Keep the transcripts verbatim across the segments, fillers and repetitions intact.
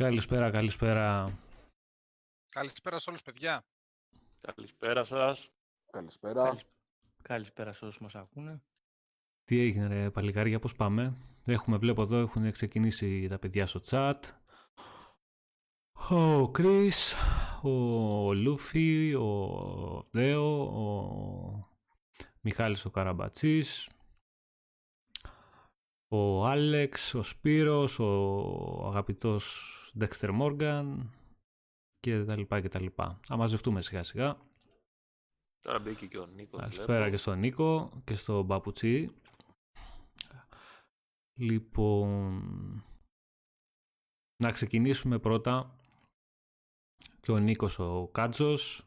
Καλησπέρα, καλησπέρα. Καλησπέρα σε όλους, παιδιά. Καλησπέρα σας. Καλησπέρα. Καλησπέρα σε όλους που μας ακούνε. Τι έγινε ρε παλικάρια, πώς πάμε? Έχουμε, βλέπω εδώ, έχουν ξεκινήσει τα παιδιά στο chat. Ο Κρις, ο Λούφι, ο Δέο, ο Μιχάλης ο Καραμπατσής, ο Άλεξ, ο Σπύρος, ο αγαπητός Ντέξτερ Μόργαν και τα λοιπά και τα λοιπά. Θα μαζευτούμε σιγά σιγά. Τώρα μπήκε και ο Νίκο. Καλησπέρα και στον Νίκο και στον Παπουτσί. Λοιπόν, να ξεκινήσουμε πρώτα και ο Νίκος ο Κάτζος.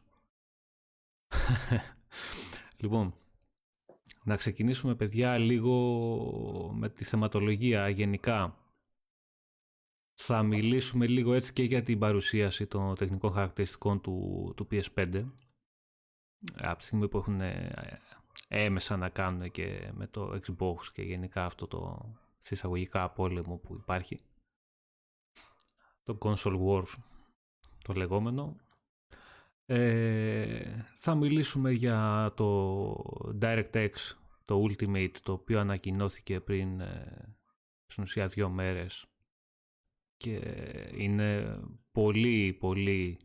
Λοιπόν, να ξεκινήσουμε παιδιά λίγο με τη θεματολογία γενικά. Θα μιλήσουμε λίγο έτσι και για την παρουσίαση των τεχνικών χαρακτηριστικών του, του πι ες φάιβ. Από τη στιγμή που έχουν έμεσα να κάνουν και με το Xbox και γενικά αυτό το συσσαγωγικά πόλεμο που υπάρχει. Το console war το λεγόμενο. Ε, θα μιλήσουμε για το DirectX, το Ultimate, το οποίο ανακοινώθηκε πριν στην ουσία δύο μέρες και είναι πολύ πολύ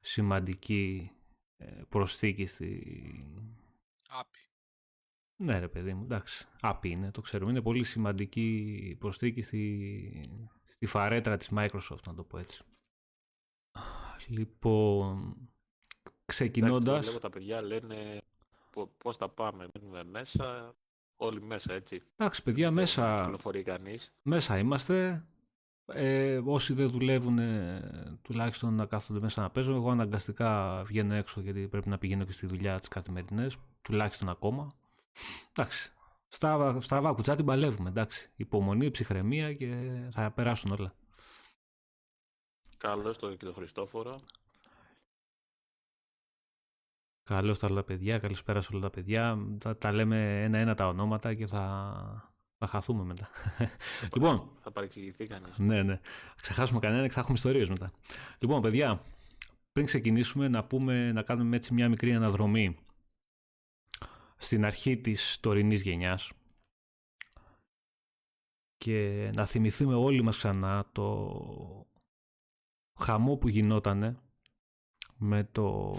σημαντική προσθήκη στη Άπη. Ναι ρε παιδί μου, εντάξει, Άπη είναι, το ξέρουμε, είναι πολύ σημαντική προσθήκη στη, στη φαρέτρα της Microsoft, να το πω έτσι. Λοιπόν, ξεκινώντας... Βλέπω τα παιδιά λένε πώς θα πάμε, μείνουμε μέσα, όλοι μέσα έτσι. Εντάξει παιδιά, μέσα, μέσα είμαστε. Ε, όσοι δεν δουλεύουν τουλάχιστον να κάθονται μέσα να παίζουν. Εγώ αναγκαστικά βγαίνω έξω γιατί πρέπει να πηγαίνω και στη δουλειά τις καθημερινές, τουλάχιστον ακόμα. Εντάξει, στα, στα βάκουτσα την παλεύουμε, εντάξει. Υπομονή, ψυχραιμία και θα περάσουν όλα. Καλώς το και τον Χριστόφορο. Καλώς τα όλα παιδιά, καλησπέρα σε όλα τα παιδιά. Τα, τα λέμε ένα-ένα τα ονόματα και θα... Θα χαθούμε μετά. Θα λοιπόν, θα παρεξηγηθεί κανείς. Ναι, ναι. Ξεχάσουμε κανέναν και θα έχουμε ιστορίες μετά. Λοιπόν, παιδιά, πριν ξεκινήσουμε να πούμε, να κάνουμε έτσι μια μικρή αναδρομή στην αρχή της τωρινής γενιάς και να θυμηθούμε όλοι μας ξανά το χαμό που γινότανε με το...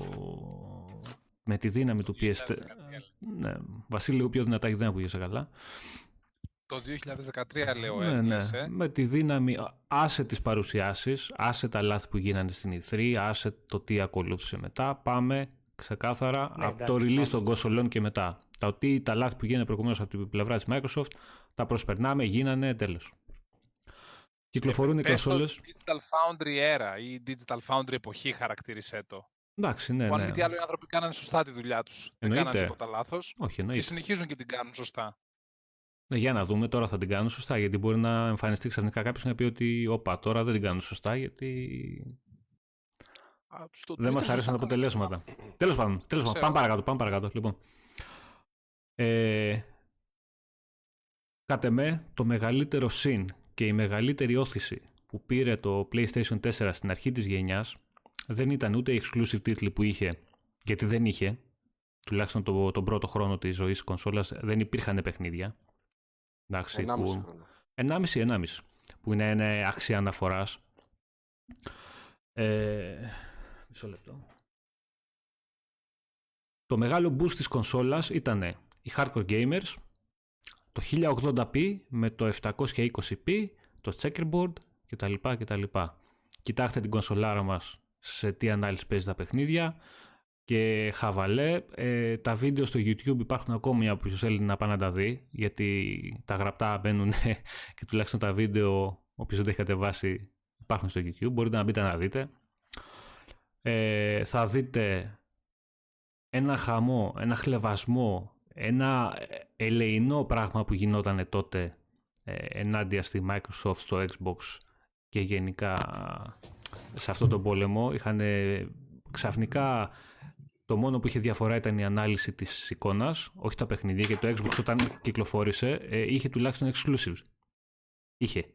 με τη δύναμη του πι ες φορ. Ναι, Βασίλη, λίγο πιο δυνατά γιατί δεν ακούγεσαι καλά. Το δύο χιλιάδες δεκατρία λέω, ναι, ναι. Ε. Με τη δύναμη, άσε τις παρουσιάσεις, άσε τα λάθη που γίνανε στην ι θρι, άσε το τι ακολούθησε μετά, πάμε ξεκάθαρα ναι, από το release των κονσολών και μετά. Τα ότι τα λάθη που γίνανε προηγουμένως από την πλευρά της Microsoft, τα προσπερνάμε, γίνανε, τέλος. Κυκλοφορούν ε, οι κονσόλες. Digital Foundry era ή Digital Foundry εποχή χαρακτήρισε το. Εντάξει, ναι, που αν μη τι άλλο οι άνθρωποι κάνανε σωστά τη δουλειά τους, εννοείται. Δεν κάνανε τίποτα λάθος. Όχι, και συνεχίζουν και την κάνουν σωστά. Ναι, για να δούμε, τώρα θα την κάνουν σωστά, γιατί μπορεί να εμφανιστεί ξαφνικά κάποιος να πει ότι όπα, τώρα δεν την κάνουν σωστά, γιατί Α, στο δεν μας αρέσουν τα αποτελέσματα. Τέλος πάντων, τέλος πάντων. Πάμε παρακάτω, πάμε παρακάτω. Λοιπόν, ε, κατ' εμέ, το μεγαλύτερο συν και η μεγαλύτερη όθηση που πήρε το PlayStation τέσσερα στην αρχή της γενιάς δεν ήταν ούτε η exclusive τίτλοι που είχε, γιατί δεν είχε, τουλάχιστον το, τον πρώτο χρόνο της ζωής της κονσόλας δεν υπήρχαν παιχνίδια. Εντάξει, ενάμιση που... ενάμιση, ενάμιση, που είναι ένα άξια αναφοράς. Ε... Μισό λεπτό. Το μεγάλο boost της κονσόλας ήταν οι hardcore gamers, το χίλια ογδόντα πι με το επτακόσια είκοσι πι, το checkerboard κτλ. κτλ. Κοιτάξτε την κονσολάρα μας σε τι ανάλυση παίζει τα παιχνίδια και χαβαλέ, ε, τα βίντεο στο YouTube υπάρχουν ακόμη από ποιος θέλει να πάει να τα δει, γιατί τα γραπτά μπαίνουν και τουλάχιστον τα βίντεο, όποιος δεν τα έχει κατεβάσει, υπάρχουν στο YouTube, μπορείτε να μπείτε να δείτε. Ε, θα δείτε ένα χαμό, ένα χλευασμό, ένα ελεεινό πράγμα που γινότανε τότε ε, ενάντια στη Microsoft, στο Xbox και γενικά σε αυτόν τον πόλεμο. Είχαν ξαφνικά... Το μόνο που είχε διαφορά ήταν η ανάλυση της εικόνας, όχι τα παιχνίδια, γιατί το Xbox όταν κυκλοφόρησε είχε τουλάχιστον exclusives. Είχε.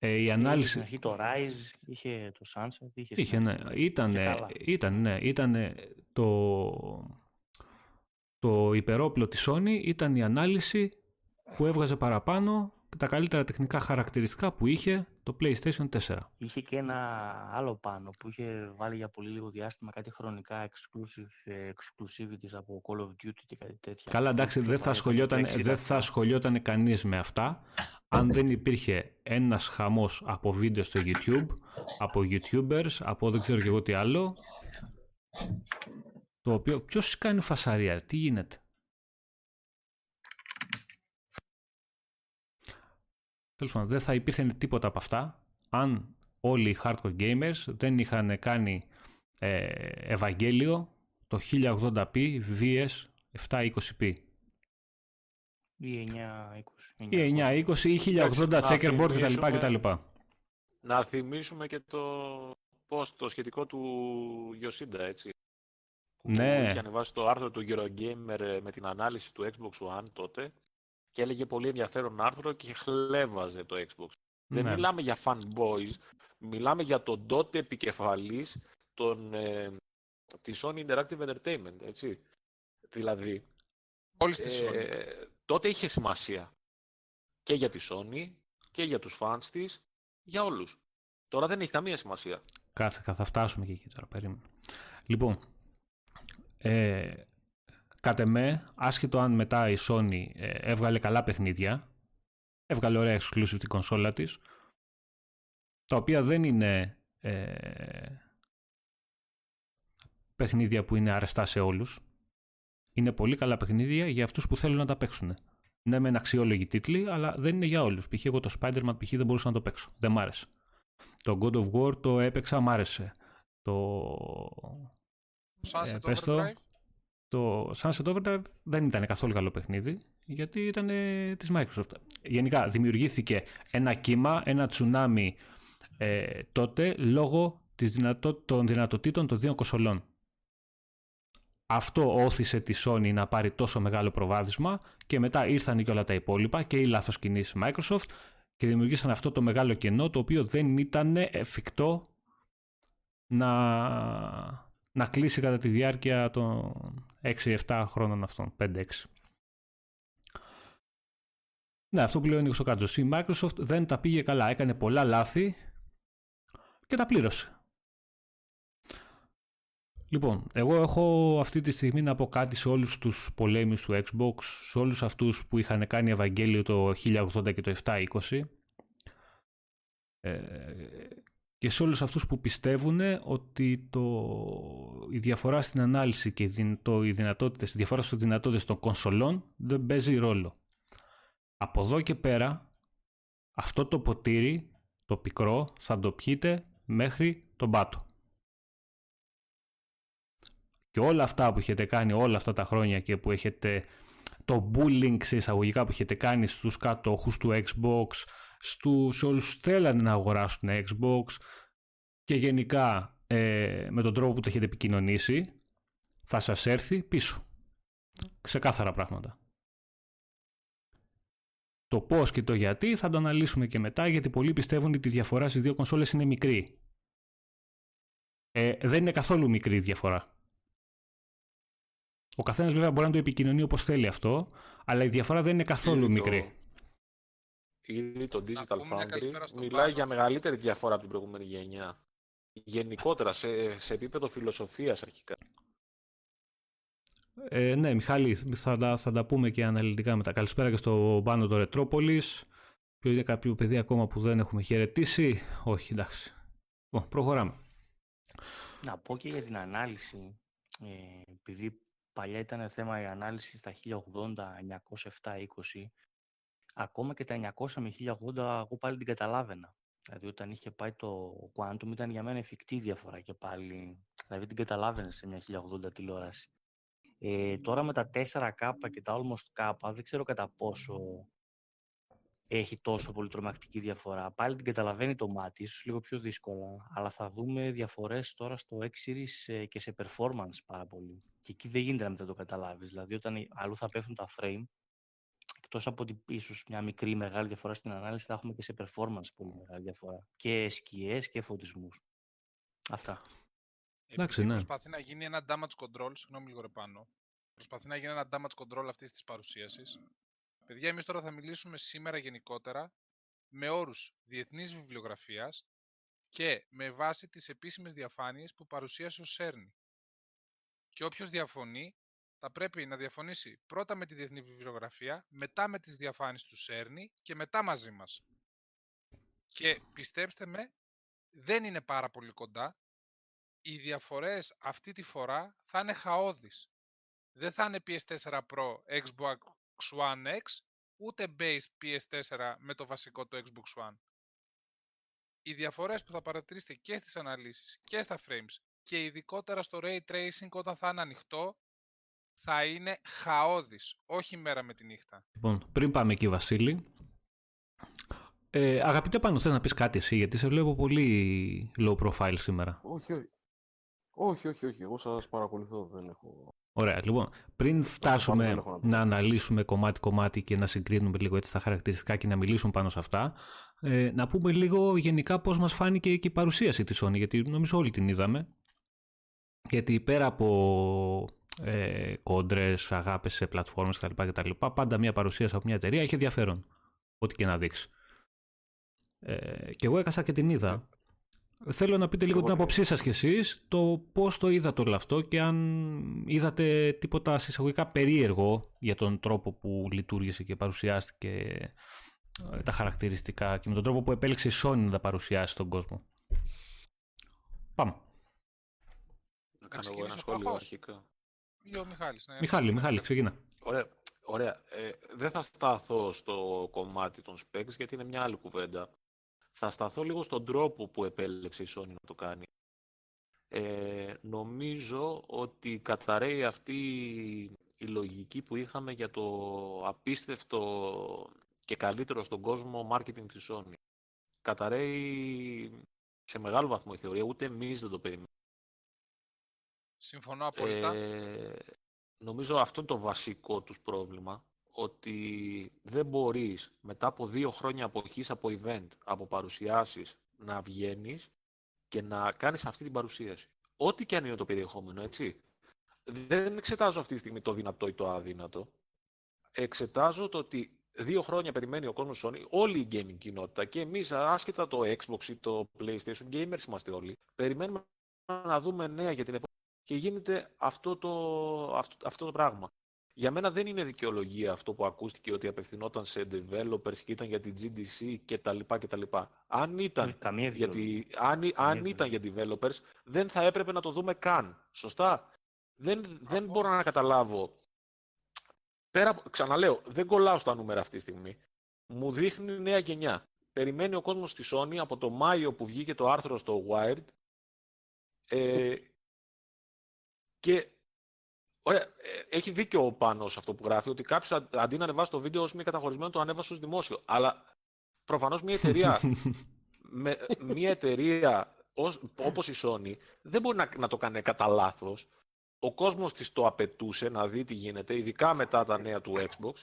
Ε, η ανάλυση... Είχε το Rise, είχε το Sunset, είχε... είχε ναι. Ήτανε, ήταν, ναι, ήτανε το, το υπερόπλο της Sony, ήταν η ανάλυση που έβγαζε παραπάνω και τα καλύτερα τεχνικά χαρακτηριστικά που είχε το PlayStation τέσσερα. Είχε και ένα άλλο πάνω που είχε βάλει για πολύ λίγο διάστημα κάτι χρονικά exclusive, exclusivities από Call of Duty και κάτι τέτοια. Καλά, εντάξει, δεν θα, δεν θα ασχολιόταν κανείς με αυτά αν δεν υπήρχε ένας χαμός από βίντεο στο YouTube, από YouTubers, από δεν ξέρω και εγώ τι άλλο, το οποίο ποιος κάνει φασαρία, τι γίνεται. Τέλος πάντων, δεν θα υπήρχε τίποτα από αυτά αν όλοι οι hardcore gamers δεν είχαν κάνει ε, Ευαγγέλιο το χίλια ογδόντα πι vs επτακόσια είκοσι πι. Ή εννιακόσια είκοσι. Ή εννιακόσια είκοσι ή χίλια ογδόντα checkerboard κτλ. κτλ. Να θυμίσουμε και το post το σχετικό του Yoshida, έτσι. Ναι. Που είχε ανεβάσει το άρθρο του Eurogamer με την ανάλυση του Xbox One τότε. Και έλεγε πολύ ενδιαφέρον άρθρο και χλέβαζε το Xbox. Ναι. Δεν μιλάμε για fanboys, μιλάμε για τον τότε επικεφαλής των, ε, της Sony Interactive Entertainment, έτσι. Δηλαδή, όλες τις Sony. Ε, τότε είχε σημασία και για τη Sony και για τους fans της, για όλους. Τώρα δεν έχει καμία σημασία. Κάθε, θα φτάσουμε και εκεί τώρα, περίμενα. Λοιπόν, ε... κατ' εμέ, άσχετο αν μετά η Sony έβγαλε καλά παιχνίδια, έβγαλε ωραία exclusive την κονσόλα της, τα οποία δεν είναι ε, παιχνίδια που είναι αρεστά σε όλους. Είναι πολύ καλά παιχνίδια για αυτούς που θέλουν να τα παίξουν. Ναι, μεν αξιόλογοι τίτλοι, αλλά δεν είναι για όλους. Π.χ. εγώ το Spider-Man π.χ. δεν μπορούσα να το παίξω. Δεν μ' άρεσε. Το God of War το έπαιξα, μ' άρεσε. Το... Sunset ε, πες το... Το Sunset Overdrive δεν ήταν καθόλου καλό παιχνίδι, γιατί ήταν ε, της Microsoft. Γενικά δημιουργήθηκε ένα κύμα, ένα τσουνάμι ε, τότε λόγω της δυνατο... των δυνατοτήτων των δύο κονσολών. Αυτό όθησε τη Sony να πάρει τόσο μεγάλο προβάδισμα και μετά ήρθαν και όλα τα υπόλοιπα και οι λάθος κινήσεις Microsoft και δημιουργήσαν αυτό το μεγάλο κενό το οποίο δεν ήταν εφικτό να... να κλείσει κατά τη διάρκεια των έξι επτά χρόνων αυτών, πέντε έξι. Ναι, αυτό που λέει ο Νίκος ο Κάτζος. Η Microsoft δεν τα πήγε καλά, έκανε πολλά λάθη και τα πλήρωσε. Λοιπόν, εγώ έχω αυτή τη στιγμή να πω κάτι σε όλους τους πολέμους του Xbox, σε όλους αυτούς που είχαν κάνει Ευαγγέλιο το χίλια ογδόντα και το επτακόσια είκοσι. Ε, Και σε όλους αυτούς που πιστεύουν ότι το... η διαφορά στην ανάλυση και το... οι δυνατότητες, η διαφορά στις δυνατότητες των κονσολών δεν παίζει ρόλο. Από εδώ και πέρα, αυτό το ποτήρι, το πικρό, θα το πιείτε μέχρι τον πάτο. Και όλα αυτά που έχετε κάνει όλα αυτά τα χρόνια και που έχετε το bullying σε εισαγωγικά που έχετε κάνει στους κατόχους του Xbox, στους όλους θέλανε να αγοράσουν Xbox και γενικά ε, με τον τρόπο που το έχετε επικοινωνήσει θα σας έρθει πίσω. Ξεκάθαρα πράγματα. Το πώς και το γιατί θα το αναλύσουμε και μετά, γιατί πολλοί πιστεύουν ότι η διαφορά στις δύο κονσόλες είναι μικρή. Ε, δεν είναι καθόλου μικρή η διαφορά. Ο καθένας βέβαια μπορεί να το επικοινωνεί όπως θέλει αυτό, αλλά η διαφορά δεν είναι καθόλου είναι μικρή. Το... Ήδη το Digital Foundry μιλάει πάνω. Για μεγαλύτερη διαφορά από την προηγούμενη γενιά. Γενικότερα, σε, σε επίπεδο φιλοσοφίας αρχικά. Ε, ναι, Μιχάλη, θα τα, θα τα πούμε και αναλυτικά μετά. Καλησπέρα και στο Πάνο το Ρετρόπολης. Ποιο είναι κάποιο παιδί ακόμα που δεν έχουμε χαιρετήσει. Όχι, εντάξει. Λοιπόν, προχωράμε. Να πω και για την ανάλυση. Ε, επειδή παλιά ήταν θέμα η ανάλυση στα χίλια ογδόντα, εννιακόσια επτά, είκοσι. Ακόμα και τα εννιακόσια με χίλια ογδόντα, εγώ πάλι την καταλάβαινα. Δηλαδή, όταν είχε πάει το Quantum, ήταν για μένα εφικτή διαφορά και πάλι. Δηλαδή, την καταλάβαινε σε μια χίλια ογδόντα τηλεόραση. Ε, τώρα με τα τέσσερα κάπα και τα Almost K, δεν ξέρω κατά πόσο έχει τόσο πολύ τρομακτική διαφορά. Πάλι την καταλαβαίνει το μάτι, ίσως λίγο πιο δύσκολα. Αλλά θα δούμε διαφορές τώρα στο X-Series και σε performance πάρα πολύ. Και εκεί δεν γίνεται να μην το καταλάβει. Δηλαδή, όταν αλλού θα πέφτουν τα frame. εκτός από ότι ίσως μια μικρή μεγάλη διαφορά στην ανάλυση, θα έχουμε και σε performance πολύ μεγάλη διαφορά. Και σκιές και φωτισμούς. Αυτά. Εντάξει, ναι. Προσπαθεί να γίνει ένα damage control, συγγνώμη λίγο ρε πάνω. Προσπαθεί να γίνει ένα damage control αυτής της παρουσίασης. Παιδιά, εμείς τώρα θα μιλήσουμε σήμερα γενικότερα με όρους διεθνής βιβλιογραφίας και με βάση τις επίσημες διαφάνειες που παρουσίασε ο Cerny. Και όποιος διαφωνεί, θα πρέπει να διαφωνήσει πρώτα με τη διεθνή βιβλιογραφία, μετά με τις διαφάνειες του Cerny και μετά μαζί μας. Και πιστέψτε με, δεν είναι πάρα πολύ κοντά. Οι διαφορές αυτή τη φορά θα είναι χαώδεις. Δεν θα είναι πι ες φορ Pro, Xbox One X, ούτε base πι ες φορ με το βασικό το Xbox One. Οι διαφορές που θα παρατηρήσετε και στις αναλύσεις και στα frames και ειδικότερα στο Ray Tracing όταν θα είναι ανοιχτό, θα είναι χαώδης, όχι μέρα με τη νύχτα. Λοιπόν, πριν πάμε εκεί Βασίλη, ε, αγαπητέ Πάνο, θες να πεις κάτι εσύ, γιατί σε βλέπω πολύ low profile σήμερα. Όχι, όχι, όχι, όχι, όχι. Εγώ σας παρακολουθώ, δεν έχω... Ωραία, λοιπόν, πριν φτάσουμε να, να αναλύσουμε κομμάτι-κομμάτι και να συγκρίνουμε λίγο έτσι τα χαρακτηριστικά και να μιλήσουμε πάνω σε αυτά, ε, να πούμε λίγο γενικά πώς μας φάνηκε και η παρουσίαση της Sony, γιατί νομίζω όλοι την είδαμε. Γιατί πέρα από ε, κόντρες, αγάπες σε πλατφόρμες κτλ, πάντα μια παρουσίαση από μια εταιρεία έχει ενδιαφέρον, ό,τι και να δείξει. Ε, και εγώ έκασα και την είδα. Θέλω να πείτε λίγο την άποψή σας κι εσείς, το πώς το είδατε όλο αυτό και αν είδατε τίποτα συσσαγωγικά περίεργο για τον τρόπο που λειτουργήσε και παρουσιάστηκε τα χαρακτηριστικά και με τον τρόπο που επέλεξε η Sony να τα παρουσιάσει στον κόσμο. Πάμε. Να κάνω εγώ ένα σχόλιο αρχικά. Ναι. Μιχάλη, Μιχάλη, ξεκινά. Ωραία. Ωραία. Ε, δεν θα σταθώ στο κομμάτι των specs γιατί είναι μια άλλη κουβέντα. Θα σταθώ λίγο στον τρόπο που επέλεξε η Sony να το κάνει. Ε, νομίζω ότι καταρρέει αυτή η λογική που είχαμε για το απίστευτο και καλύτερο στον κόσμο marketing της Sony. Καταρρέει σε μεγάλο βαθμό η θεωρία, ούτε εμείς δεν το περιμένουμε. Συμφωνώ απόλυτα. Ε, νομίζω αυτό είναι το βασικό τους πρόβλημα. Ότι δεν μπορείς μετά από δύο χρόνια αποχής από event, από παρουσιάσεις, να βγαίνεις και να κάνεις αυτή την παρουσίαση. Ό,τι και αν είναι το περιεχόμενο, έτσι. Δεν εξετάζω αυτή τη στιγμή το δυνατό ή το αδύνατο. Εξετάζω το ότι δύο χρόνια περιμένει ο κόσμος Sony, όλη η gaming κοινότητα και εμείς, άσχετα το Xbox ή το PlayStation, gamers είμαστε όλοι, περιμένουμε να δούμε νέα για την επόμενη και γίνεται αυτό το, αυτό, αυτό το πράγμα. Για μένα δεν είναι δικαιολογία αυτό που ακούστηκε ότι απευθυνόταν σε developers και ήταν για την τζι ντι σι κτλ. κτλ. Αν ήταν, για, τη, αν, αν ήταν για developers, δεν θα έπρεπε να το δούμε καν. Σωστά. Δεν, δεν μπορώ να καταλάβω. Πέρα, ξαναλέω, δεν κολλάω στα νούμερα αυτή τη στιγμή. Μου δείχνει νέα γενιά. Περιμένει ο κόσμος στη Sony από το Μάιο που βγήκε το άρθρο στο Wired. Ε, και... Ωραία, έχει δίκιο ο Πάνος αυτό που γράφει, ότι κάποιος αντί να ανεβάσει το βίντεο ως μη καταχωρισμένο το ανέβασε ως δημόσιο. Αλλά προφανώς μια εταιρεία, με, μια εταιρεία ως, όπως η Sony δεν μπορεί να, να το κάνει κατά λάθος. Ο κόσμος της το απαιτούσε να δει τι γίνεται, ειδικά μετά τα νέα του Xbox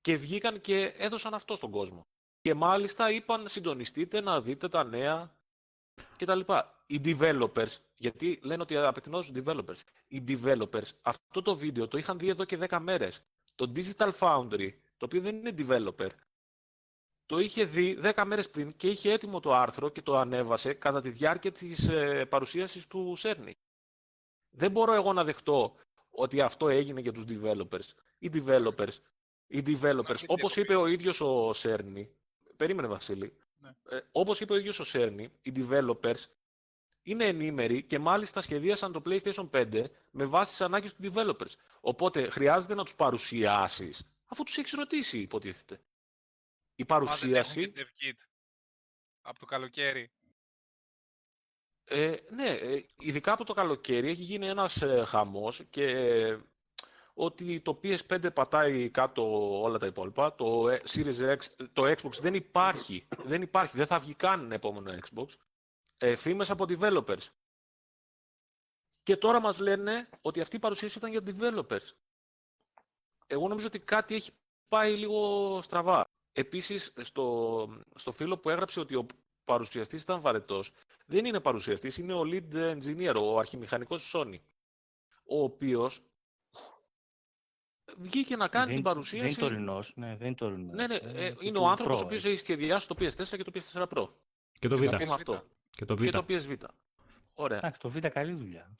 και βγήκαν και έδωσαν αυτό στον κόσμο. Και μάλιστα είπαν συντονιστείτε να δείτε τα νέα κτλ. Οι developers, γιατί λένε ότι απευθυνόντουσαν τους developers. Οι developers αυτό το βίντεο το είχαν δει εδώ και δέκα μέρες. Το Digital Foundry, το οποίο δεν είναι developer, το είχε δει δέκα μέρες πριν και είχε έτοιμο το άρθρο και το ανέβασε κατά τη διάρκεια της ε, παρουσίασης του Cerny. Δεν μπορώ εγώ να δεχτώ ότι αυτό έγινε για τους developers. Οι developers, οι developers όπως είπε ο ίδιος ο Cerny, περίμενε Βασίλη, ναι. ε, όπως είπε ο ίδιος ο Cerny, οι developers είναι ενήμεροι και μάλιστα σχεδίασαν το PlayStation πέντε με βάση τις ανάγκες του developers. Οπότε χρειάζεται να τους παρουσιάσεις, αφού τους έχεις ρωτήσει, υποτίθεται. Η παρουσίαση... Από το καλοκαίρι. Ε, ναι, ειδικά από το καλοκαίρι έχει γίνει ένας χαμός και ότι το πι ες φάιβ πατάει κάτω όλα τα υπόλοιπα, το Series X, το Xbox δεν υπάρχει, δεν υπάρχει, δεν θα βγει καν επόμενο Xbox. Φήμες από developers. Και τώρα μας λένε ότι αυτή η παρουσίαση ήταν για developers. Εγώ νομίζω ότι κάτι έχει πάει λίγο στραβά. Επίσης, στο, στο φίλο που έγραψε ότι ο παρουσιαστής ήταν βαρετός, δεν είναι παρουσιαστής, είναι ο lead engineer, ο αρχιμηχανικός Sony, ο οποίος βγήκε να κάνει δεν, την παρουσίαση... Δεν είναι τωρινός, ναι, δεν είναι τωρινός. Ναι, ναι, ε, είναι ο άνθρωπος Pro, ο οποίος έχει σχεδιάσει το Πι Ες φορ και το Πι Ες φορ Pro. Και το Β. Και το, και το Πι Ες Βι. Ωραία. Εντάξει, το Β καλή δουλειά.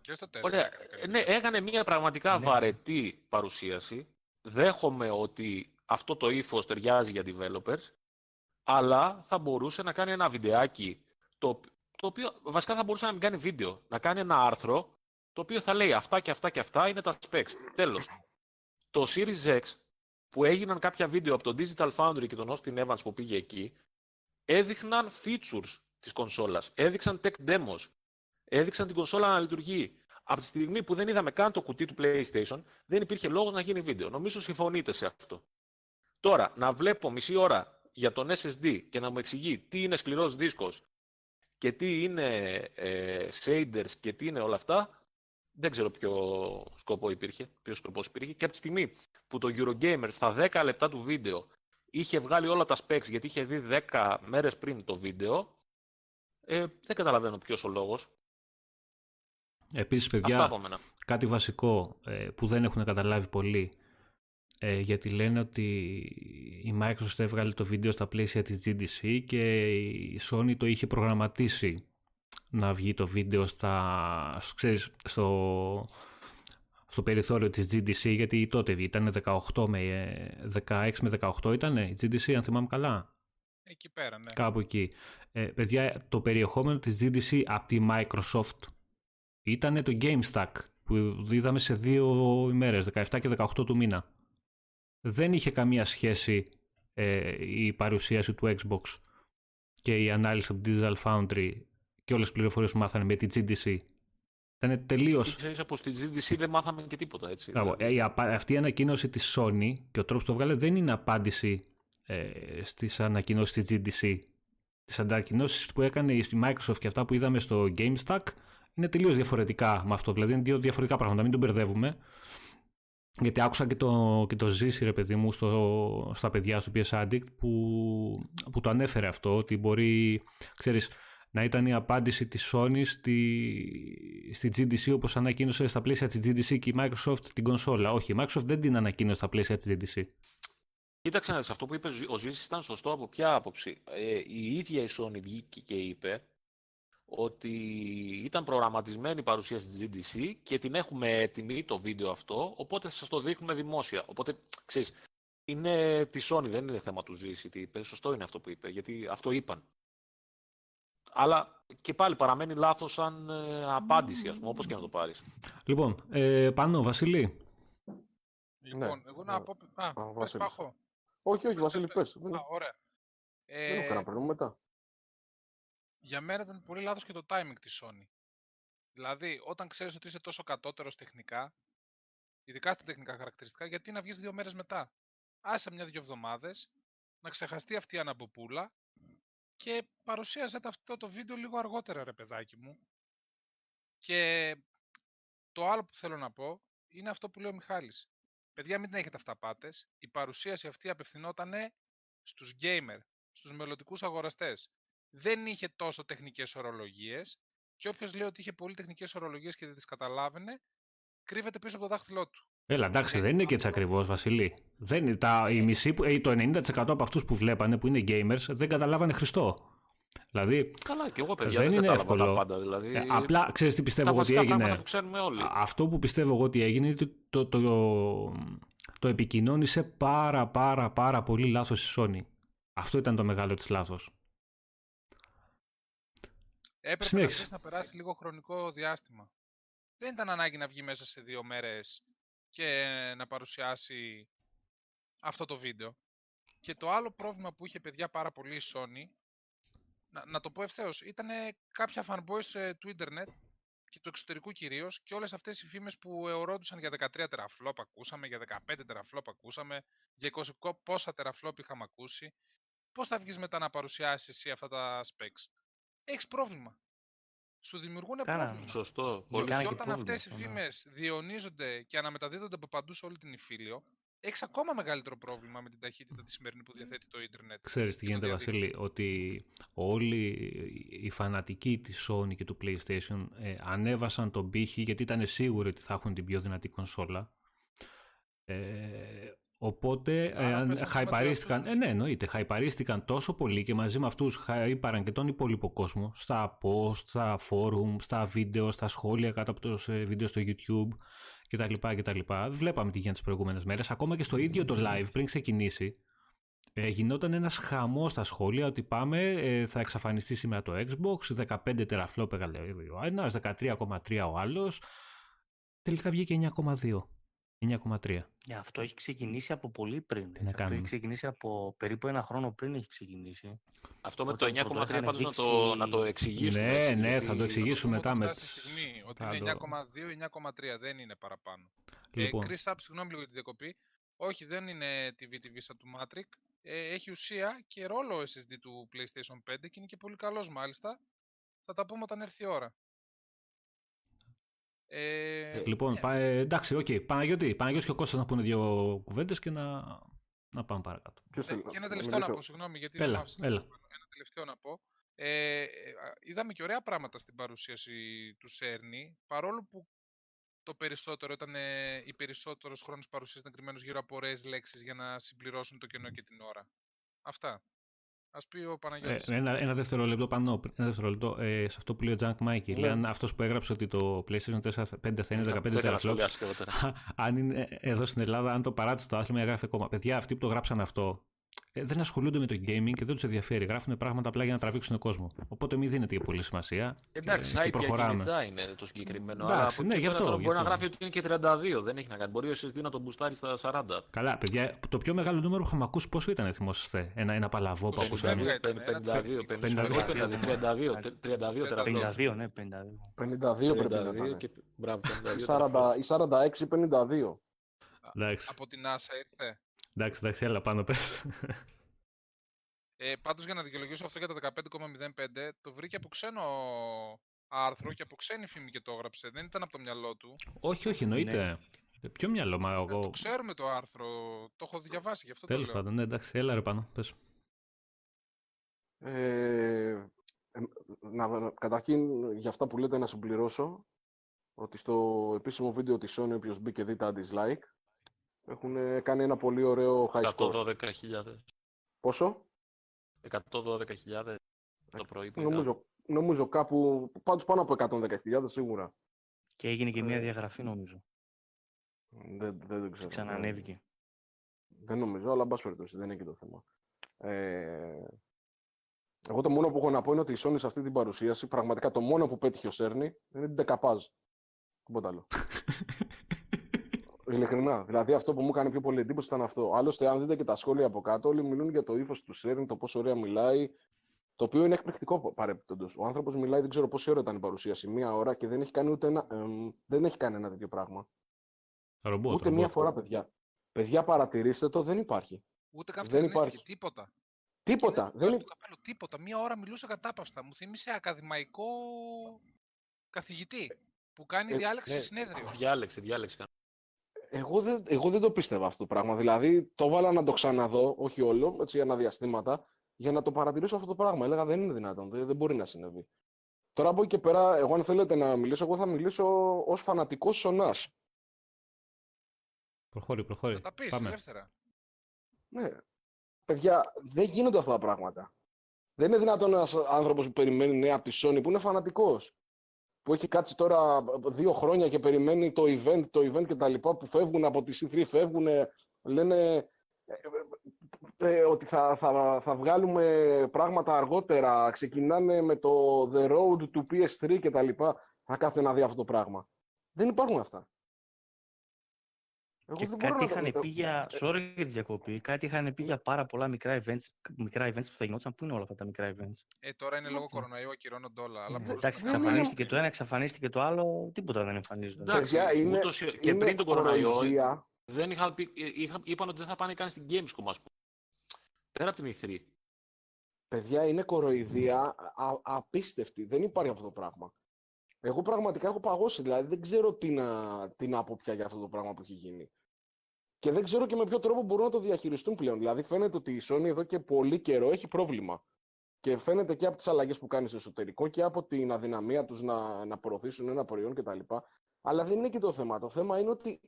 Και στο τέσσερα. Ωραία. Ναι, έκανε μια πραγματικά ναι. βαρετή παρουσίαση. Δέχομαι ότι αυτό το ύφος ταιριάζει για developers, αλλά θα μπορούσε να κάνει ένα βιντεάκι, το, το οποίο βασικά θα μπορούσε να μην κάνει βίντεο, να κάνει ένα άρθρο, το οποίο θα λέει αυτά και αυτά και αυτά είναι τα specs. Τέλος. Το Series X, που έγιναν κάποια βίντεο από το Digital Foundry και τον Austin Evans που πήγε εκεί, έδειχναν features της κονσόλας, έδειξαν tech demos, έδειξαν την κονσόλα να λειτουργεί. Από τη στιγμή που δεν είδαμε καν το κουτί του PlayStation, δεν υπήρχε λόγος να γίνει βίντεο. Νομίζω συμφωνείτε σε αυτό. Τώρα, να βλέπω μισή ώρα για τον Ες Ες Ντι και να μου εξηγεί τι είναι σκληρός δίσκος και τι είναι ε, shaders και τι είναι όλα αυτά, δεν ξέρω ποιο σκοπό υπήρχε, ποιος σκοπός υπήρχε. Και από τη στιγμή που το Eurogamer στα δέκα λεπτά του βίντεο είχε βγάλει όλα τα specs, γιατί είχε δει δέκα μέρες πριν το βίντεο, ε, δεν καταλαβαίνω ποιος ο λόγος. Επίσης, παιδιά, κάτι βασικό ε, που δεν έχουν καταλάβει πολλοί, ε, γιατί λένε ότι η Microsoft έβγαλε το βίντεο στα πλαίσια της τζι ντι σι και η Sony το είχε προγραμματίσει να βγει το βίντεο στα, ξέρεις, στο, στο περιθώριο της τζι ντι σι, γιατί τότε ήταν δεκαοκτώ με δεκαέξι με δεκαοκτώ ήτανε η τζι ντι σι, αν θυμάμαι καλά. Εκεί πέρα, ναι. Κάπου εκεί. Ε, παιδιά, το περιεχόμενο της τζι ντι σι από τη Microsoft ήταν το GameStack που είδαμε σε δύο ημέρες, δεκαεπτά και δεκαοκτώ του μήνα. Δεν είχε καμία σχέση ε, η παρουσίαση του Xbox και η ανάλυση από Digital Foundry και όλες τις πληροφορίες που μάθανε με τη τζι ντι σι. Ήταν τελείως... Ξέρεις, από τη τζι ντι σι δεν μάθαμε και τίποτα, έτσι. Ράβο, δηλαδή. ε, αυτή η ανακοίνωση της Sony και ο τρόπος που το βγάλε δεν είναι απάντηση ε, στις ανακοινώσεις της τζι ντι σι. Τις ανακοινώσεις που έκανε η Microsoft και αυτά που είδαμε στο GameStack είναι τελείως διαφορετικά με αυτό. Δηλαδή είναι δύο διαφορετικά πράγματα, μην τον μπερδεύουμε. Γιατί άκουσα και το, και το Ζήση, ρε παιδί μου, στο, στα παιδιά στο Πι Ες Addict που, που το ανέφερε αυτό, ότι μπορεί, ξέρεις, να ήταν η απάντηση της Sony στη, στη τζι ντι σι, όπως ανακοίνωσε στα πλαίσια της τζι ντι σι και η Microsoft την κονσόλα. Όχι, η Microsoft δεν την ανακοίνωσε στα πλαίσια της τζι ντι σι. Κοίταξε να δεις, αυτό που είπε ο Ζήσης ήταν σωστό από ποια άποψη. Ε, η ίδια η Sony βγήκε και είπε ότι ήταν προγραμματισμένη η παρουσία στη τζι ντι σι και την έχουμε έτοιμη το βίντεο αυτό, οπότε σας το δείχνουμε δημόσια. Οπότε, ξέρεις, είναι τη Sony, δεν είναι θέμα του Ζήση τι είπε. Σωστό είναι αυτό που είπε, γιατί αυτό είπαν. Αλλά και πάλι παραμένει λάθος σαν ε, απάντηση, ας πούμε, όπως και να το πάρεις. Λοιπόν, ε, πάνω, Βασίλη. Λοιπόν, ναι, εγώ να πω... Ναι. Α, α, πες Πάχο. Όχι, όχι, πες, Βασίλη, πες. πες. Α, ωραία. Ε... Δεν έχω κανένα πρόβλημα μετά. Για μένα ήταν πολύ λάθος και το timing της Sony. Δηλαδή, όταν ξέρεις ότι είσαι τόσο κατώτερος τεχνικά, ειδικά στα τεχνικά χαρακτηριστικά, γιατί να βγεις δύο μέρες μετά. Άσε μια-δυο εβδομάδες, να ξεχαστεί αυτή η αναμποπούλα και παρουσίασε αυτό το βίντεο λίγο αργότερα, ρε παιδάκι μου. Και το άλλο που θέλω να πω είναι αυτό που λέει ο Μιχάλης. Παιδιά, μην έχετε αυταπάτες. Η παρουσίαση αυτή απευθυνότανε στους gamer, στους μελλοντικούς αγοραστές. Δεν είχε τόσο τεχνικές ορολογίες και όποιος λέει ότι είχε πολύ τεχνικές ορολογίες και δεν τις καταλάβαινε, κρύβεται πίσω από το δάχτυλό του. Έλα, εντάξει, δεν είναι και έτσι ακριβώς, Βασιλή. Δεν, τα, η μισή, το ενενήντα τοις εκατό από αυτούς που βλέπανε, που είναι gamers, δεν καταλάβανε Χριστό. Δηλαδή, καλά, και εγώ παιδιά δεν, δεν είναι εύκολο. Τα πάντα, δηλαδή, ε, απλά ξέρεις τι πιστεύω εγώ ότι έγινε. Που ξέρουμε όλοι. Αυτό που πιστεύω εγώ ότι έγινε είναι ότι το, το, το, το επικοινώνησε πάρα πάρα πάρα πολύ λάθος η Sony. Αυτό ήταν το μεγάλο της λάθος. Έπρεπε Συνέχισε. να περάσει λίγο χρονικό διάστημα. Δεν ήταν ανάγκη να βγει μέσα σε δύο μέρες και να παρουσιάσει αυτό το βίντεο. Και το άλλο πρόβλημα που είχε, παιδιά, πάρα πολύ η Sony, να, να το πω ευθέως, ήταν κάποια fanboys του ίντερνετ και του εξωτερικού κυρίως και όλες αυτές οι φήμες που αιωρόντουσαν για δεκατρία τεραφλόπ ακούσαμε, για δεκαπέντε τεραφλόπ ακούσαμε, για είκοσι πόσα τεραφλόπ είχαμε ακούσει. Πώς θα βγεις μετά να παρουσιάσεις εσύ αυτά τα specs? Έχεις πρόβλημα. Σου δημιουργούν πρόβλημα. Σωστό. Και όταν αυτές οι φήμες διαιωνίζονται και αναμεταδίδονται από παντού σε όλη την Ιφίλιο, έχεις ακόμα μεγαλύτερο πρόβλημα με την ταχύτητα τη σημερινή που διαθέτει το ίντερνετ. Ξέρεις τι γίνεται, Βασίλη, ότι όλοι οι φανατικοί της Sony και του PlayStation ε, ανέβασαν τον πύχη γιατί ήταν σίγουροι ότι θα έχουν την πιο δυνατή κονσόλα. Ε, οπότε Άρα, ε, χαϊπαρίστηκαν, ε, ναι, εννοείται, χαϊπαρίστηκαν τόσο πολύ και μαζί με αυτούς χαϊπάραν και τον υπόλοιπο κόσμο στα post, στα forum, στα βίντεο, στα σχόλια κάτω από το βίντεο στο YouTube κτλ. Βλέπαμε τι γίνεται τις προηγούμενες μέρες, ακόμα και στο ίδιο το live πριν ξεκινήσει ε, γινόταν ένας χαμός στα σχόλια ότι πάμε, ε, θα εξαφανιστεί σήμερα το Xbox, δεκαπέντε τεραφλόπ ο ένας, δεκατρία κόμμα τρία ο άλλος, τελικά βγήκε εννιά κόμμα δύο. εννιά κόμμα τρία. Αυτό έχει ξεκινήσει από πολύ πριν. Αυτό έχει ξεκινήσει από περίπου ένα χρόνο πριν έχει ξεκινήσει. Αυτό με το εννιά κόμμα τρία πάντως να το, να το εξηγήσουμε. Ναι, ναι, θα το εξηγήσουμε μετά. Με τη στιγμή ότι είναι εννιά κόμμα δύο εννιά κόμμα τρία, δεν είναι παραπάνω. Chris Up, συγγνώμη λίγο για τη διακοπή. Όχι, δεν είναι τι βι τι βι σαν του Matrix. Έχει ουσία και ρόλο ες ες ντι του PlayStation πέντε και είναι και πολύ καλός μάλιστα. Θα τα πούμε όταν έρθει η ώρα. Ε, λοιπόν, yeah. πα, εντάξει, οκ. Okay. Παναγιώτη, Παναγιώτη και ο Κώστας να πούνε δύο κουβέντες και να, να πάμε παρακάτω. Ε, και ένα τελευταίο να πω, συγγνώμη, γιατί έλα, δεν έλα. Ένα τελευταίο να πω. Ε, είδαμε και ωραία πράγματα στην παρουσίαση του Cerny, παρόλο που το περισσότερο ήταν ε, οι περισσότερος χρόνος παρουσίας ήταν κρυμμένος γύρω από ωραίες λέξεις για να συμπληρώσουν το κενό και την ώρα. Αυτά. Ας πει ο Παναγιώτης. Ε, ένα, ένα δεύτερο λεπτό πάνω, ένα δεύτερο λεπτό, ε, σε αυτό που λέει ο Τζανκ Μάικη. Yeah. Λέει αυτός που έγραψε ότι το PlayStation τέσσερα πέντε θα είναι δεκαπέντε τεραφλόπς. Αν είναι εδώ στην Ελλάδα, αν το παράτησε το άθλημα, έγραφε κόμμα. Παιδιά, αυτοί που το γράψαν αυτό ε, δεν ασχολούνται με το gaming και δεν τους ενδιαφέρει. Γράφουν πράγματα απλά για να τραβήξουν κόσμο. Οπότε μην δίνεται και πολύ σημασία. Εντάξει, site για κινητά είναι το συγκεκριμένο. Εντάξει, ναι, γι' αυτό. Μπορεί αυτό. Να γράφει ότι είναι και τριάντα δύο, δεν έχει να κάνει. Μπορεί ο ες ες ντι να τον μπουστάρει στα σαράντα. Καλά, παιδιά, το πιο μεγάλο νούμερο που είχαμε ακούσει πόσο ήταν, θυμόσαστε. Ένα, ένα παλαβό που ακούσαμε. πενήντα δύο, πενήντα δύο, τριάντα δύο. Ναι, πενήντα δύο πρέπει να είναι. σαράντα έξι πενήντα δύο. Από την NASA ήρθε. Εντάξει, εντάξει, έλα πάνω πες. Ε, πάντως για να δικαιολογήσω αυτό για τα δεκαπέντε κόμμα μηδέν πέντε, το βρήκε από ξένο άρθρο και από ξένη φήμη και το έγραψε. Δεν ήταν από το μυαλό του. Όχι, όχι, εννοείται. Ναι. Ποιο μυαλό, μα εγώ. Ε, το ξέρουμε το άρθρο, το έχω διαβάσει γι' αυτό. Τέλος το λέω. Πάντων, ναι, εντάξει, έλα ρε πάνω, πες. Ε, να, καταρχήν, για αυτά που λέτε να συμπληρώσω, ότι στο επίσημο βίντεο της Sony, όποιος μπει και δει τα dislike, έχουν κάνει ένα πολύ ωραίο high score. εκατόν δώδεκα χιλιάδες. Πόσο? εκατόν δώδεκα χιλιάδες το πρωί. Νομίζω, νομίζω κάπου, πάντως πάνω από εκατόν δέκα χιλιάδες σίγουρα. Και έγινε και ε... μια διαγραφή νομίζω. Δεν, δεν το ξέρω. Ξανανέβηκε. Δεν νομίζω, αλλά μπας περιπτώσει, δεν είναι και το θέμα. Ε... Εγώ το μόνο που έχω να πω είναι ότι η Sony σε αυτή την παρουσίαση, πραγματικά το μόνο που πέτυχε ο Cerny είναι την Decapage. Τίποτα άλλο. Ειλικρινά. Δηλαδή, αυτό που μου έκανε πιο πολύ εντύπωση ήταν αυτό. Άλλωστε, αν δείτε και τα σχόλια από κάτω, όλοι μιλούν για το ύφος του Cerny, το πόσο ωραία μιλάει. Το οποίο είναι εκπληκτικό παρεπιπτόντως. Ο άνθρωπος μιλάει, δεν ξέρω πόση ώρα ήταν η παρουσίαση. Μία ώρα και δεν έχει κάνει ούτε ένα, εμ, δεν έχει κάνει ένα τέτοιο πράγμα. Ρομπότ, ούτε μία φορά, παιδιά. Παιδιά, παρατηρήστε το, δεν υπάρχει. Ούτε κάποιο δεν υπάρχει. Τίποτα. Τίποτα. Δεν είναι. Τίποτα. Μία ώρα μιλούσε κατάπαυστα. Μου θύμισε ακαδημαϊκό καθηγητή που κάνει ε, διάλεξη ναι. συνέδριο. Διάλεξη, διάλεξη. Εγώ δεν, εγώ δεν το πίστευα αυτό το πράγμα. Δηλαδή, το βάλα να το ξαναδώ, όχι όλο, έτσι, για αναδιαστήματα, για να το παρατηρήσω αυτό το πράγμα. Έλεγα δεν είναι δυνατόν, δεν, δεν μπορεί να συνέβη. Τώρα από εκεί και πέρα, εγώ αν θέλετε να μιλήσω, εγώ θα μιλήσω ως φανατικός Σονάς. Προχώρη, προχώρη. Θα τα πεις, ελεύθερα. Ναι. Παιδιά, δεν γίνονται αυτά τα πράγματα. Δεν είναι δυνατόν ένας άνθρωπος που περιμένει νέα από τη Sony, που είναι φανατικός. Που έχει κάτσει τώρα δύο χρόνια και περιμένει το event, το event και τα λοιπά, που φεύγουν από τη σι θρι, φεύγουν, λένε ε, ε, ότι θα, θα, θα βγάλουμε πράγματα αργότερα, ξεκινάνε με το The Road του πι ες θρι και τα λοιπά, θα κάθεται να δει αυτό το πράγμα. Δεν υπάρχουν αυτά. Και κάτι είχαν πει για, sorry για τη διακοπή, κάτι είχαν πει για πάρα πολλά μικρά events, μικρά events που θα γινόντουσαν. Πού είναι όλα αυτά τα μικρά events? Ε, τώρα είναι λόγω κορονοϊού, ακυρώνονται όλα. Αλλά εντάξει, εξαφανίστηκε το ένα, εξαφανίστηκε το άλλο, τίποτα δεν εμφανίζονται. Εντάξει, και πριν τον κορονοϊό, είπαν ότι δεν θα πάνε καν στην Gamescom, ας πούμε. Πέρα από την ι θρι. Παιδιά, είναι κοροϊδία απίστευτη. Δεν υπάρχει αυτό το πράγμα. Εγώ πραγματικά έχω παγώσει, δηλαδή δεν ξέρω τι να, τι να πω πια για αυτό το πράγμα που έχει γίνει. Και δεν ξέρω και με ποιο τρόπο μπορούν να το διαχειριστούν πλέον. Δηλαδή, φαίνεται ότι η Sony εδώ και πολύ καιρό έχει πρόβλημα. Και φαίνεται και από τις αλλαγές που κάνει στο εσωτερικό και από την αδυναμία τους να, να προωθήσουν ένα προϊόν κτλ. Αλλά δεν είναι και το θέμα. Το θέμα είναι ότι,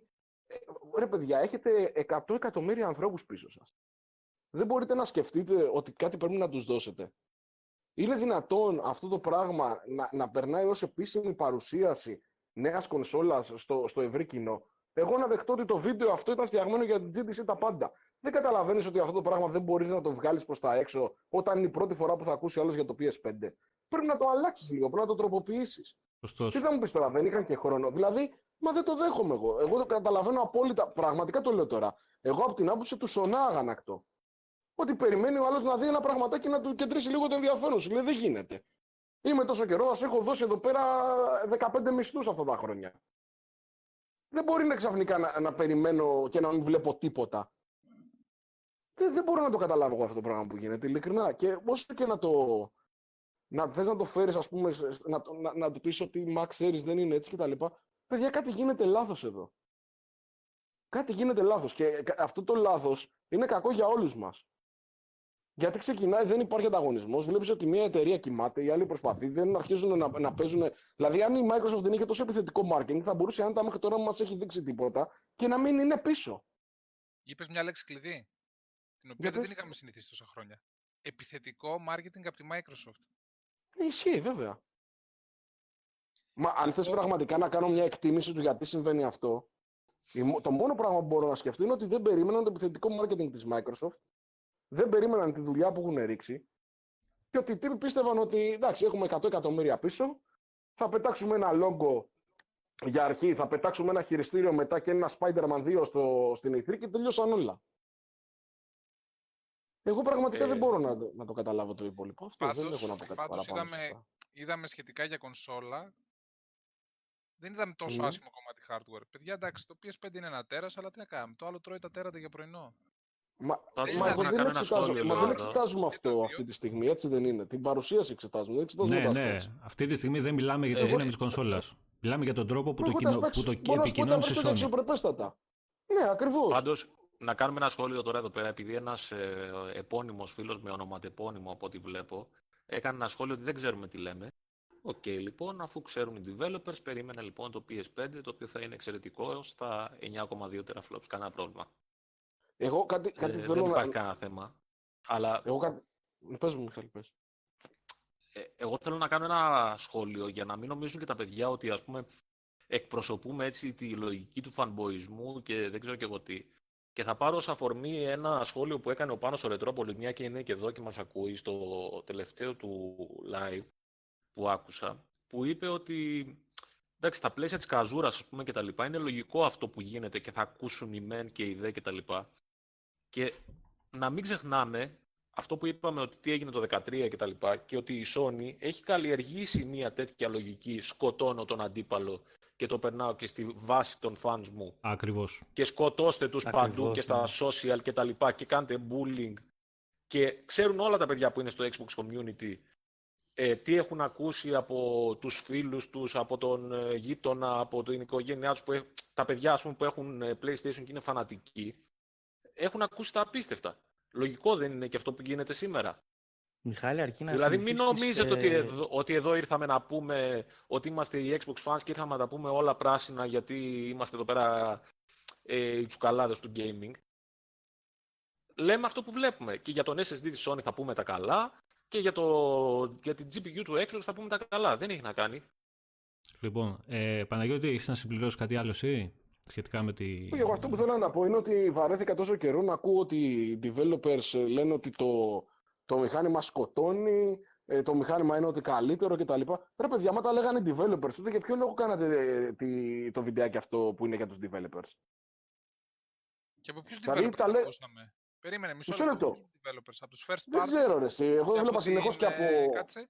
ρε παιδιά, έχετε εκατό εκατομμύρια ανθρώπους πίσω σας. Δεν μπορείτε να σκεφτείτε ότι κάτι πρέπει να τους δώσετε. Είναι δυνατόν αυτό το πράγμα να, να περνάει ως επίσημη παρουσίαση νέας κονσόλας στο, στο ευρύ κοινό? Εγώ να δεχτώ ότι το βίντεο αυτό ήταν φτιαγμένο για την τζι ντι σι τα πάντα. Δεν καταλαβαίνεις ότι αυτό το πράγμα δεν μπορείς να το βγάλεις προς τα έξω όταν είναι η πρώτη φορά που θα ακούσει άλλος για το πι ες φάιβ. Πρέπει να το αλλάξεις λίγο, πρέπει να το τροποποιήσεις. Ωστόσο. Τι θα μου πεις τώρα, δεν είχαν και χρόνο? Δηλαδή, μα δεν το δέχομαι εγώ. Εγώ το καταλαβαίνω απόλυτα. Πραγματικά το λέω τώρα. Εγώ από την άποψη του σονά αγανακτώ. Ότι περιμένει ο άλλος να δει ένα πραγματάκι να του κεντρήσει λίγο το ενδιαφέρον σου. Λέει, δεν γίνεται. Είμαι τόσο καιρό, ας έχω δώσει εδώ πέρα δεκαπέντε μισθούς αυτά τα χρόνια. Δεν μπορεί να ξαφνικά να, να περιμένω και να μην βλέπω τίποτα. Δεν, δεν μπορώ να το καταλάβω εγώ αυτό το πράγμα που γίνεται, ειλικρινά. Και όσο και να το. Να θες να το φέρεις, ας πούμε, να, να, να του πεις ότι μα ξέρεις δεν είναι έτσι κτλ. Παιδιά, κάτι γίνεται λάθος εδώ. Κάτι γίνεται λάθος. Και αυτό το λάθος είναι κακό για όλους μας. Γιατί ξεκινάει, δεν υπάρχει ανταγωνισμός. Βλέπεις ότι μια εταιρεία κοιμάται, οι άλλοι προσπαθεί, δεν αρχίζουν να, να παίζουν. Δηλαδή, αν η Microsoft δεν είχε τόσο επιθετικό marketing, θα μπορούσε αν τα μέχρι τώρα μας έχει δείξει τίποτα και να μην είναι πίσω. Είπες μια λέξη κλειδί, την οποία δεν την είχαμε συνηθίσει τόσα χρόνια. Επιθετικό marketing από τη Microsoft. Ισχύει, βέβαια. Μα αν θες πραγματικά να κάνω μια εκτίμηση του γιατί συμβαίνει αυτό, το μόνο πράγμα που μπορώ να σκεφτώ είναι ότι δεν περίμεναν το επιθετικό marketing της Microsoft, δεν περίμεναν τη δουλειά που έχουν ρίξει και ότι οι τύποι πίστευαν ότι εντάξει, έχουμε εκατό εκατομμύρια πίσω, θα πετάξουμε ένα logo για αρχή, θα πετάξουμε ένα χειριστήριο μετά και ένα Spider-Man δύο στο, στην ι θρι και τελειώσαν όλα. Εγώ πραγματικά ε, δεν μπορώ να, να το καταλάβω το υπόλοιπο. Αυτό πάντως, δεν έχω να πω κάτι πάντως παραπάνω. Είδαμε, είδαμε σχετικά για κονσόλα. Δεν είδαμε τόσο mm. άσχημο κομμάτι hardware. Παιδιά, εντάξει, το πι ες φάιβ είναι ένα τέρας, αλλά τι να κάνουμε. Το άλλο τρώει τα τέρατα για πρωινό. Μα, Ά, μα, εγώ, δεν, εξετάζω, μα δεν εξετάζουμε αυτό αυτή τη στιγμή, έτσι δεν είναι? Την παρουσίαση εξετάζουμε, δεν εξετάζουμε. Ναι, ναι. Αυτή τη στιγμή δεν μιλάμε για τη δύναμη της κονσόλας. Μιλάμε για τον τρόπο που το επικοινώνησε η Sony. Ναι, ακριβώς. Να κάνουμε ένα σχόλιο τώρα εδώ πέρα, επειδή ένας ε, επώνυμος φίλος με ονοματεπώνυμο από ό,τι βλέπω, έκανε ένα σχόλιο ότι δεν ξέρουμε τι λέμε. Οκ, okay, λοιπόν, αφού ξέρουν οι developers, περίμενα λοιπόν το πι ες φάιβ, το οποίο θα είναι εξαιρετικό στα εννιά κόμμα δύο τεραφλόπς, κανένα πρόβλημα. Εγώ κάτι, κάτι ε, θέλω δεν να... υπάρχει κανένα θέμα, αλλά... Εγώ κάτι... Πες μου, Μιχάλη, πες. Ε, εγώ θέλω να κάνω ένα σχόλιο για να μην νομίζουν και τα παιδιά ότι, ας πούμε, εκπροσωπούμε έτσι τη λογική του φανμποϊσμού και δεν ξέρω και εγώ τι. Και θα πάρω ως αφορμή ένα σχόλιο που έκανε ο Πάνος ο Ρετρόπολης, μια και είναι και εδώ και μας ακούει, στο τελευταίο του live που άκουσα, που είπε ότι εντάξει, στα πλαίσια της καζούρας, ας πούμε, και τα λοιπά, είναι λογικό αυτό που γίνεται και θα ακούσουν οι μεν και οι δε και τα λοιπά. Και να μην ξεχνάμε αυτό που είπαμε ότι τι έγινε το δεκατρία και τα λοιπά, και ότι η Sony έχει καλλιεργήσει μια τέτοια λογική, σκοτώνω τον αντίπαλο και το περνάω και στη βάση των fans μου. Ακριβώς. Και σκοτώστε τους Ακριβώς, παντού και στα social και τα λοιπά και κάντε bullying. Και ξέρουν όλα τα παιδιά που είναι στο Xbox Community ε, τι έχουν ακούσει από τους φίλους τους, από τον γείτονα, από την οικογένειά τους. Που έχ... Τα παιδιά, ας πούμε, που έχουν PlayStation και είναι φανατικοί, έχουν ακούσει τα απίστευτα. Λογικό δεν είναι και αυτό που γίνεται σήμερα? Μιχάλη, αρκεί να δηλαδή μην νομίζετε σε... ότι, εδώ, ότι εδώ ήρθαμε να πούμε ότι είμαστε οι Xbox fans και ήρθαμε να τα πούμε όλα πράσινα γιατί είμαστε εδώ πέρα ε, οι τσουκαλάδες του gaming. Λέμε αυτό που βλέπουμε. Και για τον ες ες ντι της Sony θα πούμε τα καλά και για, το, για την τζι πι γιου του Xbox θα πούμε τα καλά. Δεν έχει να κάνει. Λοιπόν, ε, Παναγιώτη, έχεις να συμπληρώσεις κάτι άλλο εσύ σχετικά με τη... Εγώ αυτό που θέλω να πω είναι ότι βαρέθηκα τόσο καιρό να ακούω ότι οι developers λένε ότι το... Το μηχάνημα σκοτώνει, το μηχάνημα είναι ότι καλύτερο κτλ. Ρε παιδιά, μα τα λέγανε οι developers, τότε για ποιο λόγο κάνατε το βιντεάκι αυτό που είναι για τους developers? Και από ποιους developers τα λέ... ακούσαμε? Περίμενε, μισό, μισό λεπτό. Developers, από τους first δεν part, ξέρω ρε εσύ, εγώ έβλεπα συνεχώς και από... Κάτσε,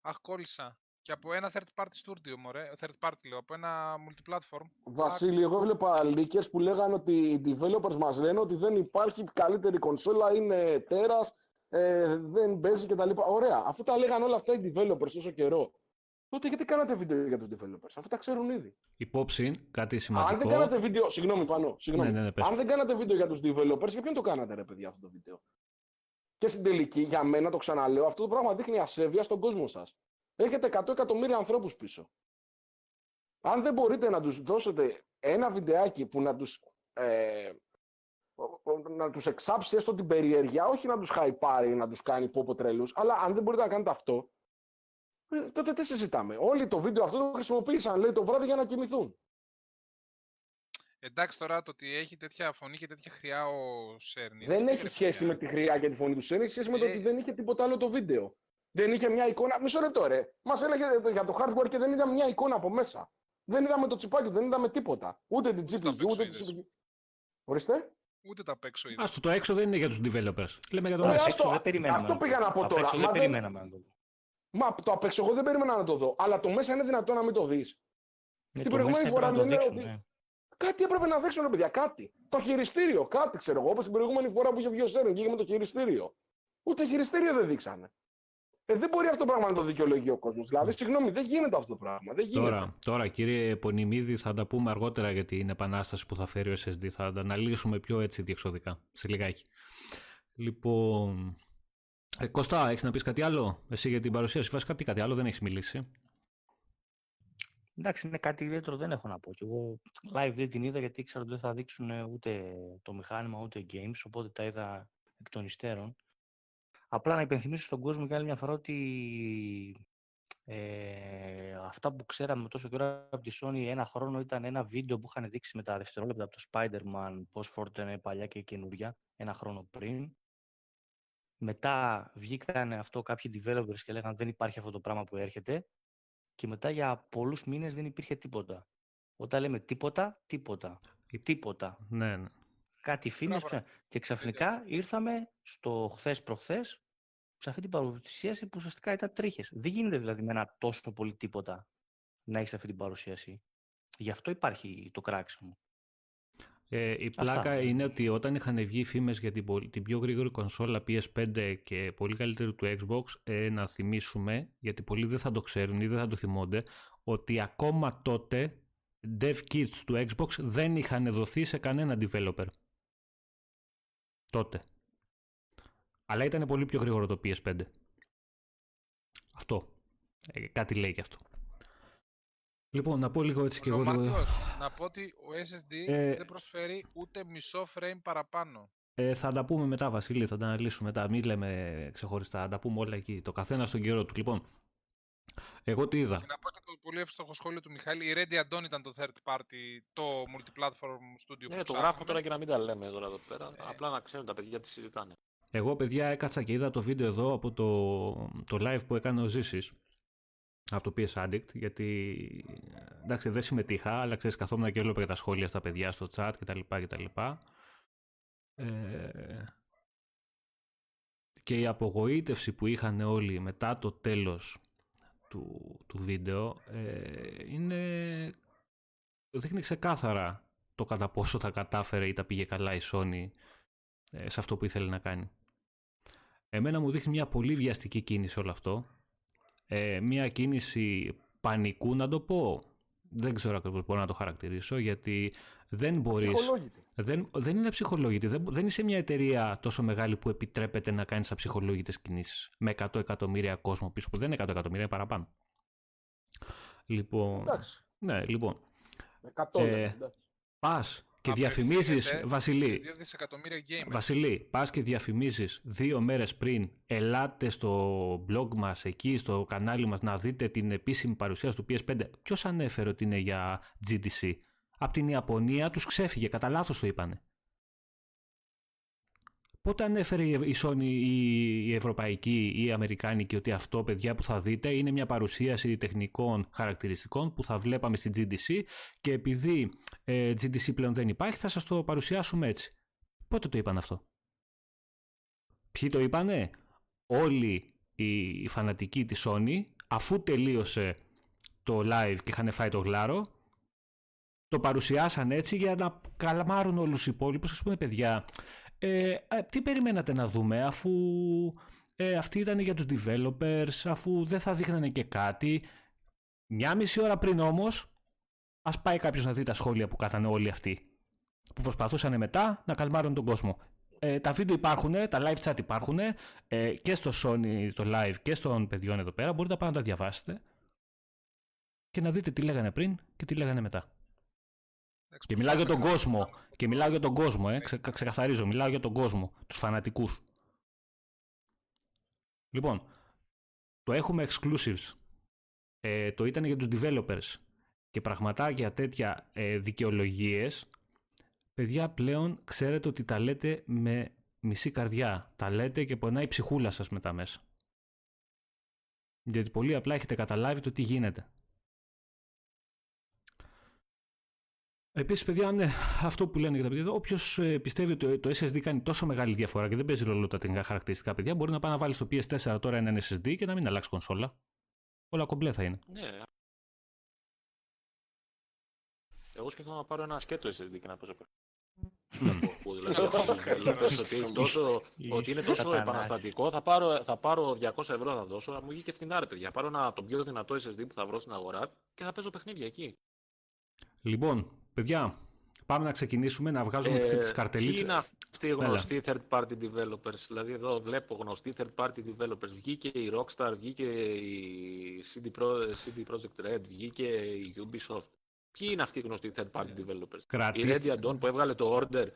αχ κόλλησα. Και από ένα third party studio, μωρέ, third party λέω, από ένα multiplatform. Βασίλη, εγώ έβλεπα leakers που λέγανε ότι οι developers μας λένε ότι δεν υπάρχει καλύτερη κονσόλα, είναι τέρας. Ε, δεν παίζει κτλ. Ωραία, αφού τα λέγανε όλα αυτά οι developers τόσο καιρό, τότε γιατί κάνατε βίντεο για τους developers, αφού τα ξέρουν ήδη. Υπόψη, κάτι σημαντικό. Αν δεν κάνατε βίντεο, συγγνώμη Πανώ, συγγνώμη. Ναι, ναι, ναι, αν δεν κάνατε βίντεο για τους developers, για ποιον το κάνατε ρε παιδιά αυτό το βίντεο? Και στην τελική, για μένα το ξαναλέω, αυτό το πράγμα δείχνει ασέβεια στον κόσμο σας. Έχετε εκατό εκατομμύρια ανθρώπους πίσω. Αν δεν μπορείτε να τους δώσετε ένα βιντεάκι που να τους, ε, να τους εξάψει έστω την περιέργεια, όχι να τους χαϊπάρει, να τους κάνει πόπο τρελούς, αλλά αν δεν μπορείτε να κάνετε αυτό, τότε τι συζητάμε? Όλοι το βίντεο αυτό το χρησιμοποίησαν, λέει, το βράδυ για να κοιμηθούν. Εντάξει, τώρα το ότι έχει τέτοια φωνή και τέτοια χρειά ο Σέρνη. Δεν έχει σχέση χρειά. Με τη χρειά και τη φωνή του Σέρνη, έχει σχέση ε... με το ότι δεν είχε τίποτα άλλο το βίντεο. Δεν είχε μια εικόνα. Μισό λεπτό, ρε. Μας έλεγε για το hardware και δεν είδαμε μια εικόνα από μέσα. Δεν είδαμε το τσιπάκι, δεν είδαμε τίποτα. Ούτε την τζι πι γιου, ούτε την τζι πι γιου. Ορίστε. Ούτε τα απ' έξω. Α, το έξω δεν είναι για τους developers. Λέμε για τον έξω. Αυτό, δεν περιμέναμε. Αυτό πήγα να πω τώρα. Δεν περιμέναμε να το δω. Μα το απ' έξω εγώ δεν περίμενα να το δω. Αλλά το μέσα είναι δυνατό να μην το δει. Την προηγούμενη φορά δεν είναι. Κάτι έπρεπε να δείξουν, παιδιά, κάτι. Το χειριστήριο, κάτι ξέρω εγώ. Όπως την προηγούμενη φορά που είχε βγει ο Σέρνη, και με το χειριστήριο. Ούτε χειριστήριο δεν δείξανε. Ε, δεν μπορεί αυτό το πράγμα να το δικαιολογεί ο κόσμος. Δηλαδή, συγγνώμη, δεν γίνεται αυτό το πράγμα. Δεν γίνεται. Τώρα, τώρα, κύριε Πονιμίδη, θα τα πούμε αργότερα για την επανάσταση που θα φέρει ο ες ες ντι. Θα τα αναλύσουμε πιο έτσι διεξοδικά. Σε λιγάκι. Λοιπόν. Ε, Κωστά, έχεις να πεις κάτι άλλο? Εσύ για την παρουσίαση, βασικά τι κάτι άλλο δεν έχεις μιλήσει. Εντάξει, είναι κάτι ιδιαίτερο, δεν έχω να πω. Και εγώ live δεν την είδα γιατί ήξερα ότι δεν θα δείξουν ούτε το μηχάνημα ούτε games, οπότε τα είδα εκ των υστέρων. Απλά να υπενθυμίσω στον κόσμο για άλλη μια φορά ότι ε, αυτά που ξέραμε τόσο καιρό από τη Sony ένα χρόνο ήταν ένα βίντεο που είχαν δείξει με τα δευτερόλεπτα από το Spider-Man, πώς φόρτωνε παλιά και καινούρια, ένα χρόνο πριν. Μετά βγήκαν αυτό κάποιοι developers και λέγανε δεν υπάρχει αυτό το πράγμα που έρχεται. Και μετά για πολλούς μήνες δεν υπήρχε τίποτα. Όταν λέμε τίποτα, τίποτα, τίποτα. Ναι, ναι. Κάτι φήμες και ξαφνικά ήρθαμε στο χθες προχθές σε αυτή την παρουσίαση που ουσιαστικά ήταν τρίχες. Δεν γίνεται δηλαδή με ένα τόσο πολύ τίποτα να έχεις αυτή την παρουσίαση. Γι' αυτό υπάρχει το κράξιμο. Ε, η πλάκα Αυτά. είναι ότι όταν είχαν βγει φήμες για την, την πιο γρήγορη κονσόλα πι ες φάιβ και πολύ καλύτερη του Xbox, ε, να θυμίσουμε, γιατί πολλοί δεν θα το ξέρουν ή δεν θα το θυμώνται, ότι ακόμα τότε dev kits του Xbox δεν είχαν δοθεί σε κανένα developer. Τότε. Αλλά ήταν πολύ πιο γρήγορο το πι ες φάιβ. Αυτό. Ε, κάτι λέει και αυτό. Λοιπόν, να πω λίγο έτσι και εγώ. Να πω ότι ο ες ες ντι ε, δεν προσφέρει ούτε μισό frame παραπάνω. Ε, θα τα πούμε μετά, Βασίλη, θα τα αναλύσουμε μετά. Μην λέμε ξεχωριστά, θα τα πούμε όλα εκεί. Το καθένα στον καιρό του. Λοιπόν, εγώ τι είδα. Και να πω και το πολύ εύστοχο σχόλιο του Μιχάλη. Η Ready Anton ήταν το third party, το multiplatform studio. Ναι, το γράφω τώρα και να μην τα λέμε τώρα εδώ πέρα. Ε. Απλά να ξέρουν τα παιδιά τι συζητάνε. Εγώ, παιδιά, έκατσα και είδα το βίντεο εδώ από το, το live που έκανε ο Ζήσης. Από το πι ες Addict, γιατί εντάξει δεν συμμετείχα, αλλά ξέρεις καθόμουν και έβλεπα για τα σχόλια στα παιδιά στο chat κτλ. κτλ. Ε... Και η απογοήτευση που είχαν όλοι μετά το τέλος του, του βίντεο ε, είναι... δείχνει ξεκάθαρα το κατά πόσο θα κατάφερε ή τα πήγε καλά η Sony ε, σε αυτό που ήθελε να κάνει. Εμένα μου δείχνει μια πολύ βιαστική κίνηση όλο αυτό. Ε, μια κίνηση πανικού να το πω, δεν ξέρω ακριβώς μπορώ να το χαρακτηρίσω γιατί δεν μπορείς, δεν, δεν είναι ψυχολόγητη, δεν, δεν είσαι μια εταιρεία τόσο μεγάλη που επιτρέπεται να κάνεις αψυχολόγητες κινήσεις με εκατό εκατομμύρια κόσμο πίσω που δεν είναι εκατό εκατομμύρια παραπάνω. Λοιπόν, εντάξει. ναι λοιπόν, εκατό, ε, πας και διαφημίζεις, Βασιλή, Βασιλή, πας και διαφημίζεις δύο μέρες πριν, ελάτε στο blog μας, εκεί στο κανάλι μας να δείτε την επίσημη παρουσίαση του πι ες φάιβ. Ποιος ανέφερε ότι είναι για τζι ντι σι? Από την Ιαπωνία τους ξέφυγε, κατά λάθος το είπανε. Πότε ανέφερε η Sony, η ευρωπαϊκή ή η αμερικάνικη ότι αυτό, παιδιά, που θα δείτε είναι μια παρουσίαση τεχνικών χαρακτηριστικών που θα βλέπαμε στην τζι ντι σι και επειδή ε, τζι ντι σι πλέον δεν υπάρχει θα σας το παρουσιάσουμε έτσι. Πότε το είπαν αυτό? Ποιοι το είπανε? Όλοι οι φανατικοί της Sony, αφού τελείωσε το live και είχαν φάει το γλάρο, το παρουσιάσαν έτσι για να καλαμάρουν όλους τους υπόλοιπους. Ας πούμε, παιδιά, Ε, τι περιμένατε να δούμε αφού ε, αυτοί ήταν για τους developers, αφού δεν θα δείχνανε και κάτι? Μια μισή ώρα πριν όμως, ας πάει κάποιος να δει τα σχόλια που κάθανε όλοι αυτοί, που προσπαθούσαν μετά να καλμάρουν τον κόσμο. Ε, τα βίντεο υπάρχουν, τα live chat υπάρχουν, ε, και στο Sony το live και στον παιδιών εδώ πέρα, μπορείτε να πάτε να τα διαβάσετε και να δείτε τι λέγανε πριν και τι λέγανε μετά. Και μιλάω για τον κόσμο, και μιλάω για τον κόσμο, ε, ξε, ξεκαθαρίζω, μιλάω για τον κόσμο, τους φανατικούς. Λοιπόν, το έχουμε exclusives, ε, το ήταν για τους developers και πραγματάκια τέτοια ε, δικαιολογίες, παιδιά πλέον ξέρετε ότι τα λέτε με μισή καρδιά, τα λέτε και πονάει η ψυχούλα σας μετά μέσα. Γιατί πολύ απλά έχετε καταλάβει το τι γίνεται. Επίσης, παιδιά, ναι, αυτό που λένε για τα παιδιά εδώ, όποιος πιστεύει ότι το ες ες ντι κάνει τόσο μεγάλη διαφορά και δεν παίζει ρόλο τα τεχνικά χαρακτηριστικά, παιδιά, μπορεί να πάει να βάλει στο πι ες φορ τώρα έναν ες ες ντι και να μην αλλάξει κονσόλα. Όλα κομπλέ θα είναι. Ναι. Εγώ σκέφτομαι να πάρω ένα σκέτο ες ες ντι και να παίζω πέρα. Ότι είναι τόσο επαναστατικό, θα πάρω διακόσια ευρώ θα δώσω, μου βγει και φθηνά ρε παιδιά. Πάρω τον πιο δυνατό ες ες ντι που θα βρω στην αγορά και θα παίζω παιχνίδια εκεί. Λοιπόν, παιδιά, πάμε να ξεκινήσουμε να βγάζουμε ε, τις καρτελίτσες. Είναι αυτοί οι γνωστοί third party developers, δηλαδή εδώ βλέπω γνωστοί third party developers. Βγήκε η Rockstar, βγήκε η σι ντι Projekt Red, βγήκε η Ubisoft. Ποιοι είναι αυτοί οι γνωστοί third party developers? Κρατήστε... Η Red Dawn που έβγαλε το Order.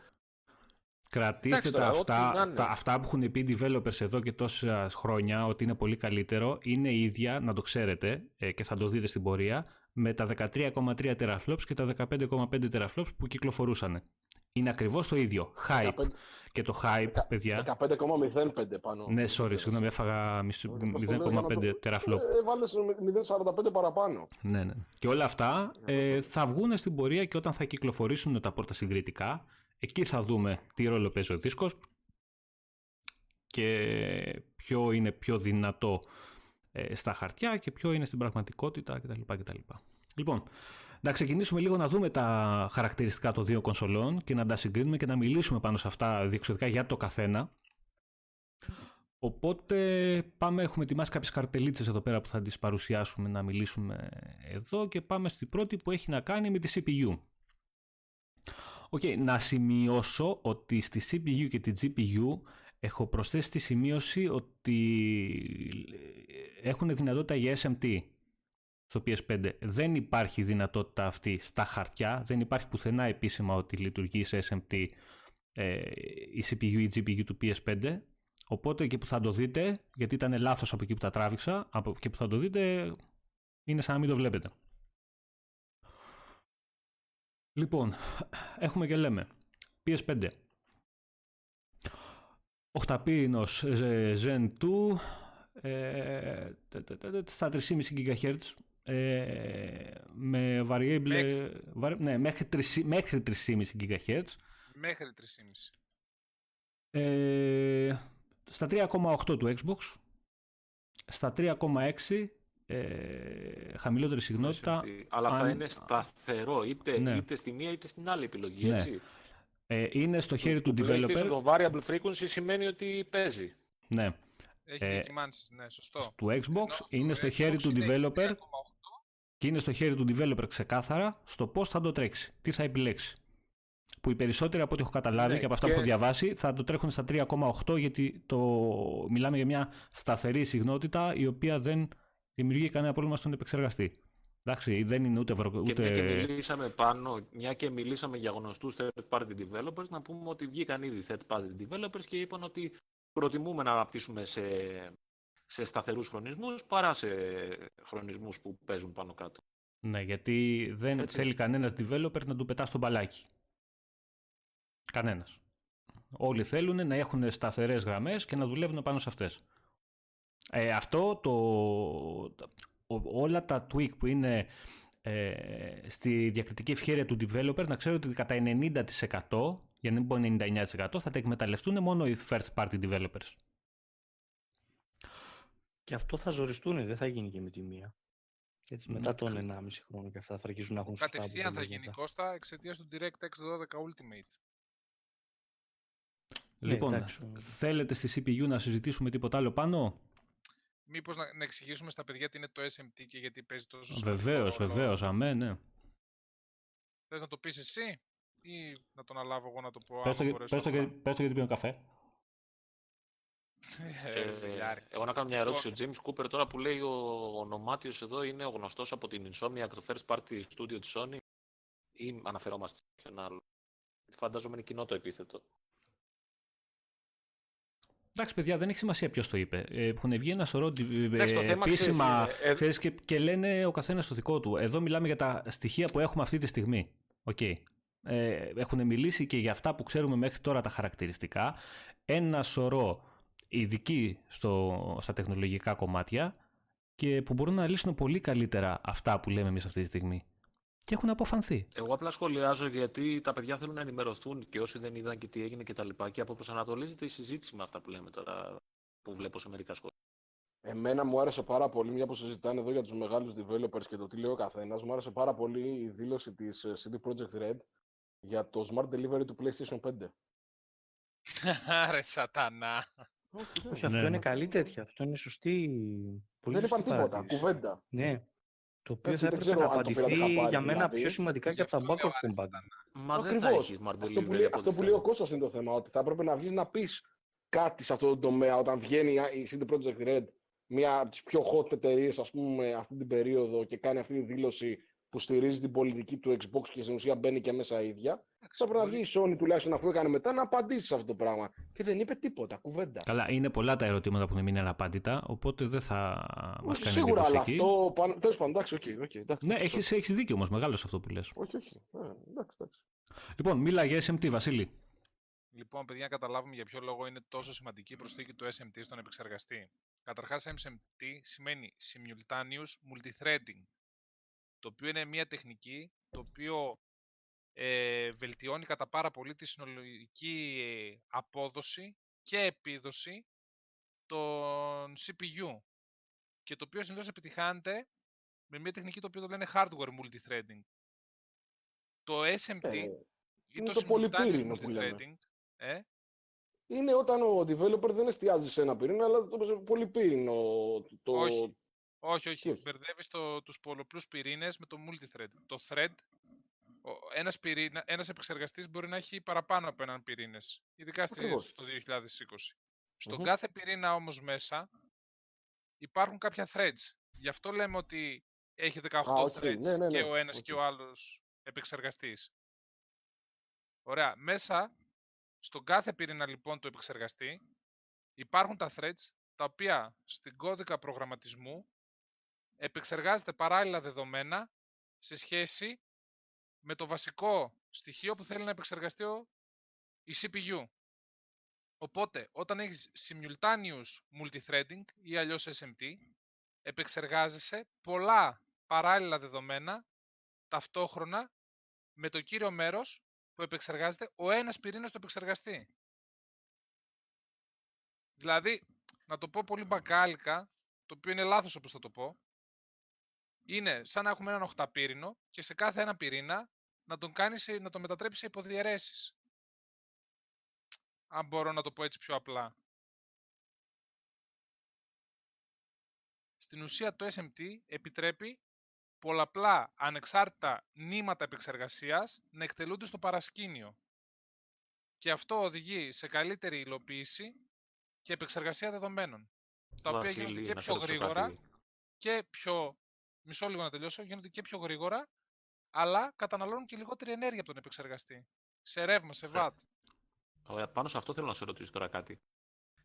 Κρατήστε τώρα, τα αυτά, τα, αυτά που έχουν πει οι developers εδώ και τόσα χρόνια ότι είναι πολύ καλύτερο, είναι ίδια, να το ξέρετε και θα το δείτε στην πορεία, με τα δεκατρία κόμμα τρία τεραφλόπς και τα δεκαπέντε κόμμα πέντε τεραφλόπς που κυκλοφορούσαν. Είναι ακριβώς το ίδιο. Hype. δεκαπέντε... Και το hype, δεκαπέντε, παιδιά. δεκαπέντε κόμμα μηδέν πέντε πάνω. Ναι, sorry, συγγνώμη, έφαγα μηδέν κόμμα πέντε τεραφλόπ. Έβαλες μηδέν κόμμα σαράντα πέντε παραπάνω. Ναι, ναι. Και όλα αυτά ε, θα βγουν στην πορεία και όταν θα κυκλοφορήσουν τα πρώτα συγκριτικά, εκεί θα δούμε τι ρόλο παίζει ο δίσκος και ποιο είναι πιο δυνατό στα χαρτιά και ποιο είναι στην πραγματικότητα κτλ, κτλ. Λοιπόν, να ξεκινήσουμε λίγο να δούμε τα χαρακτηριστικά των δύο κονσολών και να τα συγκρίνουμε και να μιλήσουμε πάνω σε αυτά διεξοδικά για το καθένα. Οπότε πάμε, έχουμε ετοιμάσει κάποιες καρτελίτσες εδώ πέρα που θα τις παρουσιάσουμε να μιλήσουμε εδώ και πάμε στην πρώτη που έχει να κάνει με τη σι πι γιου. Okay, να σημειώσω ότι στη σι πι γιου και τη τζι πι γιου έχω προσθέσει τη σημείωση ότι έχουν δυνατότητα για ες εμ τι στο πι ες φάιβ. Δεν υπάρχει δυνατότητα αυτή στα χαρτιά, δεν υπάρχει πουθενά επίσημα ότι λειτουργεί σε ες εμ τι ε, η σι πι γιου ή η τζι πι γιου του πι ες φάιβ. Οπότε και που θα το δείτε, γιατί ήταν λάθος από εκεί που τα τράβηξα, από εκεί που θα το δείτε είναι σαν να μην το βλέπετε. Λοιπόν, έχουμε και λέμε πι ες φάιβ. οκτώ πύρινος Zen δύο ε, στα τρία κόμμα πέντε γιγαχέρτζ ε, με variable μέχρι, βα, ναι, μέχρι τρία κόμμα πέντε γιγαχέρτζ μέχρι τρία κόμμα πέντε ε, στα τρία κόμμα οκτώ του Xbox, στα τρία κόμμα έξι Ε, χαμηλότερη συχνότητα. Αλλά αν... θα είναι σταθερό είτε, ναι. είτε στη μία είτε στην άλλη επιλογή, ναι. έτσι. Ε, είναι στο χέρι το, του το developer. Το variable frequency σημαίνει ότι παίζει. Ναι. Έχει ε, διακυμάνσεις, ναι, σωστό. Του Xbox Ενώ, είναι στο Xbox χέρι του developer τρία κόμμα οκτώ και είναι στο χέρι του developer ξεκάθαρα στο πώς θα το τρέξει, τι θα επιλέξει. Που οι περισσότεροι από ό,τι έχω καταλάβει ναι, και από αυτά και... που έχω διαβάσει θα το τρέχουν στα τρία κόμμα οκτώ γιατί το... μιλάμε για μια σταθερή συχνότητα η οποία δεν δημιουργεί κανένα πρόβλημα στον επεξεργαστή. Εντάξει, δεν είναι ούτε... Βρο... Και, ούτε... Μια και μιλήσαμε πάνω, μια και μιλήσαμε για γνωστούς third-party developers, να πούμε ότι βγήκαν ήδη third-party developers και είπαν ότι προτιμούμε να αναπτύσσουμε σε, σε σταθερούς χρονισμούς παρά σε χρονισμούς που παίζουν πάνω κάτω. Ναι, γιατί δεν Έτσι. θέλει κανένας developer να του πετά στο μπαλάκι. Κανένας. Όλοι θέλουν να έχουν σταθερές γραμμές και να δουλεύουν πάνω σε αυτές. Ε, αυτό το, όλα τα tweak που είναι ε, στη διακριτική ευχέρεια του developer, να ξέρετε ότι κατά ενενήντα τοις εκατό, για να μην πω ενενήντα εννέα τοις εκατό, θα τα εκμεταλλευτούν μόνο οι first party developers. Και αυτό θα ζοριστούν, δεν θα γίνει και με τη μία. Έτσι, μετά τον ενάμιση χρόνο και αυτά θα αρχίσουν να έχουν σωστά. Κατευθείαν θα γίνει Κώστα εξαιτίας του DirectX δώδεκα Ultimate. Λοιπόν, ναι, θέλετε στη σι πι γιου να συζητήσουμε τίποτα άλλο πάνω? μήπως να, να εξηγήσουμε στα παιδιά τι είναι το ες εμ τι και γιατί παίζει τόσο σωστά. Βεβαίως, βεβαίως, αμέ, ναι. Θες να το πεις εσύ ή να τον αλάβω εγώ να το πω, πες άμα μπορέσω. Πες το γιατί πίνω καφέ. ε, εγώ να κάνω μια ερώτηση. Ο James Cooper τώρα που λέει ο ονομάτιος εδώ είναι ο γνωστός από την Insomnia, το First Party Studio της Sony, ή αναφερόμαστε σε ένα άλλο? Φαντάζομαι είναι κοινό το επίθετο. Εντάξει, παιδιά, δεν έχει σημασία ποιος το είπε. Έχουν βγει ένα σωρό επίσημα ξέρεις, και, και λένε ο καθένας το δικό του. Εδώ μιλάμε για τα στοιχεία που έχουμε αυτή τη στιγμή. Okay. Ε, έχουν μιλήσει και για αυτά που ξέρουμε μέχρι τώρα τα χαρακτηριστικά. Ένα σωρό ειδικοί στο, στα τεχνολογικά κομμάτια και που μπορούν να λύσουν πολύ καλύτερα αυτά που λέμε εμείς αυτή τη στιγμή. Και έχουν αποφανθεί. Εγώ απλά σχολιάζω γιατί τα παιδιά θέλουν να ενημερωθούν και όσοι δεν είδαν και τι έγινε και τα λοιπά. Και αποπροσανατολίζεται η συζήτηση με αυτά που λέμε τώρα, που βλέπω σε μερικά σχόλια. Εμένα μου άρεσε πάρα πολύ, μια που συζητάνε εδώ για τους μεγάλους developers και το τι λέει ο καθένας, μου άρεσε πάρα πολύ η δήλωση της σι ντι Projekt Red για το Smart Delivery του PlayStation πέντε. Άρε σατανά. Όχι, αυτό είναι καλή τέτοια. Αυτό είναι σωστή. Δεν είπαν τίποτα. Κουβέντα. Το οποίο έτσι, θα έπρεπε να απαντηθεί πάρει, για μένα δηλαδή, πιο σημαντικά και από τα back of the band. Ακριβώς. Αυτό που, λέει, αυτό που λέει ο Κώστας είναι το θέμα, ότι θα έπρεπε να βγεις να πεις κάτι σε αυτό το τομέα όταν βγαίνει η σι ντι Projekt Red, μία από τις πιο hot εταιρείες, ας πούμε, αυτή την περίοδο και κάνει αυτή τη δήλωση που στηρίζει την πολιτική του Xbox και στην ουσία μπαίνει και μέσα η ίδια. Θα πρέπει να βγει η Sony τουλάχιστον αφού έκανε μετά να απαντήσει σε αυτό το πράγμα. Και δεν είπε τίποτα, κουβέντα. Καλά, είναι πολλά τα ερωτήματα που μείνουν αναπάντητα, οπότε δεν θα μας κάνει σίγουρα, αλλά αυτό. Τέλος πάντων, εντάξει, οκ. Ναι, έχεις δίκιο όμως, μεγάλο αυτό που λες. Όχι, όχι. Ε, εντάξει, εντάξει. Λοιπόν, μίλα για ες εμ τι, Βασίλη. Λοιπόν, παιδιά, να καταλάβουμε για ποιο λόγο είναι τόσο σημαντική η προσθήκη του ες εμ τι στον επεξεργαστή. Καταρχάς, ες εμ τι σημαίνει Simultaneous Multithreading, το οποίο είναι μια τεχνική το οποίο ε, βελτιώνει κατά πάρα πολύ τη συνολική απόδοση και επίδοση των σι πι γιου και το οποίο συνήθως επιτυχάνεται με μια τεχνική το οποίο το λένε hardware multithreading. Το ες εμ τι ε, ή το, το simultaneous multithreading ε? είναι όταν ο developer δεν εστιάζει σε ένα πυρήνα αλλά το πολυπύρινο. Το... Όχι. Όχι, όχι. Μπερδεύεις το, τους πολλαπλούς πυρήνες με το multithread. Το thread, ένας, πυρίνα, ένας επεξεργαστής μπορεί να έχει παραπάνω από έναν πυρήνες, ειδικά στη, στο δύο χιλιάδες είκοσι. Στον mm-hmm. κάθε πυρήνα όμως μέσα υπάρχουν κάποια threads. Γι' αυτό λέμε ότι έχει δεκαοκτώ ah, okay. threads ναι, ναι, ναι. και ο ένας okay. και ο άλλος επεξεργαστής. Ωραία. Μέσα στον κάθε πυρήνα λοιπόν του επεξεργαστή υπάρχουν τα threads τα οποία στην κώδικα προγραμματισμού επεξεργάζεται παράλληλα δεδομένα σε σχέση με το βασικό στοιχείο που θέλει να επεξεργαστεί η σι πι γιου. Οπότε, όταν έχεις simultaneous multithreading ή αλλιώς ες εμ τι, επεξεργάζεσαι πολλά παράλληλα δεδομένα ταυτόχρονα με το κύριο μέρος που επεξεργάζεται ο ένας πυρήνας του επεξεργαστή. Δηλαδή, να το πω πολύ μπακάλικα, το οποίο είναι λάθος όπως θα το πω, είναι σαν να έχουμε έναν οχταπύρινο και σε κάθε ένα πυρήνα να τον, κάνεις, να τον μετατρέψεις σε υποδιαιρέσεις. Αν μπορώ να το πω έτσι πιο απλά. Στην ουσία το ες εμ τι επιτρέπει πολλαπλά ανεξάρτητα νήματα επεξεργασίας να εκτελούνται στο παρασκήνιο. Και αυτό οδηγεί σε καλύτερη υλοποίηση και επεξεργασία δεδομένων. Τα Βασίλη, οποία γίνονται και πιο γρήγορα κάτι. και πιο... Μισό λίγο να τελειώσω, γίνονται και πιο γρήγορα, αλλά καταναλώνουν και λιγότερη ενέργεια από τον επεξεργαστή. Σε ρεύμα, σε βατ. Ωραία, πάνω σε αυτό θέλω να σε ρωτήσω τώρα κάτι.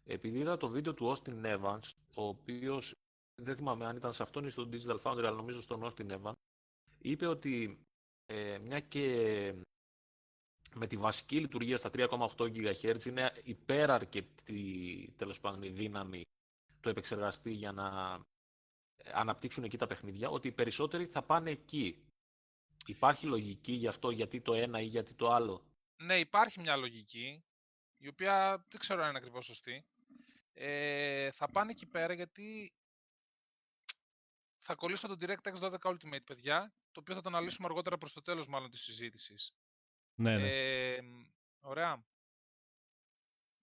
Επειδή είδα το βίντεο του Austin Evans, ο οποίος, δεν θυμάμαι αν ήταν σε αυτόν ή στο Digital Foundry, αλλά νομίζω στον Austin Evans, είπε ότι ε, μια και με τη βασική λειτουργία στα τρία κόμμα οκτώ γιγαχέρτζ είναι υπεραρκετή, τέλος πάντων, η δύναμη του επεξεργαστή για να αναπτύξουν εκεί τα παιχνίδια, ότι οι περισσότεροι θα πάνε εκεί. Υπάρχει λογική γι' αυτό, γιατί το ένα ή γιατί το άλλο? Ναι, υπάρχει μια λογική, η οποία δεν ξέρω αν είναι ακριβώς σωστή. Ε, θα πάνε εκεί πέρα γιατί θα κολλήσω τον DirectX δώδεκα Ultimate, παιδιά, το οποίο θα το αναλύσουμε αργότερα προς το τέλος μάλλον της συζήτησης. Ναι, ναι. Ε, ωραία.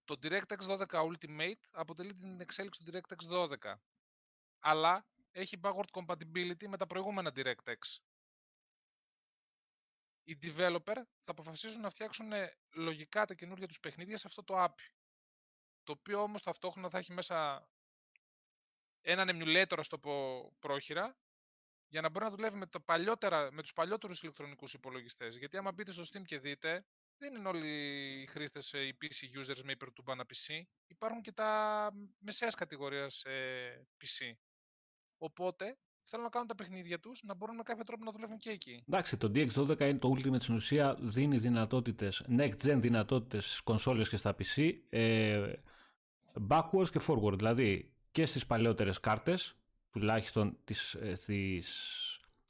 Το DirectX δώδεκα Ultimate αποτελεί την εξέλιξη του DirectX δώδεκα. αλλά έχει backward compatibility με τα προηγούμενα DirectX. Οι developer θα αποφασίσουν να φτιάξουν λογικά τα καινούργια τους παιχνίδια σε αυτό το έι πι άι. Το οποίο όμως ταυτόχρονα θα έχει μέσα έναν emulator, ας το πω πρόχειρα, για να μπορεί να δουλεύει με, το παλιότερα, με τους παλιότερους ηλεκτρονικούς υπολογιστές. Γιατί άμα μπείτε στο Steam και δείτε, δεν είναι όλοι οι χρήστες, οι πι σι users με υπερτούμπανα πι σι. Υπάρχουν και τα μεσαίας κατηγορίας πι σι. Οπότε θέλουν να κάνουν τα παιχνίδια τους, να μπορούν με κάποιο τρόπο να δουλεύουν και εκεί. Εντάξει, το ντι εξ δώδεκα είναι το Ultimate, στην ουσία δίνει δυνατότητες, next-gen δυνατότητες στις κονσόλες και στα πι σι, ε, backwards και forward, δηλαδή και στις παλαιότερες κάρτες, τουλάχιστον τις, στις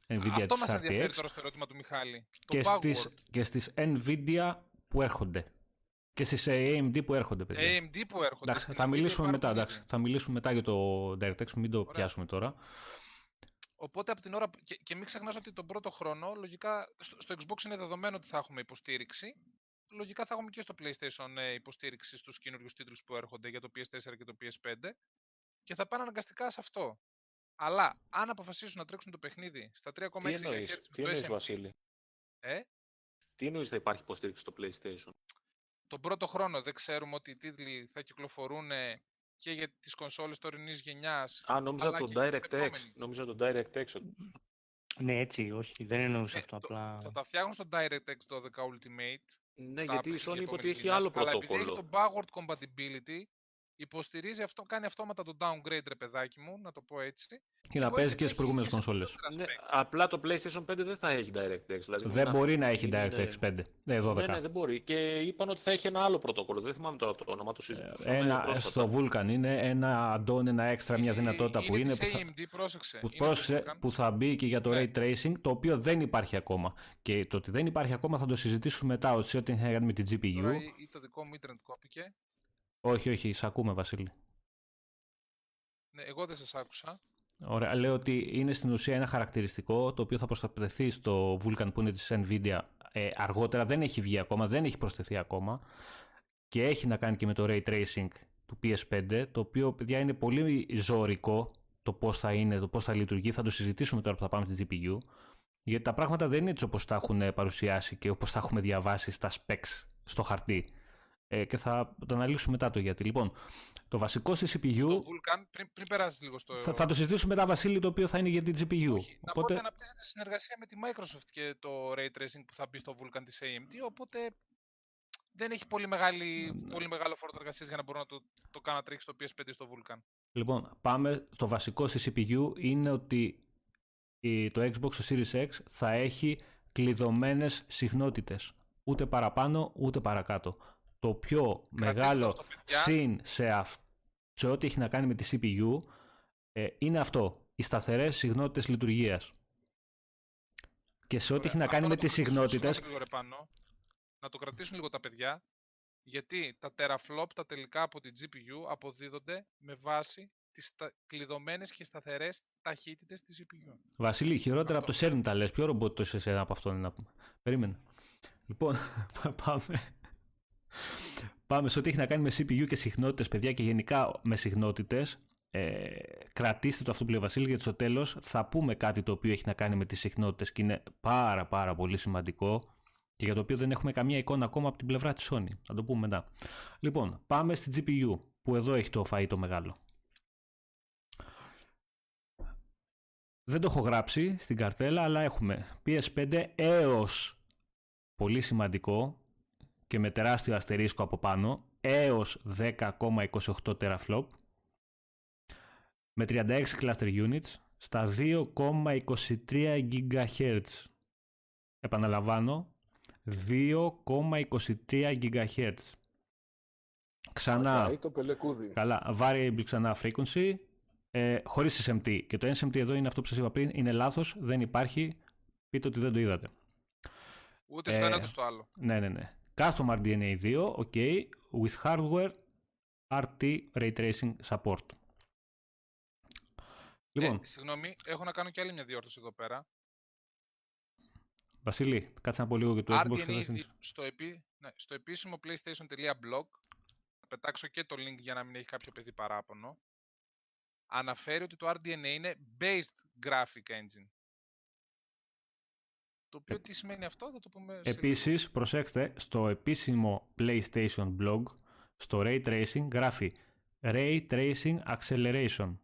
Nvidia. Αυτό μας ενδιαφέρει τώρα στο ερώτημα του Μιχάλη. Και στις, και στις Nvidia που έρχονται. Και στις έι εμ ντι που έρχονται, παιδιά. έι εμ ντι που έρχονται. Εντάξει, θα, μιλήσουμε μετά, εντάξει, θα μιλήσουμε μετά για το DirectX, μην το Ωραία. Πιάσουμε τώρα. Οπότε από την ώρα. Και, και μην ξεχνάς ότι τον πρώτο χρόνο, λογικά στο, στο Xbox είναι δεδομένο ότι θα έχουμε υποστήριξη. Λογικά θα έχουμε και στο PlayStation ε, υποστήριξη στους καινούριους τίτλους που έρχονται για το πι ες φορ και το πι ες φάιβ. Και θα πάνε αναγκαστικά σε αυτό. Αλλά αν αποφασίσουν να τρέξουν το παιχνίδι στα τρία κόμμα έξι GHz. Τι εννοείς, Βασίλη? Ε? Τι εννοείς θα υπάρχει υποστήριξη στο PlayStation? Τον πρώτο χρόνο δεν ξέρουμε ότι οι τίτλοι θα κυκλοφορούν και για τις κονσόλες τωρινής γενιάς. Α, νόμιζα το DirectX. Νόμιζα το DirectX. Ναι, έτσι, όχι. Δεν εννοούσα αυτό απλά. Θα τα φτιάχνουν στο DirectX δώδεκα Ultimate. Ναι, γιατί η Sony είπε ότι έχει άλλο πρωτόκολλο. Αλλά επειδή το backward compatibility υποστηρίζει αυτό, κάνει αυτόματα το downgrade, ρε παιδάκι μου, να το πω έτσι. Και να παίζει και στις προηγούμενες κονσόλες. Ναι, απλά το PlayStation πέντε δεν θα έχει DirectX. Δηλαδή δεν να... μπορεί να έχει DirectX πέντε. Ναι, δώδεκα. Ναι, ναι, δεν μπορεί. Και είπαν ότι θα έχει ένα άλλο πρωτόκολλο. Δεν θυμάμαι τώρα το όνομα του συζητήματος. Στο Vulkan είναι ένα add-on, ένα έξτρα, μια δυνατότητα είναι που είναι. Της έι εμ ντι, που θα... πρόσεξε, που, πρόσεξε, που θα μπει και για το ναι. Ray Tracing, το οποίο δεν υπάρχει ακόμα. Και το ότι δεν υπάρχει ακόμα θα το συζητήσουμε μετά, ό,τι έχει να κάνει με την τζι πι γιου. Τώρα, ή το δικό μου internet κόπηκε. Όχι, όχι, σε ακούμε, Βασίλη. Ναι, εγώ δεν σας άκουσα. Ωραία, λέω ότι είναι στην ουσία ένα χαρακτηριστικό το οποίο θα προστατευτεί στο Vulkan που είναι της Nvidia ε, αργότερα. Δεν έχει βγει ακόμα, δεν έχει προσθεθεί ακόμα και έχει να κάνει και με το Ray Tracing του πι ες φάιβ, το οποίο, παιδιά, είναι πολύ ζωρικό το πώς θα είναι, το πώς θα λειτουργεί. Θα το συζητήσουμε τώρα που θα πάμε στη τζι πι γιου, γιατί τα πράγματα δεν είναι έτσι όπως τα έχουν παρουσιάσει και όπως τα έχουμε διαβάσει στα specs στο χαρτί. Και θα το αναλύσουμε μετά το γιατί. Λοιπόν, το βασικό στη σι πι γιου. Στο Vulkan, πριν, πριν περάσεις λίγο στο. Θα, θα το συζητήσουμε μετά, Βασίλη, το οποίο θα είναι για την τζι πι γιου. Όχι, οπότε... Να πω ότι αναπτύσσεται συνεργασία με τη Microsoft και το Ray Tracing που θα μπει στο Vulkan της έι εμ ντι. Οπότε δεν έχει πολύ, μεγάλη, ναι. πολύ μεγάλο φόρτο εργασίας για να μπορώ να το, το κάνω να τρέξει το πι ες φάιβ στο Vulkan. Λοιπόν, πάμε. Το βασικό στη σι πι γιου είναι ότι το Xbox Series X θα έχει κλειδωμένες συχνότητες. Ούτε παραπάνω, ούτε παρακάτω. Το πιο Κρατήστε μεγάλο συν σε, αυ... σε ό,τι έχει να κάνει με τη σι πι γιου ε, είναι αυτό. Οι σταθερές συχνότητες λειτουργίας. Και σε ό,τι έχει να κάνει με τις συχνότητες... Λίγο, ρε, πάνω. Να το κρατήσουν λίγο τα παιδιά, γιατί τα teraflop, τα τελικά από την τζι πι γιου αποδίδονται με βάση τις τα... κλειδωμένες και σταθερές ταχύτητες της τζι πι γιου. Βασίλη, χειρότερα αυτό. Από το Cerny τα λες. Ποιο ρομπότ το είσαι από αυτόν να πούμε. Περίμενε. Λοιπόν, πάμε... Πάμε σε ό,τι έχει να κάνει με σι πι γιου και συχνότητες, παιδιά, και γενικά με συχνότητες. Ε, κρατήστε το αυτό που λέει ο Βασίλης, γιατί στο τέλος θα πούμε κάτι το οποίο έχει να κάνει με τις συχνότητες και είναι πάρα πάρα πολύ σημαντικό και για το οποίο δεν έχουμε καμία εικόνα ακόμα από την πλευρά της Sony. Θα το πούμε μετά. Λοιπόν, πάμε στη τζι πι γιου που εδώ έχει το φαΐ το μεγάλο. Δεν το έχω γράψει στην καρτέλα, αλλά έχουμε πι ες φάιβ έως, πολύ σημαντικό και με τεράστιο αστερίσκο από πάνω, έως δέκα κόμμα είκοσι οκτώ teraflop, με τριάντα έξι cluster units, στα δύο κόμμα είκοσι τρία GHz. Επαναλαμβάνω, δύο κόμμα είκοσι τρία GHz. Ξανά, καλά, variable ξανά frequency, ε, χωρίς ες εμ τι. Και το ες εμ τι εδώ είναι αυτό που σας είπα πριν, είναι λάθος, δεν υπάρχει, πείτε ότι δεν το είδατε. Ούτε στο ένα ούτε στο άλλο. Ναι, ναι, ναι. Custom αρ ντι εν έι δύο, ok, with hardware αρ τι Ray Tracing Support. Λοιπόν, ε, συγγνώμη, έχω να κάνω και άλλη μια διόρθωση εδώ πέρα. Βασίλη, κάτσε να πω λίγο για το Xbox. αρ ντι εν έι στο, επί, ναι, στο επίσημο PlayStation.blog, θα πετάξω και το link για να μην έχει κάποιο παιδί παράπονο. αναφέρει ότι το αρ ντι εν έι είναι Based Graphic Engine. Το οποίο τι σημαίνει αυτό, θα το πούμε... Επίσης, σε... προσέξτε, στο επίσημο PlayStation blog, στο Ray Tracing, γράφει Ray Tracing Acceleration.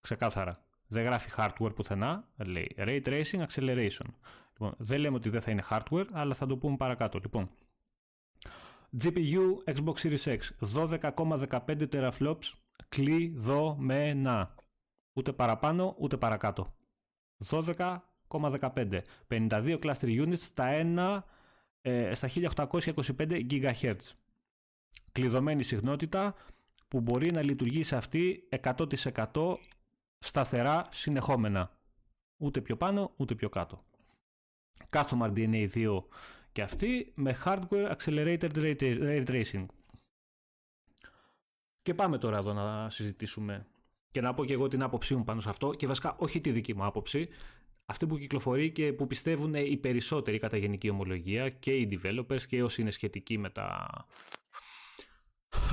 Ξεκάθαρα. Δεν γράφει hardware πουθενά, λέει Ray Tracing Acceleration. Λοιπόν, δεν λέμε ότι δεν θα είναι hardware, αλλά θα το πούμε παρακάτω. Λοιπόν, τζι πι γιου Xbox Series X, δώδεκα κόμμα δεκαπέντε teraflops, κλειδωμένα. Ούτε παραπάνω, ούτε παρακάτω. δώδεκα κόμμα δεκαπέντε. πενήντα δύο cluster units στα, ένα, ε, στα χίλια οκτακόσια είκοσι πέντε GHz. Κλειδωμένη συχνότητα που μπορεί να λειτουργήσει αυτή εκατό τοις εκατό σταθερά συνεχόμενα. Ούτε πιο πάνω, ούτε πιο κάτω. Custom αρ ντι εν έι δύο και αυτή με hardware accelerated ray tracing. Και πάμε τώρα εδώ να συζητήσουμε και να πω και εγώ την άποψή μου πάνω σε αυτό και βασικά όχι τη δική μου άποψη, αυτή που κυκλοφορεί και που πιστεύουν οι περισσότεροι κατά γενική ομολογία και οι developers και όσοι είναι σχετικοί με τα,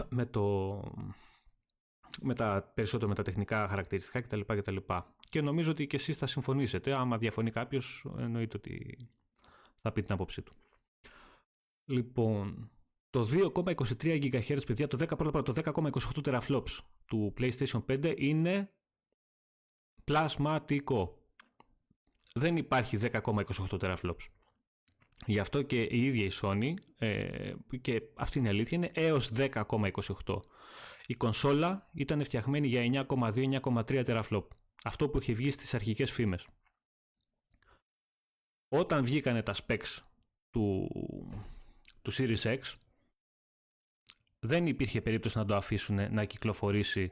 με το... με τα περισσότερο με τα τεχνικά χαρακτηριστικά κτλ. κτλ. Και νομίζω ότι και εσείς θα συμφωνήσετε. Άμα διαφωνεί κάποιος, εννοείται ότι θα πει την άποψή του. Λοιπόν, το δύο κόμμα είκοσι τρία GHz, παιδιά, το δέκα κόμμα είκοσι οκτώ teraflops του PlayStation πέντε είναι πλασματικό. Δεν υπάρχει δέκα κόμμα είκοσι οκτώ teraflops. Γι' αυτό και η ίδια η Sony, ε, και αυτή είναι η αλήθεια, είναι έως δέκα κόμμα είκοσι οκτώ. Η κονσόλα ήταν φτιαχμένη για εννιά κόμμα δύο με εννιά κόμμα τρία teraflop. Αυτό που είχε βγει στις αρχικές φήμες. Όταν βγήκανε τα specs του, του Series X, δεν υπήρχε περίπτωση να το αφήσουν να κυκλοφορήσει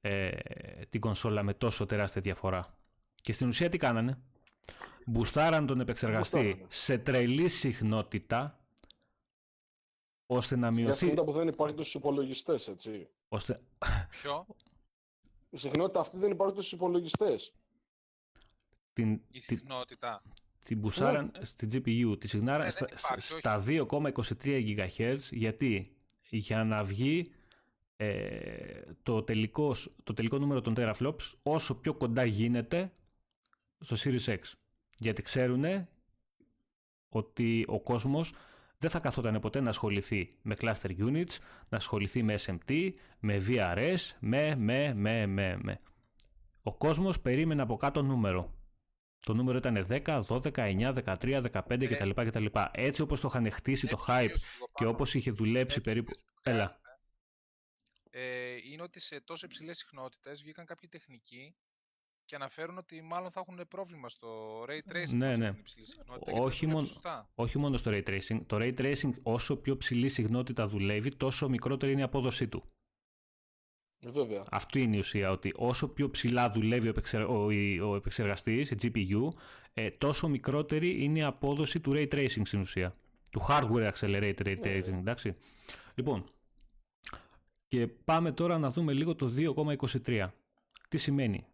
ε, την κονσόλα με τόσο τεράστια διαφορά. Και στην ουσία τι κάνανε? Μπουστάραν τον επεξεργαστή Μπουστάρανε. σε τρελή συχνότητα, ώστε να μειωθεί... συχνότητα που δεν υπάρχει στους υπολογιστές, έτσι. Ώστε... Ποιο? Η συχνότητα αυτή δεν υπάρχει στους υπολογιστές. Την... Η συχνότητα. Την μπουσάραν ναι. στην τζι πι γιου, τη συχνάρα ναι, στα, στα δύο κόμμα είκοσι τρία GHz, γιατί για να βγει ε, το, τελικός, το τελικό νούμερο των teraflops όσο πιο κοντά γίνεται στο Series X. Γιατί ξέρουνε ότι ο κόσμος δεν θα καθόταν ποτέ να ασχοληθεί με cluster units, να ασχοληθεί με ες εμ τι, με βι αρ ες, με, με, με, με, με. Ο κόσμος περίμενε από κάτω νούμερο. Το νούμερο ήταν δέκα, δώδεκα, εννιά, δεκατρία, δεκαπέντε κτλ. κτλ. Έτσι όπως το είχαν χτίσει το hype και όπως είχε δουλέψει περίπου... Έλα. Ε, είναι ότι σε τόσο υψηλές συχνότητες βγήκαν κάποιοι τεχνικοί και αναφέρουν ότι μάλλον θα έχουν πρόβλημα στο Ray Tracing. Ναι, ναι. Όχι, μον, όχι μόνο στο Ray Tracing. Το Ray Tracing όσο πιο ψηλή συχνότητα δουλεύει, τόσο μικρότερη είναι η απόδοσή του. Βέβαια. Αυτή είναι η ουσία, ότι όσο πιο ψηλά δουλεύει ο, επεξεργα... ο, ο επεξεργαστής, η τζι πι γιου, ε, τόσο μικρότερη είναι η απόδοση του Ray Tracing στην ουσία. Του Hardware Accelerated Ray Tracing, yeah. εντάξει. Λοιπόν, και πάμε τώρα να δούμε λίγο το δύο κόμμα είκοσι τρία. Τι σημαίνει?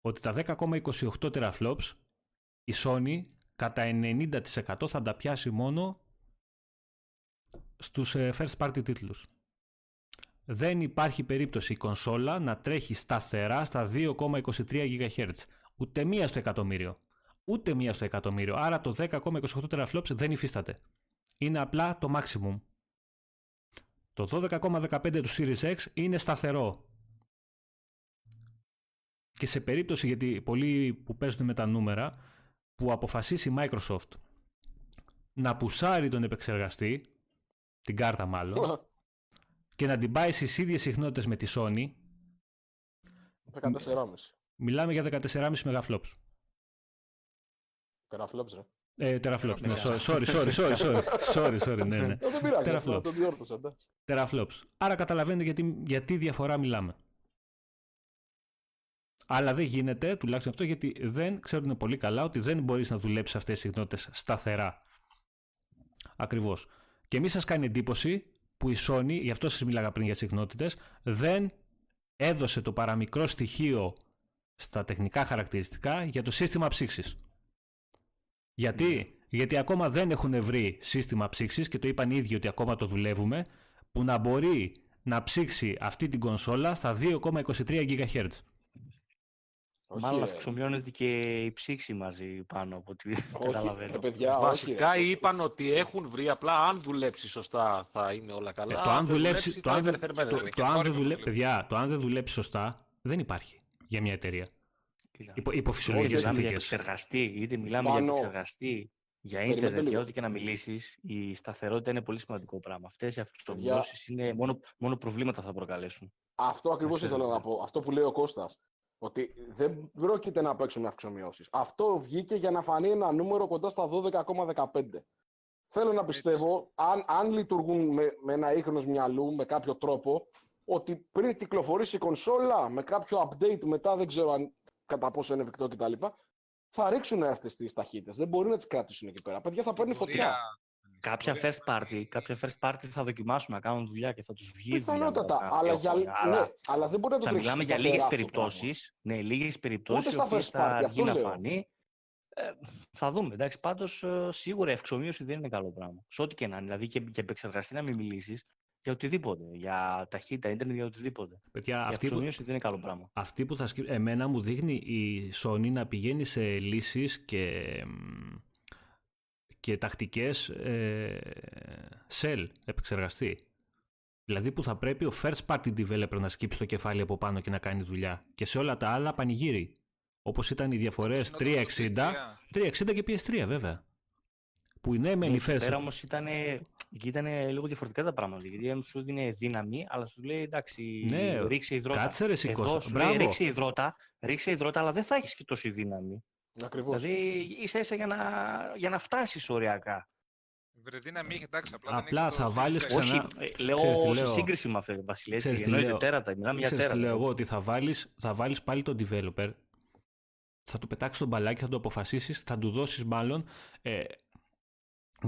Ότι τα δέκα κόμμα είκοσι οκτώ teraflops η Sony κατά ενενήντα τοις εκατό θα τα πιάσει μόνο στους first party τίτλους. Δεν υπάρχει περίπτωση η κονσόλα να τρέχει σταθερά στα δύο κόμμα είκοσι τρία GHz. Ούτε μία στο εκατομμύριο. Ούτε μία στο εκατομμύριο. Άρα το δέκα κόμμα είκοσι οκτώ teraflops δεν υφίσταται. Είναι απλά το maximum. Το δώδεκα κόμμα δεκαπέντε του Series X είναι σταθερό. Και σε περίπτωση, γιατί πολλοί που παίζουν με τα νούμερα, που αποφασίσει η Microsoft να πουσάρει τον επεξεργαστή, την κάρτα μάλλον, και να την πάει στις ίδιες συχνότητες με τη Sony, δεκατέσσερα κόμμα πέντε. Μιλάμε για δεκατέσσερα κόμμα πέντε μεγαφλόπς. Τεραφλόπς, ρε. Ε, τεραφλόπς, ναι, sorry, sorry, sorry, sorry, sorry, sorry, ναι, ναι. Δεν πειράζει, τεραφλόπς. Άρα καταλαβαίνετε γιατί, γιατί διαφορά μιλάμε. Αλλά δεν γίνεται, τουλάχιστον αυτό, γιατί δεν ξέρουν πολύ καλά ότι δεν μπορείς να δουλέψεις αυτές τις συχνότητες σταθερά. Ακριβώς. Και μη σας κάνει εντύπωση που η Sony, γι' αυτό σας μιλάγα πριν για τις συχνότητες, δεν έδωσε το παραμικρό στοιχείο στα τεχνικά χαρακτηριστικά για το σύστημα ψήξης. Γιατί, mm. γιατί ακόμα δεν έχουν βρει σύστημα ψήξης και το είπαν οι ίδιοι ότι ακόμα το δουλεύουμε, που να μπορεί να ψήξει αυτή την κονσόλα στα δύο κόμμα είκοσι τρία γκιγκαχέρτζ. Μάλλον αυξομειώνεται και η ψήξη μαζί πάνω από ό,τι καταλαβαίνω. Παιδιά, βασικά όχι, είπαν ότι έχουν βρει, απλά αν δουλέψει σωστά θα είναι όλα καλά. Ε, το αν δουλέψει, το αν δεν δουλέψει σωστά δεν υπάρχει για μια εταιρεία. Υπό, υπό φυσιολογικές συνθήκες. Μιλάμε για επεξεργαστή, είτε μιλάμε Μάνο. για επεξεργαστή, για ίντερνετ, για ό,τι και να μιλήσεις, η σταθερότητα είναι πολύ σημαντικό πράγμα. Αυτές οι αυξομοιώσεις είναι μόνο, μόνο προβλήματα θα προκαλέσουν. Αυτό ακριβώς ήθελα να πω. Αυτό που λέει ο Κώστας. Ότι δεν πρόκειται να παίξουν αυξομοιώσεις. Αυτό βγήκε για να φανεί ένα νούμερο κοντά στα δώδεκα κόμμα δεκαπέντε. Θέλω να πιστεύω, αν, αν λειτουργούν με, με ένα ίχνος μυαλού, με κάποιο τρόπο, ότι πριν κυκλοφορήσει η κονσόλα, με κάποιο update μετά, δεν ξέρω αν, κατά πόσο είναι εφικτό κτλ., θα ρίξουν αυτές τις ταχύτητες. Δεν μπορεί να τις κρατήσουν εκεί πέρα. Παιδιά, θα παίρνει φωτιά. Κάποια first party, κάποια first party θα δοκιμάσουν να κάνουν δουλειά και θα τους βγει. Πιθανότατα, αλλά, για... ναι, αλλά... αλλά δεν μπορεί να το τρέξει. Μιλάμε για λίγες περιπτώσεις. Ναι, λίγες περιπτώσεις που θα βγει να φανεί. Ε, θα δούμε. Εντάξει, πάντως σίγουρα η ευξομοίωση δεν είναι καλό πράγμα. Σε ό,τι και να είναι. Δηλαδή και, και επεξεργαστή να μην μιλήσεις για οτιδήποτε. Για ταχύτητα, ίντερνετ, για οτιδήποτε. Παιδιά, η ευξομοίωση που... δεν είναι καλό πράγμα. Αυτή που θα σκ... Εμένα μου δείχνει η Sony να πηγαίνει σε λύσεις και. και τακτικές ε, shell επεξεργαστή. Δηλαδή που θα πρέπει ο first party developer να σκύψει το κεφάλι από πάνω και να κάνει δουλειά. Και σε όλα τα άλλα πανηγύρι. Όπως ήταν οι διαφορές τριακόσια εξήντα και πι ες τρία βέβαια. Που είναι μεν η first. Πέρα όμως ήταν λίγο διαφορετικά τα πράγματα. Γιατί σου δίνει δύναμη, αλλά σου λέει εντάξει, ναι, ρίξε υδρότα. Κάτσε ρε σηκώστε. Ρίξε υδρότα, ρίξε υδρότα, αλλά δεν θα έχεις και τόση δύναμη. Ακριβώς. Δηλαδή ίσα ίσα για να, για να φτάσεις ωριακά. Βρε δύναμη είχε, εντάξει, απλά, απλά θα βάλεις ξανά... Όχι, λέω σε λέω... σύγκριση με αυτό, Βασιλέ, εννοείται τέρατα, μιλάμε για τέρατα. Λέω εγώ ότι θα βάλεις, θα βάλεις πάλι τον developer, θα του πετάξεις τον μπαλάκι, θα το αποφασίσεις, θα του δώσεις μάλλον... Ε,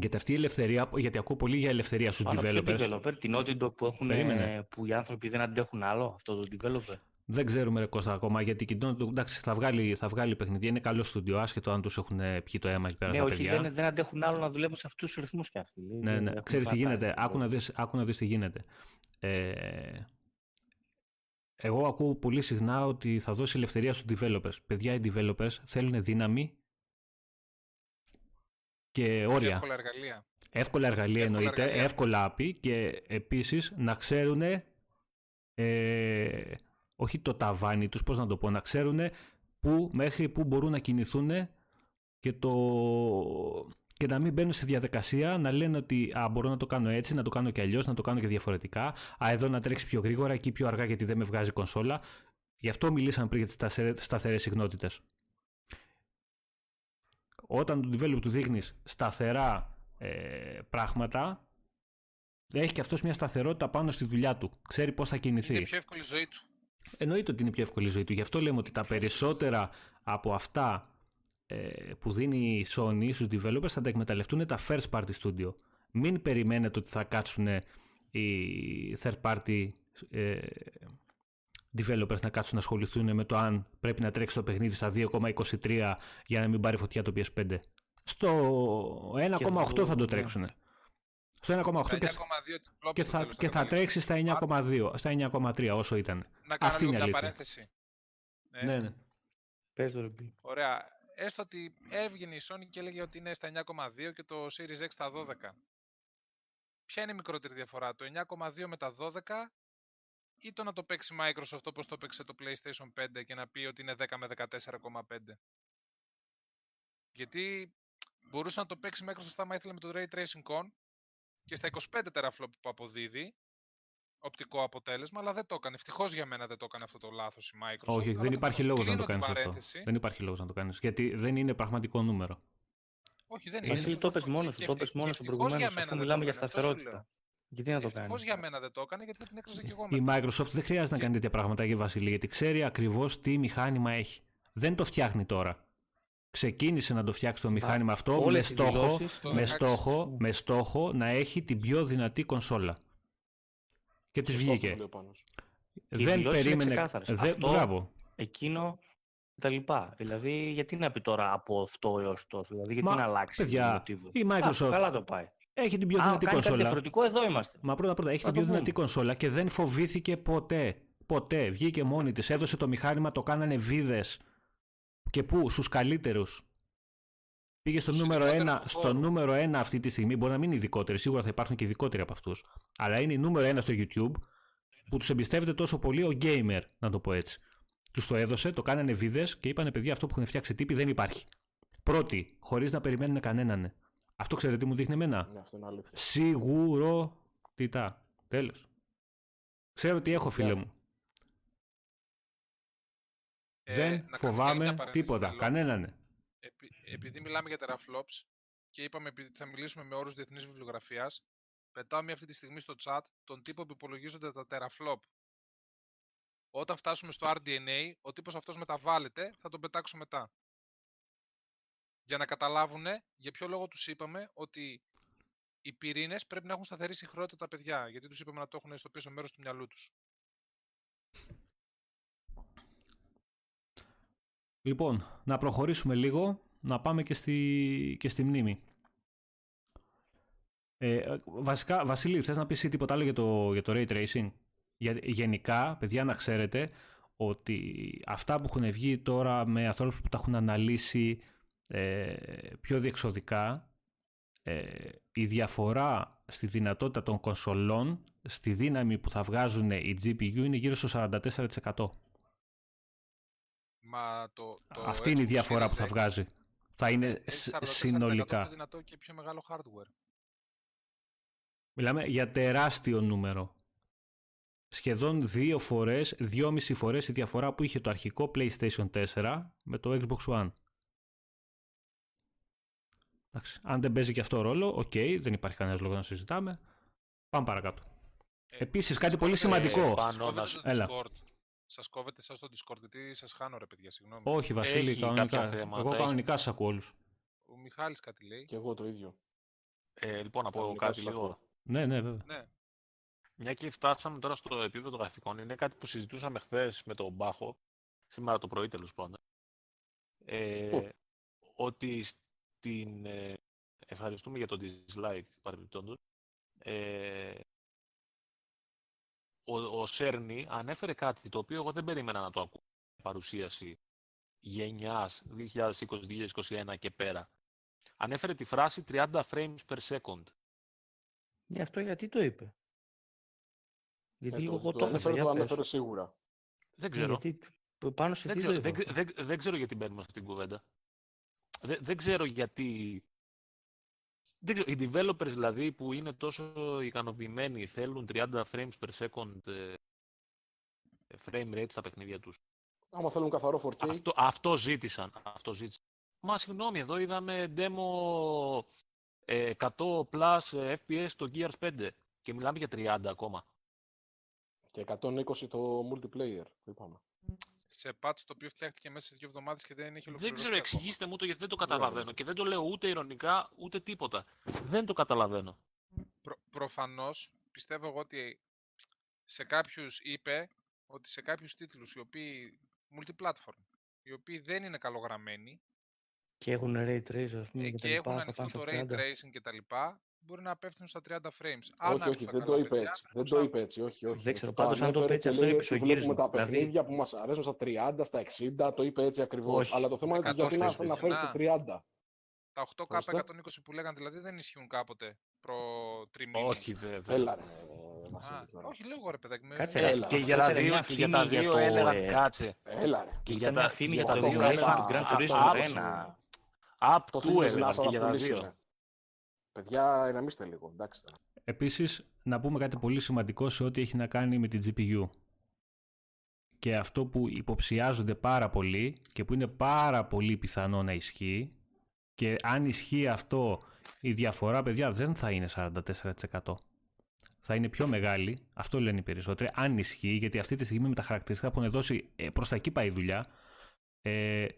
γιατί αυτή η ελευθερία, γιατί ακούω πολύ για ελευθερία στους Άρα, developers. developer, την Naughty που, που οι άνθρωποι δεν αντέχουν άλλο, αυτό το developer. Δεν ξέρουμε ρε Κώστα ακόμα, γιατί κοινωνικό, εντάξει, θα βγάλει, θα βγάλει παιχνίδι, είναι καλό στούντιο, άσχετο αν τους έχουν πιει το αίμα εκεί πέρα. Ναι, στα όχι, παιδιά. Δεν, δεν αντέχουν άλλο να δουλεύουν σε αυτούς τους ρυθμούς και αυτοί. Ναι, ναι, ξέρεις τι γίνεται, άκου να, δεις, άκου να δεις τι γίνεται. Ε, εγώ ακούω πολύ συχνά ότι θα δώσει ελευθερία στους developers. Παιδιά, οι developers θέλουν δύναμη και όρια. Και εύκολα εργαλεία. Εύκολα εργαλεία εννοείται, εργαλεία. Εύκολα άπη και επίσης να ξέρουν... Ε, όχι το ταβάνι τους, πώς να το πω, να ξέρουν που, μέχρι που μπορούν να κινηθούν και, το... και να μην μπαίνουν σε διαδικασία να λένε ότι α, μπορώ να το κάνω έτσι, να το κάνω και αλλιώς, να το κάνω και διαφορετικά, α, εδώ να τρέξει πιο γρήγορα, εκεί πιο αργά γιατί δεν με βγάζει κονσόλα. Γι' αυτό μιλήσαμε πριν για τις σταθερές συχνότητες. Όταν τον developer του δείχνεις σταθερά ε, πράγματα, έχει και αυτός μια σταθερότητα πάνω στη δουλειά του, ξέρει πώς θα κινηθεί. Είναι πιο εύκολη η ζωή του. Εννοείται ότι είναι η πιο εύκολη ζωή του. Γι' αυτό λέμε ότι τα περισσότερα από αυτά ε, που δίνει η Sony στους developers θα τα εκμεταλλευτούν τα first party studio. Μην περιμένετε ότι θα κάτσουν οι third party ε, developers να κάτσουν να ασχοληθούν με το αν πρέπει να τρέξει το παιχνίδι στα δύο κόμμα είκοσι τρία για να μην πάρει φωτιά το πι ες φάιβ. Στο ένα κόμμα οκτώ θα το τρέξουν. Στο ένα κόμμα οκτώ και, και, θα, και θα τρέξει στα εννιά κόμμα δύο, στα εννιά κόμμα τρία όσο ήταν. Να κάνω αυτή λίγο μια παρένθεση. Ναι, ναι. ναι. Πες το ρε. Ωραία. Έστω ότι έβγαινε η Sony και έλεγε ότι είναι στα εννιά κόμμα δύο και το Series X στα δώδεκα. Ποια είναι η μικρότερη διαφορά, το εννιά κόμμα δύο με τα δώδεκα ή το να το παίξει Microsoft όπως το παίξε το PlayStation πέντε και να πει ότι είναι δέκα με δεκατέσσερα κόμμα πέντε. Γιατί μπορούσε να το παίξει Microsoft άμα ήθελε με το Ray Tracing On και στα είκοσι πέντε τεραφλόπ που αποδίδει οπτικό αποτέλεσμα, αλλά δεν το έκανε. Ευτυχώς για μένα δεν το έκανε αυτό το λάθος η Microsoft. Όχι, δεν υπάρχει λόγος να το κάνεις αυτό. Δεν υπάρχει λόγος να το κάνεις, γιατί δεν είναι πραγματικό νούμερο. Όχι, δεν είναι. Βασίλη, το πες μόνος σου, το πες μόνος σου προηγουμένως, αφού μιλάμε για σταθερότητα. Γιατί να το κάνεις. Ευτυχώς για μένα δεν το έκανε, γιατί δεν την έκραζα κι εγώ μετά. Η Microsoft δεν χρειάζεται να κάνει τέτοια πράγματα, κύριε Βασίλη, γιατί ξέρει ακριβώς τι μηχάνημα έχει. Δεν το φτιάχνει τώρα. Ξεκίνησε να το φτιάξει το μηχάνημα Α, αυτό με στόχο, με, στόχο, με στόχο να έχει την πιο δυνατή κονσόλα. Και τους βγήκε. Και δεν περίμενε. Δε... Αυτό, μπράβο. Εκείνο τα λοιπά. Δηλαδή, γιατί να πει τώρα από αυτό έως τόσο, δηλαδή, γιατί Μα, να αλλάξει παιδιά, το μοτίβο. Η Microsoft, Α, καλά το πάει. Έχει την πιο δυνατή κονσόλα. Κάτι διαφορετικό, εδώ είμαστε. Μα πρώτα πρώτα, έχει την πιο δυνατή κονσόλα και δεν φοβήθηκε ποτέ. Ποτέ. Βγήκε μόνη της, έδωσε το μηχάνημα, το κάνανε βίδες. Και πού, στους καλύτερους. Πήγε στο νούμερο ένα, στο νούμερο ένα αυτή τη στιγμή. Μπορεί να μην είναι ειδικότεροι, σίγουρα θα υπάρχουν και ειδικότεροι από αυτούς. Αλλά είναι η νούμερο ένα στο YouTube, που τους εμπιστεύεται τόσο πολύ ο gamer, να το πω έτσι. Τους το έδωσε, το κάνανε βίδες και είπανε, παιδιά, αυτό που έχουν φτιάξει τύποι δεν υπάρχει. Πρώτοι, χωρίς να περιμένουν κανέναν. Αυτό ξέρετε τι μου δείχνει εμένα. Σίγουροτητα. Τέλος. Ξέρω τι έχω, φίλε μου. Ε, δεν φοβάμαι τίποτα. Κανέναν. Επει, επειδή μιλάμε για teraflops και είπαμε ότι θα μιλήσουμε με όρους διεθνής βιβλιογραφίας, πετάμε αυτή τη στιγμή στο chat τον τύπο που υπολογίζονται τα teraflop. Όταν φτάσουμε στο αρ ντι εν έι, ο τύπος αυτός μεταβάλλεται, θα τον πετάξω μετά. Για να καταλάβουν για ποιο λόγο τους είπαμε ότι οι πυρήνες πρέπει να έχουν σταθερή συχνότητα τα παιδιά, γιατί τους είπαμε να το έχουν στο πίσω μέρος του μυαλού τους. Λοιπόν, να προχωρήσουμε λίγο, να πάμε και στη, και στη μνήμη. Ε, βασικά, Βασίλη, θες να πεις τίποτα άλλο για το, για το Ray Tracing? Για, γενικά, παιδιά, να ξέρετε ότι αυτά που έχουν βγει τώρα με ανθρώπους που τα έχουν αναλύσει ε, πιο διεξοδικά, ε, η διαφορά στη δυνατότητα των κονσολών, στη δύναμη που θα βγάζουν οι τζι πι γιου, είναι γύρω στο σαράντα τέσσερα τοις εκατό. Μα το, το αυτή είναι η διαφορά που θα βγάζει. Θα είναι συνολικά. Δυνατό και πιο μεγάλο hardware. Μιλάμε για τεράστιο νούμερο. Σχεδόν δύο φορές, δυόμιση φορές η διαφορά που είχε το αρχικό PlayStation φορ με το Xbox One. Εντάξει, αν δεν παίζει και αυτό ρόλο, οκ, okay, δεν υπάρχει κανένας λόγος να συζητάμε. Πάμε παρακάτω. Ε, Επίσης κάτι πολύ σημαντικό. Έλα. Σας κόβετε εσάς στο Discord, γιατί σας χάνω ρε παιδιά, συγγνώμη. Όχι Βασίλη, έχει κανονικά. Θέματα, εγώ έχει. Κανονικά σας ακούω όλους. Ο Μιχάλης κάτι λέει. Και εγώ το ίδιο. Ε, λοιπόν, να πω κάτι λίγο. Ναι, ναι, βέβαια. Ναι. Μια και φτάσαμε τώρα στο επίπεδο γραφικών, είναι κάτι που συζητούσαμε χθες με τον Μπάχο, σήμερα το πρωί τέλος πάντων. Ε, ότι στην... Ε, ευχαριστούμε για το dislike, παρεμπιπτόντως. Ε, Ο Cerny ανέφερε κάτι το οποίο εγώ δεν περίμενα να το ακούω. Παρουσίαση γενιάς είκοσι είκοσι, είκοσι είκοσι ένα και πέρα. Ανέφερε τη φράση τριάντα frames per second. Ναι, αυτό γιατί το είπε. Γιατί λίγο εγώ το έφερα. Το ανέφερε σίγουρα. Δεν ξέρω. Πάνω σε τι δεν ξέρω γιατί μπαίνουμε σε αυτήν την κουβέντα. Δεν ξέρω γιατί... Δεν ξέρω, οι developers δηλαδή που είναι τόσο ικανοποιημένοι θέλουν τριάντα frames per second frame rate στα παιχνίδια τους. Άμα θέλουν καθαρό φορ κέι. Αυτό, αυτό ζήτησαν, αυτό ζήτησαν. Μα συγγνώμη, εδώ είδαμε demo εκατό πλας εφ πι ες στο Gears φάιβ και μιλάμε για τριάντα ακόμα. Και εκατόν είκοσι το multiplayer, το είπαμε. Σε patch το οποίο φτιάχτηκε μέσα σε δύο εβδομάδες και δεν έχει ολοκληρωθεί. Δεν ξέρω, εξηγήστε μου το γιατί δεν το καταλαβαίνω. Yeah. Και δεν το λέω ούτε ειρωνικά ούτε τίποτα. Δεν το καταλαβαίνω. Προ, προφανώς πιστεύω εγώ ότι σε κάποιους είπε ότι σε κάποιους τίτλους οι οποίοι multi-platform, οι οποίοι δεν είναι καλογραμμένοι και έχουν ray tracing, ας πούμε, και, και έχουν ανοιχτό το ray tracing κτλ. Μπορεί να πέφτουν στα τριάντα frames. Αν όχι, όχι, δεν το είπε παιδιά, έτσι. Δεν το είπε έτσι, όχι, όχι. Δεν ξέρω, πάντως αν το είπε έτσι, αυτό είναι εξωγήρισμα. Τα παιχνίδια δηλαδή... που μας αρέσουν στα τριάντα, στα εξήντα, το είπε έτσι ακριβώς. Αλλά το θέμα είναι ότι γιατί να, να φέρει στο τριάντα. Τα οκτώ κέι εκατόν είκοσι που λέγανε δηλαδή δεν ισχύουν κάποτε προ τριμήνη. Όχι, βέβαια. Έλα, ρε, Α, όχι, λέω ρε παιδάκι. Κάτσε, έλα, έλα. Και για τα δύο, και για τα δύο έλεγαν κάτσε. Έλα, ρε. Και για τα δύο έλεγαν Grand Turismo ένα. Απ' του έλεγαν και για τα δύο. Παιδιά, εναμείστε λίγο, εντάξει. Επίσης, να πούμε κάτι πολύ σημαντικό σε ό,τι έχει να κάνει με την τζι πι γιου. Και αυτό που υποψιάζονται πάρα πολύ και που είναι πάρα πολύ πιθανό να ισχύει, και αν ισχύει αυτό, η διαφορά, παιδιά, δεν θα είναι σαράντα τέσσερα τοις εκατό. Θα είναι πιο μεγάλη, αυτό λένε οι περισσότεροι, αν ισχύει, γιατί αυτή τη στιγμή με τα χαρακτηριστικά που έχουν δώσει προς τα εκεί πάει η δουλειά,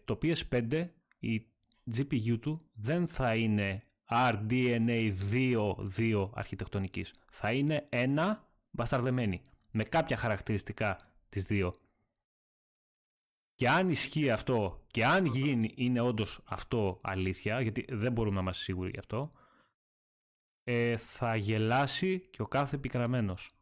το πι ες φάιβ, η τζι πι γιου του, δεν θα είναι αρ ντι εν έι δύο, δύο αρχιτεκτονικής. Θα είναι ένα μπασταρδεμένη, με κάποια χαρακτηριστικά τις δύο. Και αν ισχύει αυτό, και αν γίνει, είναι όντως αυτό αλήθεια, γιατί δεν μπορούμε να είμαστε σίγουροι γι' αυτό, ε, θα γελάσει και ο κάθε επικραμμένος.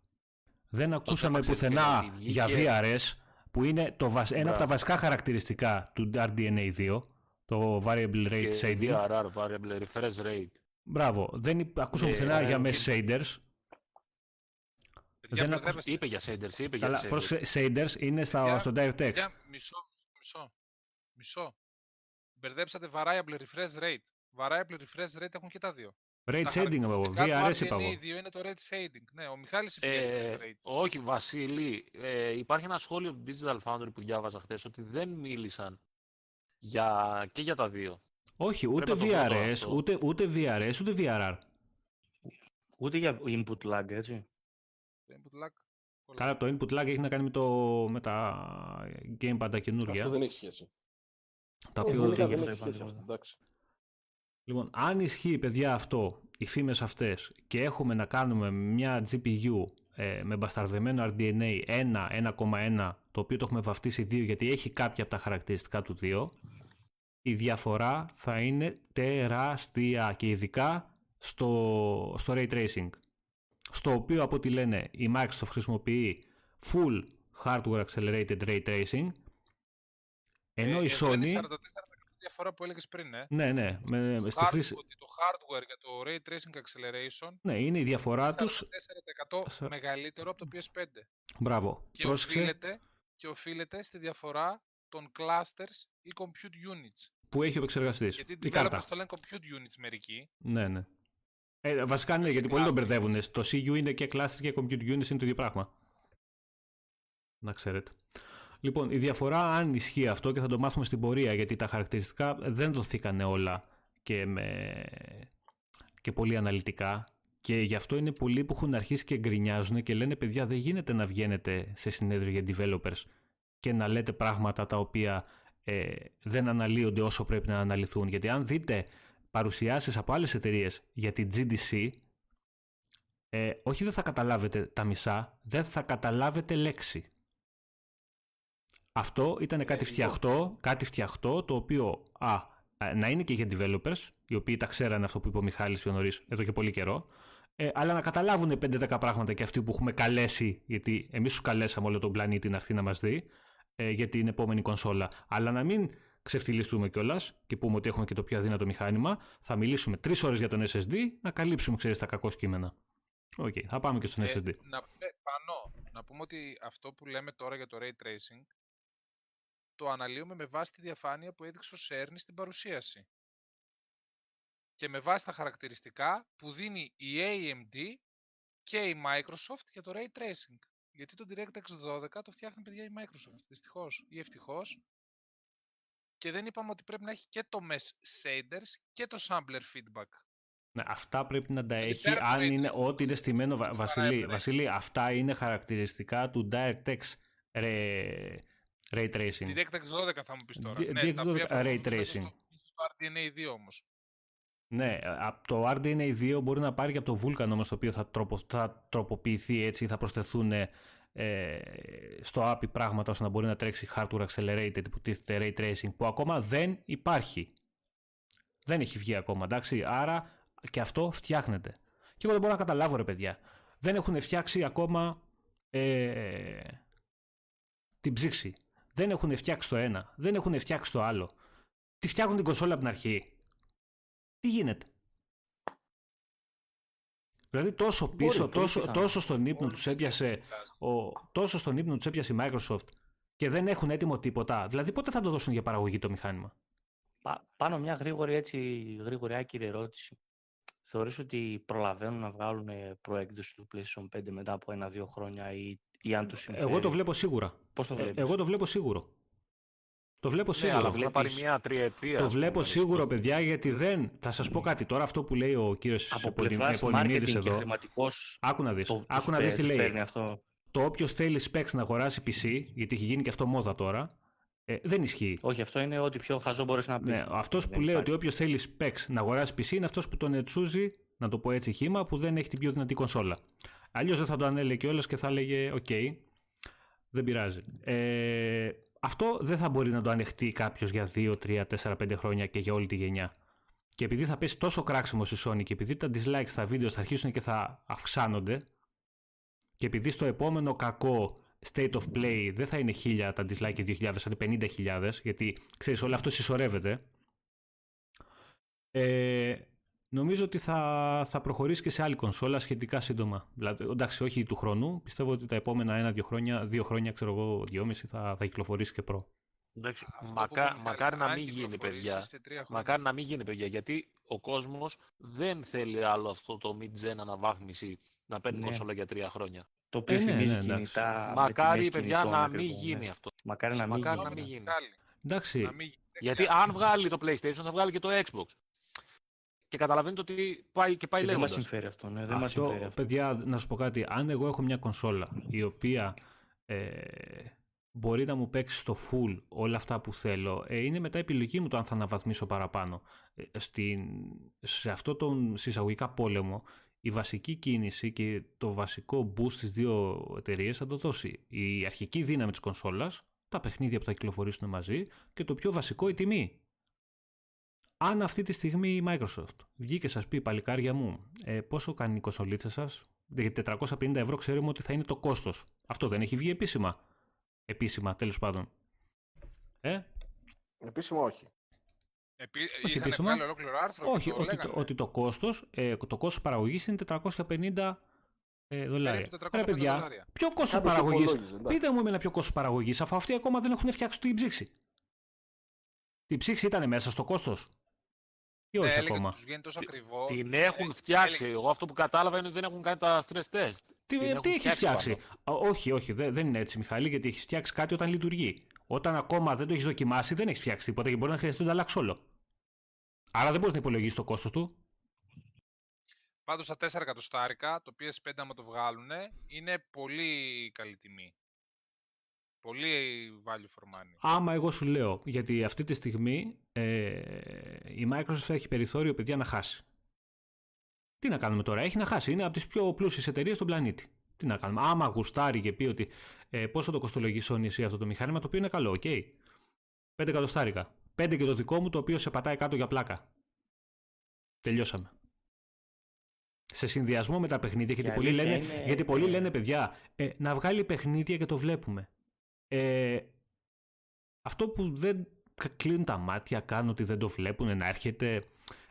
Δεν ακούσαμε πουθενά για βι αρ ες, που είναι το βασ... ένα από τα βασικά χαρακτηριστικά του αρ ντι εν έι δύο, το Variable Rate Shading. βι αρ αρ, Variable Refresh Rate. Μπράβο, δεν ακούσαμε πουθενά για Mesh Shaders. Δεν ακούσαμε. Είπε για Shaders, είπε για Shaders. Προς Shaders είναι στα, στο DirectX. Μισό, μισό, μισό. Μπερδέψατε Variable Refresh Rate. Variable Refresh Rate έχουν και τα δύο. Rate shading είπα εγώ, βι αρ ες είπα εγώ. Είναι το rate shading, ναι, ο Μιχάλης είπε ε, rate. Όχι Βασίλη, ε, υπάρχει ένα σχόλιο του Digital Foundry που διάβαζα χθες ότι δεν μίλησαν για... και για τα δύο. Όχι, ούτε βι αρ ες, ούτε, ούτε βι αρ ες, ούτε βι αρ αρ. Ούτε για input lag, έτσι. Το input lag. Καλά, το input lag έχει να κάνει με, το... με τα gamepad τα καινούργια. Αυτό δεν έχει σχέση. Τα οποία δεν, δεν, δεν έχει σχέση, αυτό, εντάξει. Λοιπόν, αν ισχύει, παιδιά, αυτό, οι φήμες αυτές και έχουμε να κάνουμε μια τζι πι γιου ε, με μπασταρδεμένο αρ ντι εν έι ένα, ένα κόμμα ένα, το οποίο το έχουμε βαφτίσει δύο γιατί έχει κάποια από τα χαρακτηριστικά του δύο, η διαφορά θα είναι τεράστια και ειδικά στο, στο Ray Tracing, στο οποίο από ό,τι λένε η Microsoft χρησιμοποιεί full hardware accelerated Ray Tracing, ενώ ε, η Sony... διαφορά που έλεγες πριν, ε. Ναι, ναι. Με, το, στη hard, χρήση... ότι το hardware για το Ray Tracing Acceleration ναι, είναι η διαφορά του τέσσερα τοις εκατό μεγαλύτερο από το πι ες φάιβ. Μπράβο. Και οφείλεται, και οφείλεται στη διαφορά των clusters ή compute units. Που έχει ο επεξεργαστής. Γιατί την κάρτα. Το λένε compute units μερικοί. Ναι, ναι. Ε, βασικά ναι, γιατί πολλοί τον μπερδεύουν. Το σι γιου είναι και cluster και compute units είναι το ίδιο πράγμα. Να ξέρετε. Λοιπόν, η διαφορά αν ισχύει αυτό και θα το μάθουμε στην πορεία γιατί τα χαρακτηριστικά δεν δοθήκανε όλα και, με... και πολύ αναλυτικά και γι' αυτό είναι πολλοί που έχουν αρχίσει και γκρινιάζουν και λένε παιδιά δεν γίνεται να βγαίνετε σε συνέδριο για developers και να λέτε πράγματα τα οποία ε, δεν αναλύονται όσο πρέπει να αναλυθούν γιατί αν δείτε παρουσιάσεις από άλλες εταιρείες για την τζι ντι σι ε, όχι δεν θα καταλάβετε τα μισά, δεν θα καταλάβετε λέξη. Αυτό ήταν κάτι φτιαχτό, κάτι φτιαχτό το οποίο α, να είναι και για developers, οι οποίοι τα ξέρανε αυτό που είπε ο Μιχάλης πιο νωρίς εδώ και πολύ καιρό, ε, αλλά να καταλάβουν πέντε δέκα πράγματα και αυτοί που έχουμε καλέσει, γιατί εμείς τους καλέσαμε όλο τον πλανήτη να έρθει να μας δει, ε, για την επόμενη κονσόλα. Αλλά να μην ξεφτυλιστούμε κιόλας και πούμε ότι έχουμε και το πιο αδύνατο μηχάνημα, θα μιλήσουμε τρεις ώρες για τον ες ες ντι, να καλύψουμε ξέρεις τα κακό κείμενα. Οκ, okay, θα πάμε και στον ε, ες ες ντι. Να, πάνω, να πούμε ότι αυτό που λέμε τώρα για το Ray Tracing, το αναλύουμε με βάση τη διαφάνεια που έδειξε ο Cerny στην παρουσίαση. Και με βάση τα χαρακτηριστικά που δίνει η έι εμ ντι και η Microsoft για το Ray Tracing. Γιατί το DirectX δώδεκα το φτιάχνει παιδιά η Microsoft, δυστυχώς ή ευτυχώς. Και δεν είπαμε ότι πρέπει να έχει και το Mesh Shaders και το Sampler Feedback. Ναι, αυτά πρέπει να τα έχει, αν είναι ό,τι είναι στημένο, Βα, Βασιλή, Βασιλή, αυτά είναι χαρακτηριστικά του DirectX Re... Ray Tracing. DirectX δώδεκα θα μου πεις τώρα. Δι- ναι, DirectX δώδεκα Ray Tracing. Στο, στο αρ ντι εν έι δύο όμως. Ναι, από το αρ ντι εν έι δύο μπορεί να πάρει και από το Vulkan όμως, το οποίο θα, τροπο, θα τροποποιηθεί έτσι, θα προσθεθούν ε, στο έι πι άι πράγματα ώστε να μπορεί να τρέξει hardware accelerated που τίθεται Ray Tracing, που ακόμα δεν υπάρχει. Δεν έχει βγει ακόμα, εντάξει. Άρα και αυτό φτιάχνεται. Και εγώ δεν μπορώ να καταλάβω ρε παιδιά. Δεν έχουν φτιάξει ακόμα ε, την ψήξη. Δεν έχουν φτιάξει το ένα, δεν έχουν φτιάξει το άλλο. Τι φτιάχνουν την κονσόλα από την αρχή. Τι γίνεται. Δηλαδή τόσο πίσω, Μπορεί, τόσο, πίσω, τόσο, στον ύπνο τους έπιασε, ο, τόσο στον ύπνο τους έπιασε η Microsoft και δεν έχουν έτοιμο τίποτα. Δηλαδή πότε θα το δώσουν για παραγωγή το μηχάνημα. Πα, πάνω μια γρήγορη, έτσι, γρήγορη άκυρη ερώτηση. Θεωρείς ότι προλαβαίνουν να βγάλουν προέκδοση του PlayStation πέντε μετά από ένα-δύο χρόνια ή... Αν εγώ το βλέπω σίγουρα. Πώς το βλέπεις? Εγώ το βλέπω σίγουρο. Το βλέπω σίγουρο. Ναι, αλλά θα πάρει μια τριετία. Το βλέπω σίγουρο, παιδιά, γιατί δεν. Θα σας πω κάτι τώρα. Αυτό που λέει ο κύριος Επωνυμίδης εδώ. Άκου να δεις. Άκου να δεις τι λέει. Το όποιος θέλει specs να αγοράσει πι σι, γιατί έχει γίνει και αυτό μόδα τώρα, ε, δεν ισχύει. Όχι, αυτό είναι ό,τι πιο χαζό μπορείς να πεις. Ναι, αυτός που λέει ότι όποιος θέλει specs να αγοράσει πι σι είναι αυτός που τον ετσούζει, να το πω έτσι χήμα, που δεν έχει την πιο δυνατή κονσόλα. Αλλιώς δεν θα το ανέλεγε κιόλας και θα έλεγε «ΟΚ, okay, δεν πειράζει». Ε, αυτό δεν θα μπορεί να το ανεχτεί κάποιος για δύο, τρία, τέσσερα, πέντε χρόνια και για όλη τη γενιά. και επειδή θα πέσει τόσο κράξιμο στη Sony και επειδή τα dislikes στα βίντεο θα αρχίσουν και θα αυξάνονται και επειδή στο επόμενο κακό state of play δεν θα είναι χίλια τα dislike και δύο χιλιάδες, θα είναι πενήντα χιλιάδες, γιατί ξέρεις όλο αυτό συσσωρεύεται, ε, νομίζω ότι θα, θα προχωρήσει και σε άλλη κονσόλα σχετικά σύντομα. Δηλαδή, εντάξει, όχι του χρόνου, πιστεύω ότι τα επόμενα ένα-δύο χρόνια, δύο χρόνια, ξέρω εγώ, δυόμιση, θα, θα κυκλοφορήσει και προ. Εντάξει, μακά, μακάρι να μην γίνει, παιδιά. Μακάρι να μην γίνει, παιδιά, γιατί ο κόσμος δεν θέλει άλλο αυτό το mid-gen αναβάθμιση να παίρνει ναι. κονσόλα για τρία χρόνια. Το οποίο θυμίζει κινητά. Μακάρι, παιδιά, να μην γίνει αυτό. Μακάρι να μην γίνει. Εντάξει. Γιατί αν βγάλει το PlayStation, θα βγάλει και το Xbox. Και καταλαβαίνετε ότι πάει και πάει και λέγοντας. Δεν μας συμφέρει αυτό, ναι. Δεν μας συμφέρει αυτό. Παιδιά, να σου πω κάτι. Αν εγώ έχω μια κονσόλα η οποία ε, μπορεί να μου παίξει στο full όλα αυτά που θέλω, ε, είναι μετά επιλογή μου το αν θα αναβαθμίσω παραπάνω. Ε, στην, σε αυτό τον συσσαγωγικά πόλεμο, η βασική κίνηση και το βασικό boost στις δύο εταιρείες θα το δώσει η αρχική δύναμη της κονσόλας, τα παιχνίδια που θα κυκλοφορήσουν μαζί και το πιο βασικό, η τιμή. Αν αυτή τη στιγμή η Microsoft βγει και σας πει, παλικάρια μου, ε, πόσο κάνει η κονσολίτσα σας, γιατί τετρακόσια πενήντα ευρώ ξέρουμε ότι θα είναι το κόστος. Αυτό δεν έχει βγει επίσημα. Επίσημα, τέλος πάντων. Ε? Επίσημα όχι. Επί... όχι είχαν επίσημα. Ολόκληρο άρθρο όχι, το ότι, το, ότι το κόστος, ε, το κόστος παραγωγής είναι τετρακόσια πενήντα ε, δολάρια. Ρε παιδιά, δολάρια. Ποιο κόστος παραγωγής, πείτε μου εμένα ποιο κόστος παραγωγής, αφού αυτοί ακόμα δεν έχουν φτιάξει την ψήξη. Η ψήξη ήταν μέσα στο κόστος. Ή όχι ναι, ακόμα. Τους ακριβό, την έχουν φτιάξει. Εγώ αυτό που κατάλαβα είναι ότι δεν έχουν κάνει τα stress test. Τι, τι έχει φτιάξει. φτιάξει. Όχι, όχι, δεν, δεν είναι έτσι, Μιχάλη, γιατί έχει φτιάξει κάτι όταν λειτουργεί. Όταν ακόμα δεν το έχει δοκιμάσει, δεν έχει φτιάξει τίποτα και μπορεί να χρειαστεί να το αλλάξει όλο. Άρα δεν μπορεί να υπολογίσει το κόστος του. Πάντως στα τέσσερα εκατοστάρικα, το πι ες φάιβ άμα το βγάλουν, είναι πολύ καλή τιμή. Πολύ value for money. Άμα εγώ σου λέω, γιατί αυτή τη στιγμή ε, η Microsoft έχει περιθώριο, παιδιά, να χάσει. Τι να κάνουμε τώρα, έχει να χάσει. Είναι από τις πιο πλούσιες εταιρείες στον πλανήτη. Τι να κάνουμε. Άμα γουστάρει και πει ότι ε, πόσο το κοστολογήσωνει εσύ αυτό το μηχάνημα, το οποίο είναι καλό, οκ. Okay. Πέντε εκατοστάρικα. Πέντε και το δικό μου, το οποίο σε πατάει κάτω για πλάκα. Τελειώσαμε. Σε συνδυασμό με τα παιχνίδια, γιατί πολλοί λένε, είναι... γιατί πολλοί λένε, παιδιά, ε, να βγάλει παιχνίδια και το βλέπουμε. Ε, αυτό που δεν κλείνουν τα μάτια, κάνουν ότι δεν το βλέπουν, να έρχεται,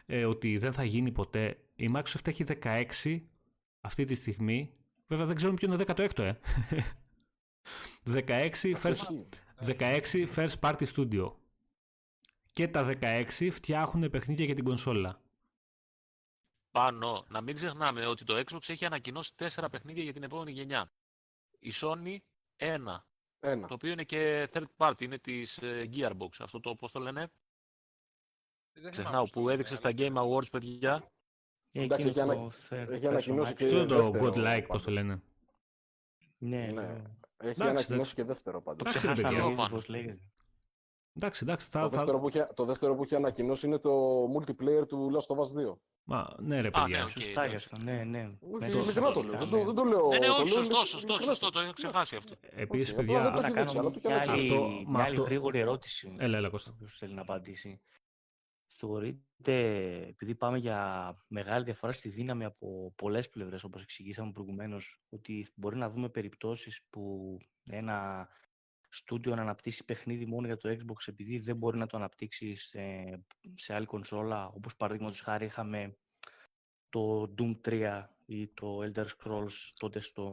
ε, ότι δεν θα γίνει ποτέ. Η Microsoft έχει δεκαέξι αυτή τη στιγμή. Βέβαια δεν ξέρουμε ποιο είναι το δέκατο έκτο, ε. δεκαέξι, first, δεκαέξι first party studio. Και τα δεκαέξι φτιάχνουν παιχνίδια για την κονσόλα. Πάνω, να μην ξεχνάμε ότι το Xbox έχει ανακοινώσει τέσσερα παιχνίδια για την επόμενη γενιά. Η Sony ένα. Ένα. Το οποίο είναι και third party, είναι της Gearbox, αυτό το πώς το λένε. Ξεχνάω, που έδειξε στα Game Awards, παιδιά. Εντάξει, για να ανακοινώσει και δεύτερο. Το Godlike, πώς το λένε. Ναι, ναι. Έχει ανακοινώσει και δεύτερο πάντως. Το ξεχάσαμε, πώς λέγεται. Εντάξει, εντάξει. Το δεύτερο που έχει ανακοινώσει είναι το multiplayer του Last of Us δύο. Μα, ναι ρε παιδιά. Α, ναι, σωστά γι' αυτό, ναι, ναι. Δεν το λέω. Ναι, όχι, σωστό, σωστό, σωστό, το έχω ξεχάσει αυτό. Επίσης, παιδιά, να κάνω μια άλλη γρήγορη ερώτηση. Έλα, έλα, Κώστα. Ποιος θέλει να απαντήσει. Θεωρείτε, επειδή πάμε για μεγάλη διαφορά στη δύναμη από πολλές πλευρές, όπως εξηγήσαμε προηγουμένως, ότι μπορεί να δούμε περιπτώσεις που ένα στούντιο να αναπτύσσει παιχνίδι μόνο για το Xbox επειδή δεν μπορεί να το αναπτύξει σε, σε άλλη κονσόλα, όπως παραδείγματος χάρη είχαμε το Doom τρία ή το Elder Scrolls τότε στο,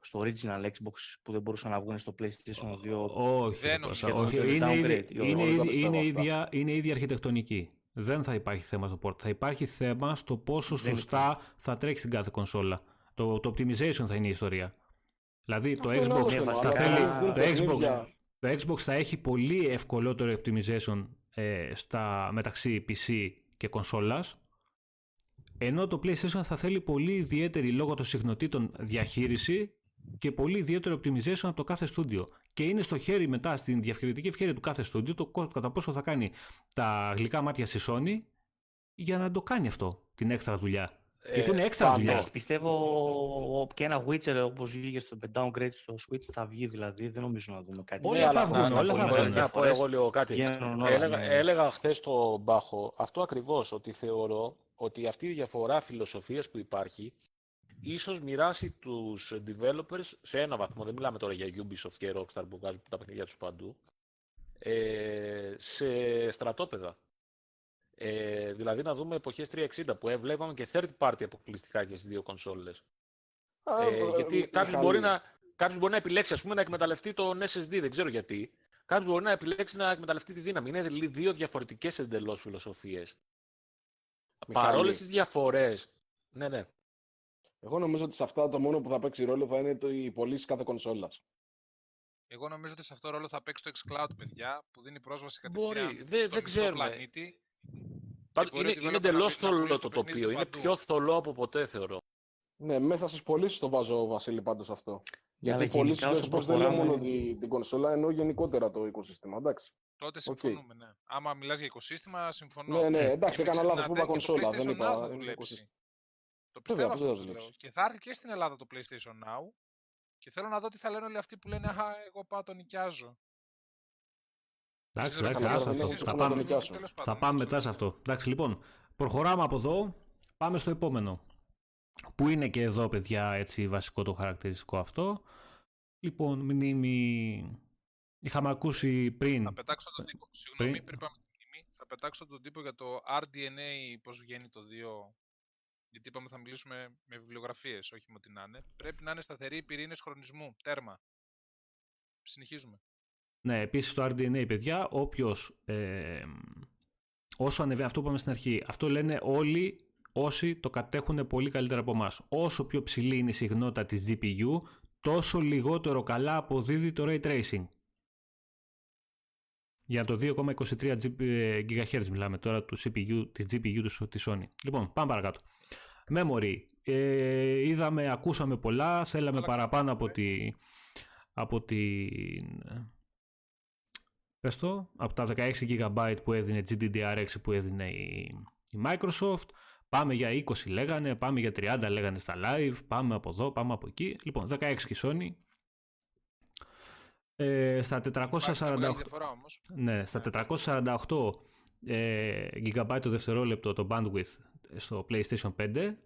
στο original Xbox που δεν μπορούσαν να βγουν στο PlayStation δύο. Όχι, δεν όχι. Είναι, ίδια, είναι, είναι, ίδια, είναι ίδια αρχιτεκτονική. Δεν θα υπάρχει θέμα στο port. Θα υπάρχει θέμα στο πόσο σωστά θα τρέξει την κάθε κονσόλα. Το, το optimization θα είναι η ιστορία. Δηλαδή το Xbox, ναι, θα θέλει, το, Xbox, το Xbox θα έχει πολύ ευκολότερο optimization ε, στα, μεταξύ πι σι και κονσόλας, ενώ το PlayStation θα θέλει πολύ ιδιαίτερη λόγω των συχνοτήτων διαχείριση και πολύ ιδιαίτερο optimization από το κάθε στούντιο. Και είναι στο χέρι μετά, στην διακριτική ευχέρεια του κάθε στούντιο, το κατά πόσο θα κάνει τα γλυκά μάτια στη Sony για να το κάνει αυτό, την έξτρα δουλειά. Γιατί είναι έξτρα δουλειά. Πιστεύω και ένα Witcher όπως βγήκε στο downgrade στο Switch θα βγει, δηλαδή δεν νομίζω να δούμε κάτι. Όλα θα βγουν, όλα θα βγουν. Να πω εγώ λίγο κάτι. Έλεγα χθες στον Μπάχο αυτό ακριβώς, ότι θεωρώ ότι αυτή η διαφορά φιλοσοφίας που υπάρχει ίσως μοιράσει τους developers σε ένα βαθμό, δεν μιλάμε τώρα για Ubisoft και Rockstar που βγάζουν τα παιχνίδια τους παντού, σε στρατόπεδα. Ε, δηλαδή να δούμε εποχές τριακόσια εξήντα που ε, βλέπαμε και third party αποκλειστικά και στις δύο κονσόλες. Α, ε, ε, γιατί ε, κάποιος, ε, μπορεί να, κάποιος μπορεί να επιλέξει, ας πούμε, να εκμεταλλευτεί τον ες ες ντι, δεν ξέρω γιατί. Κάποιος μπορεί να επιλέξει να εκμεταλλευτεί τη δύναμη. Είναι δύο διαφορετικές εντελώς φιλοσοφίες. Παρόλες τις διαφορές. Ναι, ναι. Εγώ νομίζω ότι σε αυτά το μόνο που θα παίξει ρόλο θα είναι οι πωλήσεις κάθε κονσόλας. Εγώ νομίζω ότι σε αυτό το ρόλο θα παίξει το xCloud, παιδιά, που δίνει πρόσβαση κατευθείαν στον μισό πλανήτη. Είναι, είναι εντελώς θολό το τοπίο. Είναι παντού. Πιο θολό από ποτέ, θεωρώ. Ναι, μέσα στις πωλήσεις το βάζω, Βασίλη, πάντως αυτό. Για Γιατί οι πωλήσεις δεν λέω μόνο την, την κονσόλα, ενώ γενικότερα το οικοσύστημα. Εντάξει. Τότε συμφωνούμε, okay. Ναι. Άμα μιλάς για οικοσύστημα, συμφωνώ. Ναι, ναι, εντάξει, έκανα λάθος που είπα κονσόλα. Δεν είπα. Το πιστεύω αυτό. Και θα έρθει και στην Ελλάδα το PlayStation Now και θέλω να δω τι θα λένε όλοι αυτοί που λένε «Α, εγώ πάω, το νοικιάζω». Εντάξει, εντάξει, αυτό. Θα, πάμε, θα πάμε μετά σε αυτό. Εντάξει, λοιπόν, προχωράμε από εδώ, πάμε στο επόμενο. Που είναι και εδώ, παιδιά, έτσι βασικό το χαρακτηριστικό αυτό. Λοιπόν, μνήμη. Είχαμε ακούσει πριν. Θα πετάξω τον τύπο. Συγγνώμη, πριν, πριν πάμε στη μνήμη, θα πετάξω τον τύπο για το αρ ντι εν έι, πώς βγαίνει το δύο. Γιατί είπαμε θα μιλήσουμε με βιβλιογραφίες, όχι με ό,τι να είναι. Πρέπει να είναι σταθεροί οι πυρήνες χρονισμού. Τέρμα. Συνεχίζουμε. Ναι, επίσης το αρ ντι εν έι, παιδιά, όποιος, ε, όσο ανεβαίνει, αυτό που είπαμε στην αρχή, αυτό λένε όλοι όσοι το κατέχουν πολύ καλύτερα από εμάς. Όσο πιο ψηλή είναι η συχνότητα της τζι πι γιου, τόσο λιγότερο καλά αποδίδει το Ray Tracing. Για το δύο κόμμα είκοσι τρία γιγαχέρτζ μιλάμε τώρα του σι πι γιου, της τζι πι γιου της Sony. Λοιπόν, πάμε παρακάτω. Memory. Ε, είδαμε, ακούσαμε πολλά, θέλαμε Άλαξε, παραπάνω από, τη, από την... Έστω, από τα δεκαέξι γιγαμπάιτ που έδινε τζι ντι ντι αρ έξι που έδινε η, η Microsoft, πάμε για είκοσι λέγανε, πάμε για τριάντα λέγανε στα live, πάμε από εδώ, πάμε από εκεί. Λοιπόν, δεκαέξι και Sony. Ε, στα τετρακόσια σαράντα οκτώ, ναι, στα τετρακόσια σαράντα οκτώ ε, GB το δευτερόλεπτο το bandwidth στο PlayStation πέντε.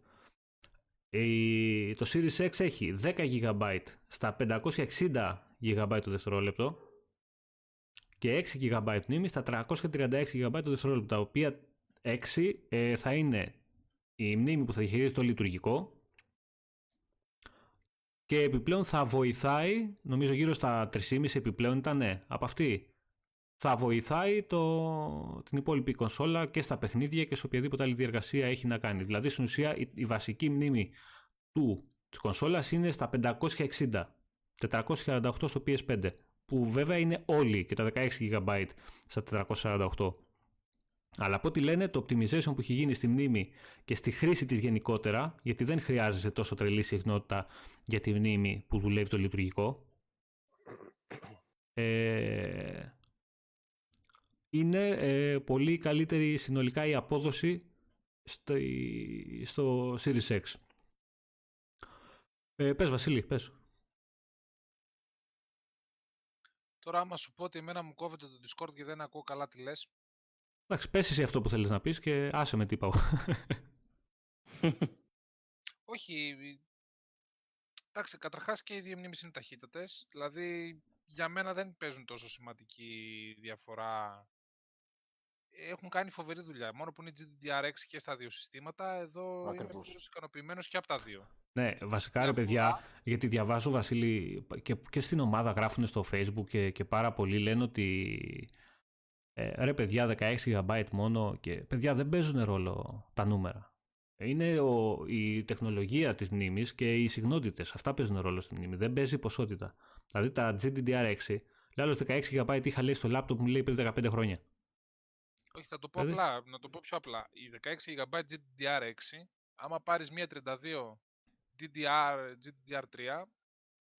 Η, το Series X έχει δέκα γιγαμπάιτ στα πεντακόσια εξήντα γιγαμπάιτ το δευτερόλεπτο και έξι γιγαμπάιτ μνήμη στα τριακόσια τριάντα έξι γιγαμπάιτ το δευτερόλεπτο, τα οποία έξι ε, θα είναι η μνήμη που θα διαχειρίζει το λειτουργικό και επιπλέον θα βοηθάει, νομίζω γύρω στα τρία κόμμα πέντε επιπλέον ήταν, ναι, από αυτή θα βοηθάει το, την υπόλοιπη κονσόλα και στα παιχνίδια και σε οποιαδήποτε άλλη διεργασία έχει να κάνει. Δηλαδή στην ουσία η, η βασική μνήμη του, της κονσόλας είναι στα πεντακόσια εξήντα, τετρακόσια σαράντα οκτώ στο πι ες φάιβ, που βέβαια είναι όλοι και τα δεκαέξι γιγαμπάιτ στα τετρακόσια σαράντα οκτώ. Αλλά από ό,τι λένε το optimization που έχει γίνει στη μνήμη και στη χρήση της γενικότερα, γιατί δεν χρειάζεσαι τόσο τρελή συχνότητα για τη μνήμη που δουλεύει το λειτουργικό, ε, είναι ε, πολύ καλύτερη συνολικά η απόδοση στο, στο Series X. Ε, πες Βασίλη, πες. Τώρα άμα σου πω ότι εμένα μου κόβεται το Discord και δεν ακούω καλά τι λες. Εντάξει, πες εσύ αυτό που θέλεις να πεις και άσε με τι είπα εγώ. Όχι. Εντάξει, καταρχάς και οι δύο μνήμες είναι ταχύτατες. Δηλαδή, για μένα δεν παίζουν τόσο σημαντική διαφορά. Έχουν κάνει φοβερή δουλειά. Μόνο που είναι τζι ντι ντι αρ έξι και στα δύο συστήματα, εδώ είμαι πλήρως ικανοποιημένος και από τα δύο. Ναι, βασικά ρε παιδιά, γιατί διαβάζω, Βασίλη, και, και στην ομάδα γράφουν στο Facebook και, και πάρα πολλοί λένε ότι ε, ρε παιδιά, δεκαέξι γιγαμπάιτ μόνο και παιδιά δεν παίζουν ρόλο τα νούμερα. Είναι ο, η τεχνολογία της μνήμης και οι συχνότητες, αυτά παίζουν ρόλο στη μνήμη, δεν παίζει η ποσότητα. Δηλαδή τα τζι ντι ντι αρ έξι, λέει δεκαέξι γιγαμπάιτ είχα λέει στο λάπτοπ μου λέει πριν δεκαπέντε χρόνια. Όχι, θα το πω δηλαδή απλά, να το πω πιο απλά. Η δεκαέξι γιγαμπάιτ τζι ντι ντι αρ έξι, άμα πάρεις μία τριάντα δύο τζι ντι αρ, τζι ντι αρ τρία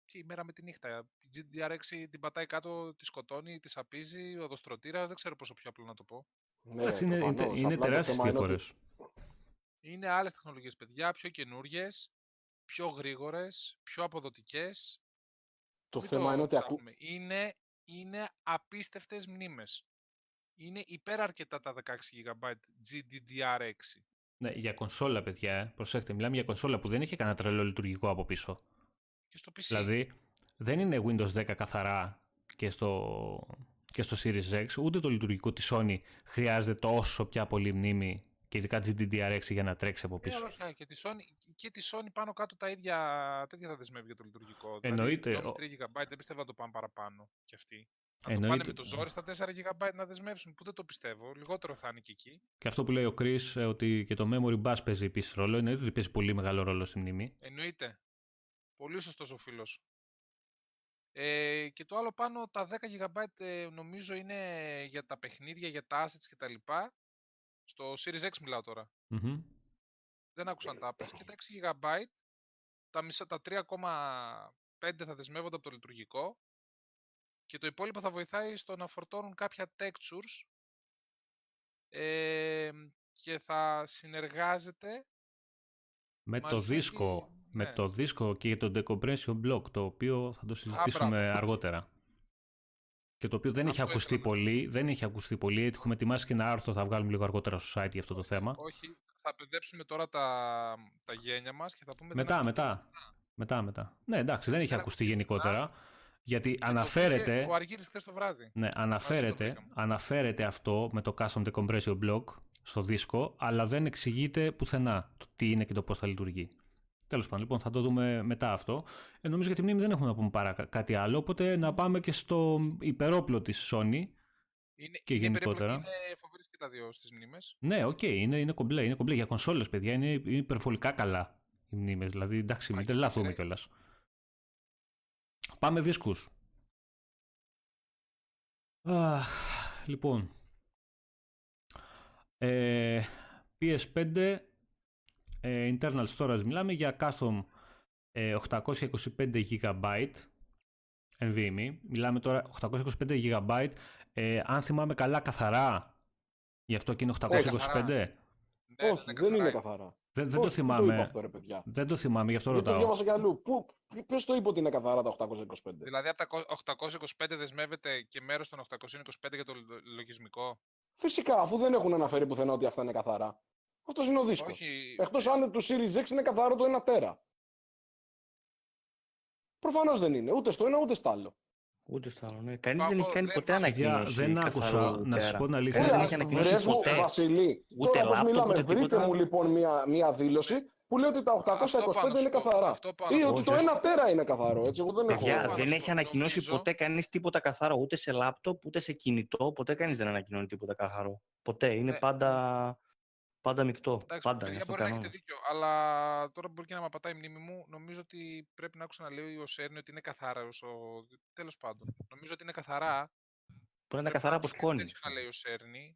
και η μέρα με τη νύχτα. Η τζι ντι αρ έξι την πατάει κάτω, τη σκοτώνει, τη σαπίζει, ο οδοστρωτήρας, δεν ξέρω πόσο πιο απλό να το πω. Ναι, είναι, είναι, είναι τεράστιες διαφορές. είναι άλλες τεχνολογίες, παιδιά, πιο καινούριες, πιο γρήγορες, πιο αποδοτικές. Το Μην θέμα το είναι ότι ακού... είναι, είναι απίστευτες μνήμες. Είναι υπεραρκετά τα δεκαέξι γίγαμπάιτ τζι ντι ντι αρ έξι. Ναι, για κονσόλα, παιδιά. Προσέχτε, μιλάμε για κονσόλα που δεν έχει κανένα τρελό λειτουργικό από πίσω. Και στο πι σι. Δηλαδή, δεν είναι Windows δέκα καθαρά και στο, και στο Series X, ούτε το λειτουργικό της Sony χρειάζεται τόσο πια πολύ μνήμη και ειδικά τζι ντι ντι αρ έξι για να τρέξει από πίσω. Ε, και, τη Sony, και τη Sony πάνω κάτω τα ίδια τέτοια θα δεσμεύει για το λειτουργικό. Εννοείται. Δηλαδή, τρία γίγαμπάιτ δεν πιστεύω να το πάνε παραπάνω κι αυτοί. Θα εννοείται. Το πάνε με το ζόρι στα τέσσερα γίγαμπάιτ να δεσμεύσουν, που δεν το πιστεύω. Λιγότερο θα είναι και εκεί. Και αυτό που λέει ο Chris, ότι και το memory bus παίζει επίσης ρόλο. Εννοείται ότι παίζει πολύ μεγάλο ρόλο στη μνήμη. Εννοείται. Πολύ σωστός ο φίλος. Ε, και το άλλο πάνω, τα δέκα γίγαμπάιτ ε, νομίζω είναι για τα παιχνίδια, για τα assets κτλ. Στο Series X μιλάω τώρα. Mm-hmm. Δεν άκουσαν τα Apple. Και τα έξι γίγαμπάιτ, τα, μισά, τα τρία κόμμα πέντε θα δεσμεύονται από το λειτουργικό. Και το υπόλοιπο θα βοηθάει στο να φορτώνουν κάποια textures ε, και θα συνεργάζεται με το δίσκο. Και... με ναι. το δίσκο και το decompression block, το οποίο θα το συζητήσουμε Α, αργότερα. Και το οποίο δεν αυτό έχει ακουστεί έτω. πολύ. Δεν έχει ακουστεί πολύ. Έχουμε ετοιμάσει και ένα άρθρο, θα βγάλουμε λίγο αργότερα στο site για αυτό το θέμα. Όχι, θα παιδέψουμε τώρα τα, τα γένια μας και θα πούμε... Μετά, μετά. μετά, μετά. Ναι, εντάξει, δεν έχει Άρα, ακουστεί γενικότερα. Γιατί και αναφέρεται, το πήγε, το βράδυ. Ναι, αναφέρεται, το αναφέρεται αυτό με το custom decompression block στο δίσκο, αλλά δεν εξηγείται πουθενά το τι είναι και το πώς θα λειτουργεί. Τέλος πάντων, λοιπόν, θα το δούμε μετά αυτό. Ε, νομίζω για τη μνήμη δεν έχουμε να πούμε παρά κάτι άλλο, οπότε να πάμε και στο υπερόπλο της Sony είναι, και είναι γενικότερα. Είναι φοβερές και τα δύο στις μνήμες. Ναι, οκ, okay, είναι, είναι, κομπλέ, είναι κομπλέ για κονσόλες, παιδιά, είναι υπερβολικά καλά οι μνήμες, δηλαδή εντάξει, μην τρελαθούμε κιόλας. Πάμε δίσκους. Α, λοιπόν, ε, πι ες φάιβ ε, internal storage μιλάμε για custom ε, οκτακόσια είκοσι πέντε γίγαμπάιτ NVMe. Μιλάμε τώρα οκτακόσια είκοσι πέντε γίγαμπάιτ ε, αν θυμάμαι καλά καθαρά. Γι' αυτό και είναι οκτακόσια είκοσι πέντε. Ναι, ναι, όχι, δεν είναι καθαρά. Δεν, δεν, όχι, το θυμάμαι. Δεν το είπα αυτό, ρε παιδιά. Δεν το θυμάμαι, γι' αυτό ρωτάω. Δεν το διάβασα κι αλλού. Ποιος το είπε ότι είναι καθαρά τα οκτακόσια είκοσι πέντε. Δηλαδή από τα οκτακόσια είκοσι πέντε δεσμεύεται και μέρος των οκτακόσια είκοσι πέντε για το λογισμικό. Φυσικά, αφού δεν έχουν αναφέρει πουθενά ότι αυτά είναι καθαρά. Αυτός είναι ο δίσκος. Όχι... Εκτός αν του Series X είναι καθαρό το ένα τέρα. Προφανώς δεν είναι. Ούτε στο ένα ούτε στο άλλο. Ούτε στο άλλο. Ναι. Κανείς δεν έχει κάνει ποτέ ανακοίνωση. Δεν άκουσα να σας πω την αλήθεια. Δεν έχει ανακοίνωση ποτέ. Βασιλή, ούτε τώρα μιλάμε, βρείτε μου λοιπόν μία δήλωση που λέει ότι τα οκτακόσια είκοσι πέντε είναι καθαρά. Ή ότι το ένα τέρα είναι καθαρό. Έτσι, εγώ δεν έχω... δεν έχει ανακοινώσει ποτέ κανείς τίποτα καθαρό. Ούτε σε λάπτοπ, ούτε σε κινητό. Ποτέ κανείς δεν ανακοινώνει τίποτα καθαρό. Ποτέ. Είναι πάντα. Πάντα μεικτό. Πάντα. Για μπορεί να έχετε δίκιο, αλλά τώρα μπορεί και να με απατάει η μνήμη μου. Νομίζω ότι πρέπει να άκουσα να λέει ο Cerny ότι είναι καθαρά. Ο... Τέλος πάντων. Νομίζω ότι είναι καθαρά. Μπορεί να είναι καθαρά από σκόνη. Δεν να λέει ο Cerny,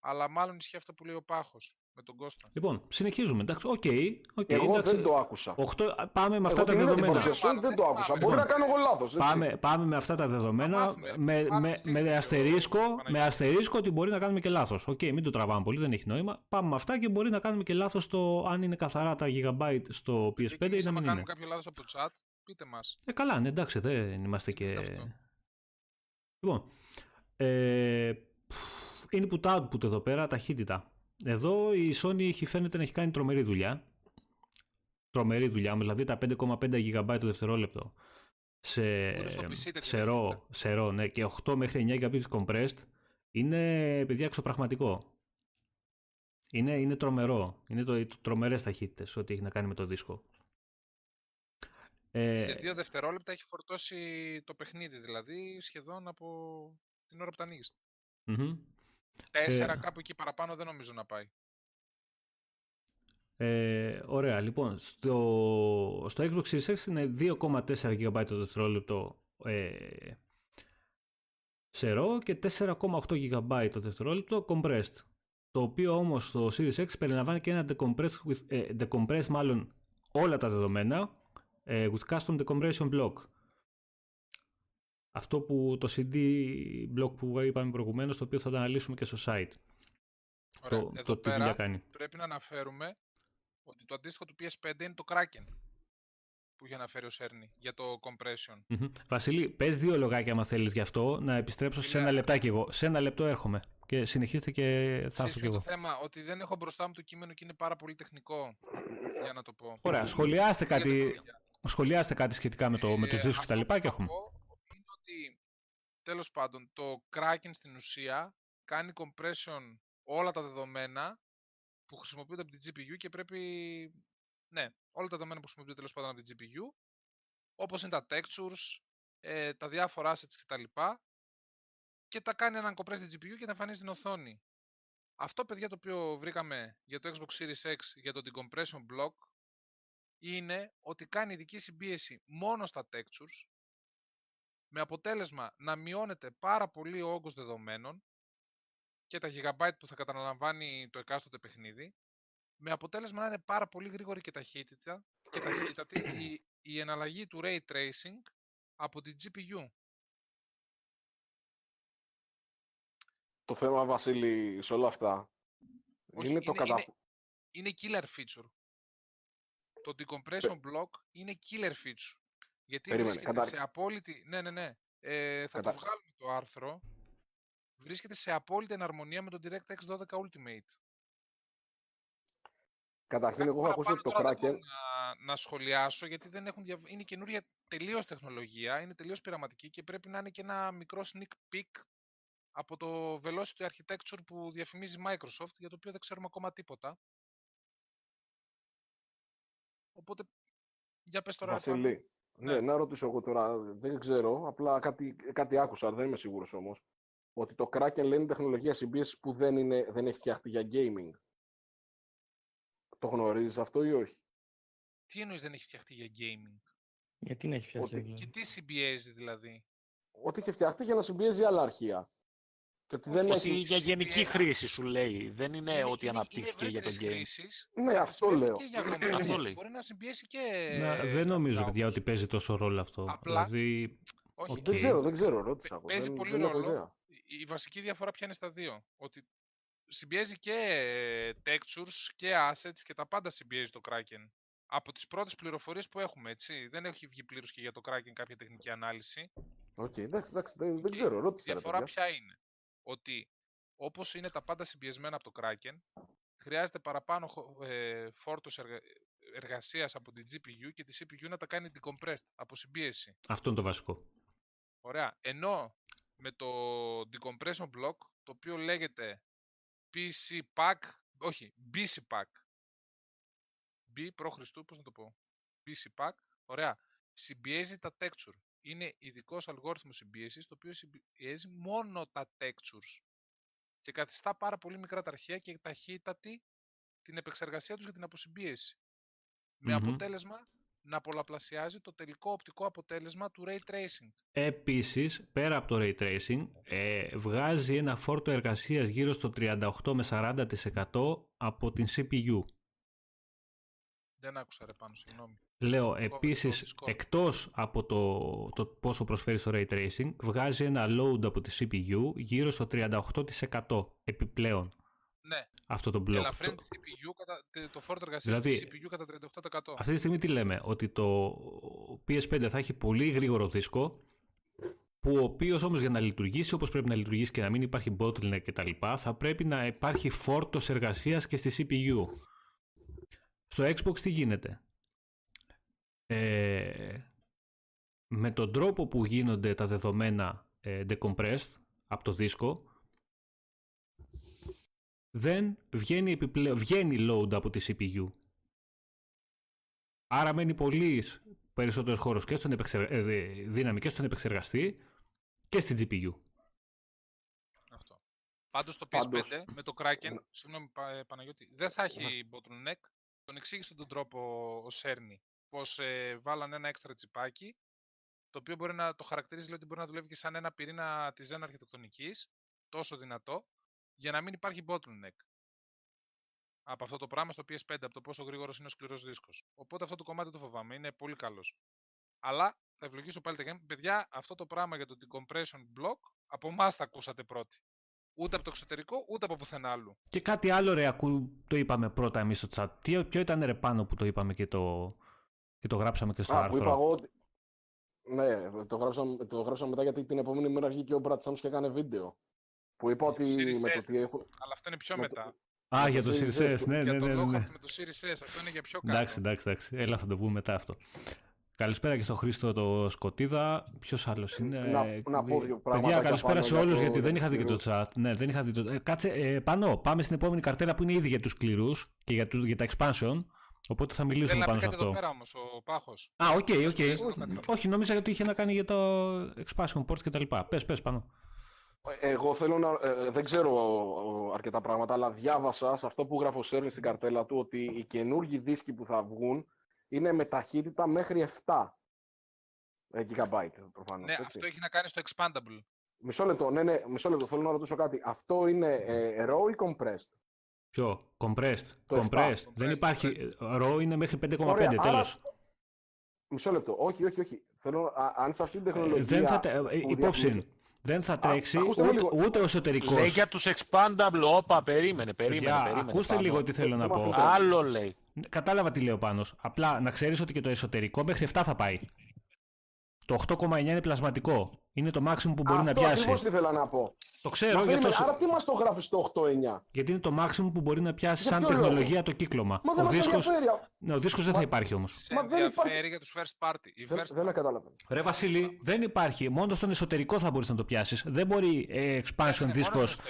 αλλά μάλλον ισχύει αυτό που λέει ο Πάχος με τον Κώστα. Λοιπόν, συνεχίζουμε. Εντάξει, οκ. Okay, okay, εγώ εντάξει. δεν το άκουσα. οκτώ... Πάμε με αυτά εγώ τα δεδομένα. Εγώ δεν το άκουσα. Μπορεί να κάνω εγώ λάθος. Πάμε, πάμε με αυτά τα δεδομένα. Με, με, με, αστερίσκο, με αστερίσκο ότι μπορεί να κάνουμε και λάθος. Οκ, okay, μην το τραβάμε πολύ, δεν έχει νόημα. Πάμε με αυτά και μπορεί να κάνουμε και λάθος το αν είναι καθαρά τα gigabyte στο πι ες φάιβ ή να μην είναι. Αν κάνουμε κάποιο λάθος από το chat, πείτε μας. Ε, καλά, ναι, εντάξει, δεν είμαστε και. Λοιπόν. Input output εδώ πέρα, ταχύτητα. Εδώ η Sony φαίνεται να έχει κάνει τρομερή δουλειά. Τρομερή δουλειά, δηλαδή τα πέντε κόμμα πέντε γίγαμπάιτ το δευτερόλεπτο σε, σε RAW, σε RAW ναι, και οκτώ μέχρι εννιά γίγαμπιτ compressed είναι, παιδιά, εξωπραγματικό. Είναι, είναι τρομερό. Είναι το, το, τρομερές ταχύτητες ό,τι έχει να κάνει με το δίσκο. Ε, σε δύο δευτερόλεπτα έχει φορτώσει το παιχνίδι, δηλαδή σχεδόν από την ώρα που τα ανοίγεις. Mm-hmm. Τέσσερα ε, κάπου εκεί παραπάνω δεν νομίζω να πάει. Ε, ωραία, λοιπόν, στο, στο Xbox Series X είναι δύο κόμμα τέσσερα γίγαμπάιτ το δευτερόλεπτο ε, σε RAW και τέσσερα κόμμα οκτώ γίγαμπάιτ το δευτερόλεπτο compressed. Το οποίο όμως στο Series X περιλαμβάνει και ένα decompress, with, ε, decompress μάλλον όλα τα δεδομένα ε, with custom decompression block. Αυτό που το σι ντι block που είπαμε προηγουμένως, το οποίο θα το αναλύσουμε και στο site. Ωραία, το, εδώ το, πέρα τι δουλειά κάνει. Πρέπει να αναφέρουμε ότι το αντίστοιχο του πι ες φάιβ είναι το Kraken που είχε αναφέρει ο Cerny για το compression. Mm-hmm. Βασίλη, πες δύο λογάκια άμα θέλεις γι' αυτό, να επιστρέψω σε ένα λεπτάκι εγώ. Σε ένα λεπτό έρχομαι και συνεχίστε και θα έρθω κι εγώ. Το θέμα ότι δεν έχω μπροστά μου το κείμενο και είναι πάρα πολύ τεχνικό, για να το πω. Ωραία, σχολιάστε κάτι, σχολιάστε κάτι σχετικά με, το, ε, με τους δίσκους κτλ. Και έχουμε. Είναι ότι, τέλος πάντων, το Kraken στην ουσία κάνει compression όλα τα δεδομένα που χρησιμοποιούνται από την τζι πι γιου και πρέπει... Ναι, όλα τα δεδομένα που χρησιμοποιούνται τέλος πάντων από την τζι πι γιου, όπως είναι τα textures, ε, τα διάφορα assets κτλ. Και, και τα κάνει έναν compress στην τζι πι γιου και τα εμφανίζει στην οθόνη. Αυτό, παιδιά, το οποίο βρήκαμε για το Xbox Series X, για το decompression block, είναι ότι κάνει ειδική συμπίεση μόνο στα textures, με αποτέλεσμα να μειώνεται πάρα πολύ ο όγκος δεδομένων και τα gigabyte που θα καταλαμβάνει το εκάστοτε παιχνίδι, με αποτέλεσμα να είναι πάρα πολύ γρήγορη και ταχύτητα και ταχύτατη η, η εναλλαγή του ray tracing από την τζι πι γιου. Το θέμα, Βασίλη, σε όλα αυτά Όχι, είναι, είναι το κατα... είναι, είναι killer feature. Το decompression Πε... block είναι killer feature. Γιατί Περίμενε, βρίσκεται κατά... σε απόλυτη... Ναι, ναι, ναι. Ε, θα κατά... το βγάλουμε το άρθρο. Βρίσκεται σε απόλυτη εναρμονία με το DirectX δώδεκα Ultimate. Καταρχήν, εγώ έχω ακούσει ότι το Kraken... Να, να σχολιάσω, γιατί δεν έχουν δια... είναι καινούρια τελείως τεχνολογία, είναι τελείως πειραματική και πρέπει να είναι και ένα μικρό sneak peek από το Velocity Architecture που διαφημίζει Microsoft, για το οποίο δεν ξέρουμε ακόμα τίποτα. Οπότε, για πες τώρα... Βασίλη, ναι. ναι, να ρωτήσω εγώ τώρα, δεν ξέρω, απλά κάτι, κάτι άκουσα, δεν είμαι σίγουρος όμως, ότι το Kraken λένε τεχνολογία συμπίεσης που δεν, είναι, δεν έχει φτιαχτεί για gaming. Το γνωρίζεις αυτό ή όχι? Τι εννοείς δεν έχει φτιαχτεί για gaming? Γιατί να έχει φτιαχτεί? Ότι... Και τι συμπιέζει δηλαδή? Ότι έχει φτιαχτεί για να συμπιέζει άλλα αρχεία. Ότι δεν έχει... για γενική συμπιέζει. Χρήση σου λέει. Δεν είναι, είναι ότι αναπτύχθηκε για το game. Ναι, αυτό λέω. Και για αυτό λέει. Μπορεί να συμπιέσει και... Να, δεν νομίζω, παιδιά, ότι παίζει τόσο ρόλο αυτό. Απλά... Δηλαδή... Όχι. Okay. Δεν ξέρω, δεν ξέρω. Ρώτησα. Παίζει δεν, πολύ δεν ρόλο. Η βασική διαφορά ποια είναι στα δύο. Ότι συμπιέζει και textures και assets και τα πάντα συμπιέζει το Kraken. Από τις πρώτες πληροφορίες που έχουμε, έτσι. Δεν έχει βγει πλήρως και για το Kraken κάποια τεχνική ανάλυση. Οκ, εντάξει, εντάξει, δεν ξέρω. Ρώτησα. Η διαφορά ποια είναι? Ότι όπως είναι τα πάντα συμπιεσμένα από το Kraken, χρειάζεται παραπάνω ε, φόρτος εργα... εργασίας από την τζι πι γιου και τη σι πι γιου να τα κάνει decompressed, από συμπίεση. Αυτό είναι το βασικό. Ωραία. Ενώ με το decompression block, το οποίο λέγεται πι σι pack, όχι, μπι σι pack, B προ Χριστού, πώς να το πω, πι σι pack, ωραία, συμπιέζει τα texture. Είναι ειδικός αλγόριθμος συμπίεσης, το οποίο συμπιέζει μόνο τα textures και καθιστά πάρα πολύ μικρά τα αρχεία και ταχύτατη την επεξεργασία τους για την αποσυμπίεση. Mm-hmm. Με αποτέλεσμα να πολλαπλασιάζει το τελικό οπτικό αποτέλεσμα του ray tracing. Επίσης, πέρα από το ray tracing, ε, βγάζει ένα φόρτο εργασίας γύρω στο τριάντα οκτώ με σαράντα τοις εκατό από την σι πι γιου. Δεν άκουσα ρε πάνω, συγγνώμη. Λέω, επίσης, εκτός από το, το πόσο προσφέρει στο Ray Tracing, βγάζει ένα load από τη σι πι γιου γύρω στο τριάντα οκτώ τοις εκατό επιπλέον. Ναι. Αυτό το block. Ελαφρύνει το σι πι γιου κατά, το φόρτο εργασίας δηλαδή, της σι πι γιου κατά τριάντα οκτώ τοις εκατό. Αυτή τη στιγμή τι λέμε? Ότι το πι ες φάιβ θα έχει πολύ γρήγορο δίσκο, που ο οποίος όμως για να λειτουργήσει όπως πρέπει να λειτουργήσει και να μην υπάρχει bottleneck κτλ, θα πρέπει να υπάρχει φόρτος εργασίας και στη σι πι γιου. Στο Xbox τι γίνεται? Ε, με τον τρόπο που γίνονται τα δεδομένα ε, decompressed από το δίσκο, δεν βγαίνει, επιπλέ... βγαίνει load από τη σι πι γιου. Άρα μένει πολύ περισσότερος χώρος και στον επεξε... ε, δύναμη και στον επεξεργαστή και στην τζι πι γιου. Αυτό. Πάντως το πι ες φάιβ Πάντως... με το Kraken, συγγνώμη Παναγιώτη, δεν θα έχει bottleneck. Τον εξήγησε τον τρόπο ο Cerny, πως ε, βάλανε ένα έξτρα τσιπάκι, το οποίο μπορεί να το χαρακτηρίζει, λέει, ότι μπορεί να δουλεύει και σαν ένα πυρήνα της Zen αρχιτεκτονικής, τόσο δυνατό, για να μην υπάρχει bottleneck από αυτό το πράγμα στο πι ες φάιβ, από το πόσο γρήγορος είναι ο σκληρός δίσκος. Οπότε αυτό το κομμάτι το φοβάμαι, είναι πολύ καλός. Αλλά θα ευλογήσω πάλι τα game. Παιδιά, αυτό το πράγμα για το decompression block, από εμάς τα ακούσατε πρώτοι. Ούτε από το εξωτερικό, ούτε από πουθενά άλλου. Και κάτι άλλο ρε, ακού, το είπαμε πρώτα εμείς στο chat. Τι, ποιο ήταν ρε πάνω που το είπαμε και το, και το γράψαμε και στο Α, άρθρο. Που είπα εγώ, ναι, το γράψαμε, το γράψαμε μετά γιατί την επόμενη μέρα βγήκε ο Brad Sams και έκανε βίντεο. Που είπα ότι με το τι έχουν... Αλλά αυτό είναι πιο με μετά. Το... Α, για το Series S, ναι, ναι, ναι. Για το Lockheed με το Series S, αυτό είναι για πιο κάτω. Εντάξει, εντάξει, εντάξει. Έλα, θα το πούμε μετά αυτό. Καλησπέρα και στον Χρήστο το Σκοτίδα. Ποιος άλλος είναι. Να, να πω δύο πράγματα. Παιδιά, καλησπέρα σε όλους, γιατί δεν είχα δει και το chat. Ναι, δεν είχα δει το... ε, κάτσε, ε, πάνω, πάμε στην επόμενη καρτέλα που είναι ήδη για τους σκληρούς και για, τους, για τα expansion. Οπότε θα μιλήσουμε δεν πάνω σε αυτό. Θέλω να πει κάτι εδώ πέρα όμως, ο Πάχος. Α, οκ, okay, οκ. Okay. Όχι, νόμιζα ότι είχε να κάνει για το expansion ports κτλ. Πες, πες πάνω. Εγώ θέλω να. Ε, δεν ξέρω αρκετά πράγματα, αλλά διάβασα σε αυτό που γράφω ο Σέρνη στην καρτέλα του ότι οι καινούργιοι δίσκοι που θα βγουν είναι με ταχύτητα μέχρι εφτά γιγαμπάιτ προφανώς. Ναι, έτσι. Αυτό έχει να κάνει στο expandable. Μισό λεπτό, ναι, ναι, μισό λεπτό. Θέλω να ρωτήσω κάτι. Αυτό είναι ε, raw ή compressed? Ποιο? Compressed. Το compressed. compressed. Δεν υπάρχει. Raw είναι μέχρι πέντε κόμμα πέντε, τέλος. Μισό λεπτό. Όχι, όχι, όχι. Θέλω, α, αν σε αυτή την τεχνολογία. Ε, δεν θα, ε, υπόψη. Δεν θα τρέξει, α, ούτε, ούτε ο εσωτερικός. Λέει για τους expandable, όπα, περίμενε, περίμενε. Για, περίμενε ακούστε πάνω. Λίγο τι θέλω να πω. Άλλο λέει. Κατάλαβα τι λέω Πάνος. Απλά να ξέρεις ότι και το εσωτερικό μέχρι εφτά θα πάει. Το οκτώ κόμμα εννιά είναι πλασματικό. Είναι το maximum που μπορεί αυτό να πιάσει. Αυτό ακριβώς τι θέλω να πω. Το ξέρω. Μα, αυτό... Άρα τι μας το γράφεις το οκτώ εννιά. Γιατί είναι το maximum που μπορεί να πιάσει σαν τεχνολογία λόγο. Το κύκλωμα. Μα δεν ο δίσκος, ναι, ο δίσκος μα... δεν θα υπάρχει όμως. Σε ενδιαφέρει για τους first party. Δεν, δεν καταλαβαίνω. Ρε Βασίλη, δεν υπάρχει. Μόνο στον εσωτερικό θα μπορείς να το πιάσεις. Δεν μπορεί ε, expansion δίσκος.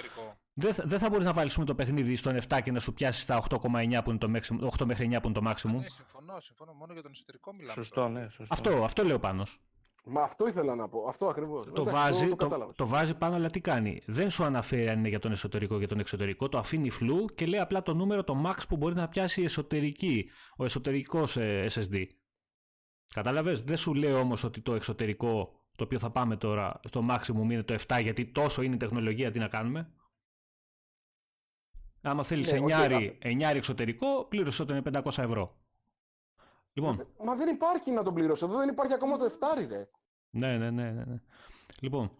Δεν δε θα μπορείς να βάλεις το παιχνίδι στον εφτά και να σου πιάσεις τα οκτώ κόμμα εννιά που είναι το maximum, οκτώ μέχρι εννιά που είναι το maximum. Ναι, συμφωνώ, συμφωνώ. Μόνο για τον εσωτερικό μιλάμε. Σωστό, ναι, σωστό. Αυτό, αυτό λέω Πάνος. Μα αυτό ήθελα να πω. Αυτό ακριβώς. Το, βάζει, το, το, το βάζει πάνω, αλλά τι κάνει. Δεν σου αναφέρει αν είναι για τον εσωτερικό ή για τον εξωτερικό. Το αφήνει φλου και λέει απλά το νούμερο, το max που μπορεί να πιάσει η εσωτερική, ο εσωτερικός ε, ες ες ντι. Κατάλαβες. Δεν σου λέει όμως ότι το εξωτερικό, το οποίο θα πάμε τώρα στο maximum είναι το εφτά, γιατί τόσο είναι η τεχνολογία, τι να κάνουμε. Άμα θέλεις ναι, εννιά, okay, εννιά εξωτερικό, πλήρωσε όταν είναι πεντακόσια ευρώ. Λοιπόν. Μα δεν υπάρχει να τον πληρώσω. Εδώ δεν υπάρχει ακόμα το εφτάρι, ρε. Ναι, ναι, ναι, ναι. Λοιπόν.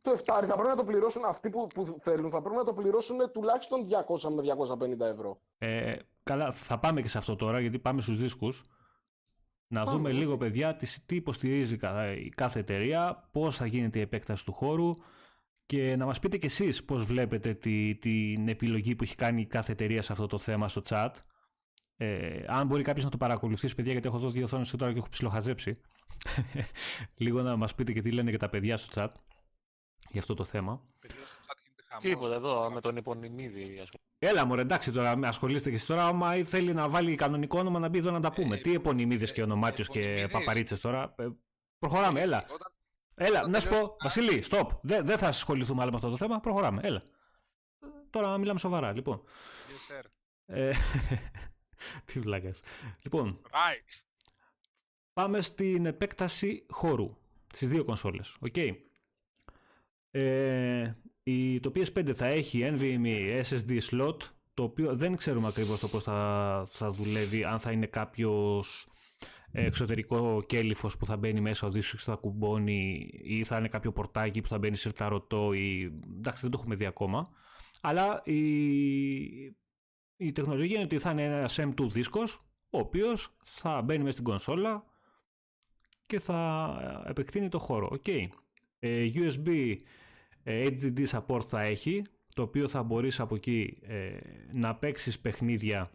Το εφτάρι θα πρέπει να το πληρώσουν αυτοί που, που θέλουν. Θα πρέπει να το πληρώσουν τουλάχιστον διακόσια με διακόσια πενήντα ευρώ. Ε, καλά, θα πάμε και σε αυτό τώρα, γιατί πάμε στους δίσκους. Να πάμε. Δούμε λίγο, παιδιά, τι υποστηρίζει η κάθε εταιρεία, πώς θα γίνεται η επέκταση του χώρου και να μας πείτε κι εσείς πώς βλέπετε τη, την επιλογή που έχει κάνει η κάθε εταιρεία σε αυτό το θέμα στο chat. Ε, αν μπορεί κάποιος να το παρακολουθήσει, παιδιά, γιατί έχω εδώ δύο οθόνες και τώρα και έχω ψιλοχαζέψει. Λίγο να μας πείτε και τι λένε και τα παιδιά στο chat για αυτό το θέμα. Τίποτα εδώ με τον επωνυμίδη. Έλα μωρέ, εντάξει τώρα, ασχολείστε και εσύ τώρα. Άμα θέλει να βάλει κανονικό όνομα να μπει εδώ να τα πούμε. Ε, τι επωνυμίδες ε, και ονοματιός και παπαρίτσες τώρα. Ε, προχωράμε, έλα. Όταν... Έλα, όταν να σου πω, να... Βασίλη, stop. Δεν δε θα ασχοληθούμε άλλο με αυτό το θέμα. Προχωράμε, έλα. Τώρα μιλάμε σοβαρά, λοιπόν. Yes, sir. Ε, τι βλάκες. Λοιπόν, right. Πάμε στην επέκταση χώρου στις δύο κονσόλες. Okay. Ε, η, το πι ες φάιβ θα έχει NVMe ες ες ντι slot, το οποίο δεν ξέρουμε ακριβώς το πώς θα, θα δουλεύει, αν θα είναι κάποιος εξωτερικό κέλυφος που θα μπαίνει μέσα ο δίσκος και θα κουμπώνει ή θα είναι κάποιο πορτάκι που θα μπαίνει σιρταρωτό ή... εντάξει, δεν το έχουμε δει ακόμα, αλλά η... Η τεχνολογία είναι ότι θα είναι ένας εμ δύο δίσκος, ο οποίος θα μπαίνει μέσα στην κονσόλα και θα επεκτείνει το χώρο. Okay. Ε, γιου ες μπι ε, έιτς ντι ντι support θα έχει, το οποίο θα μπορείς από εκεί ε, να παίξεις παιχνίδια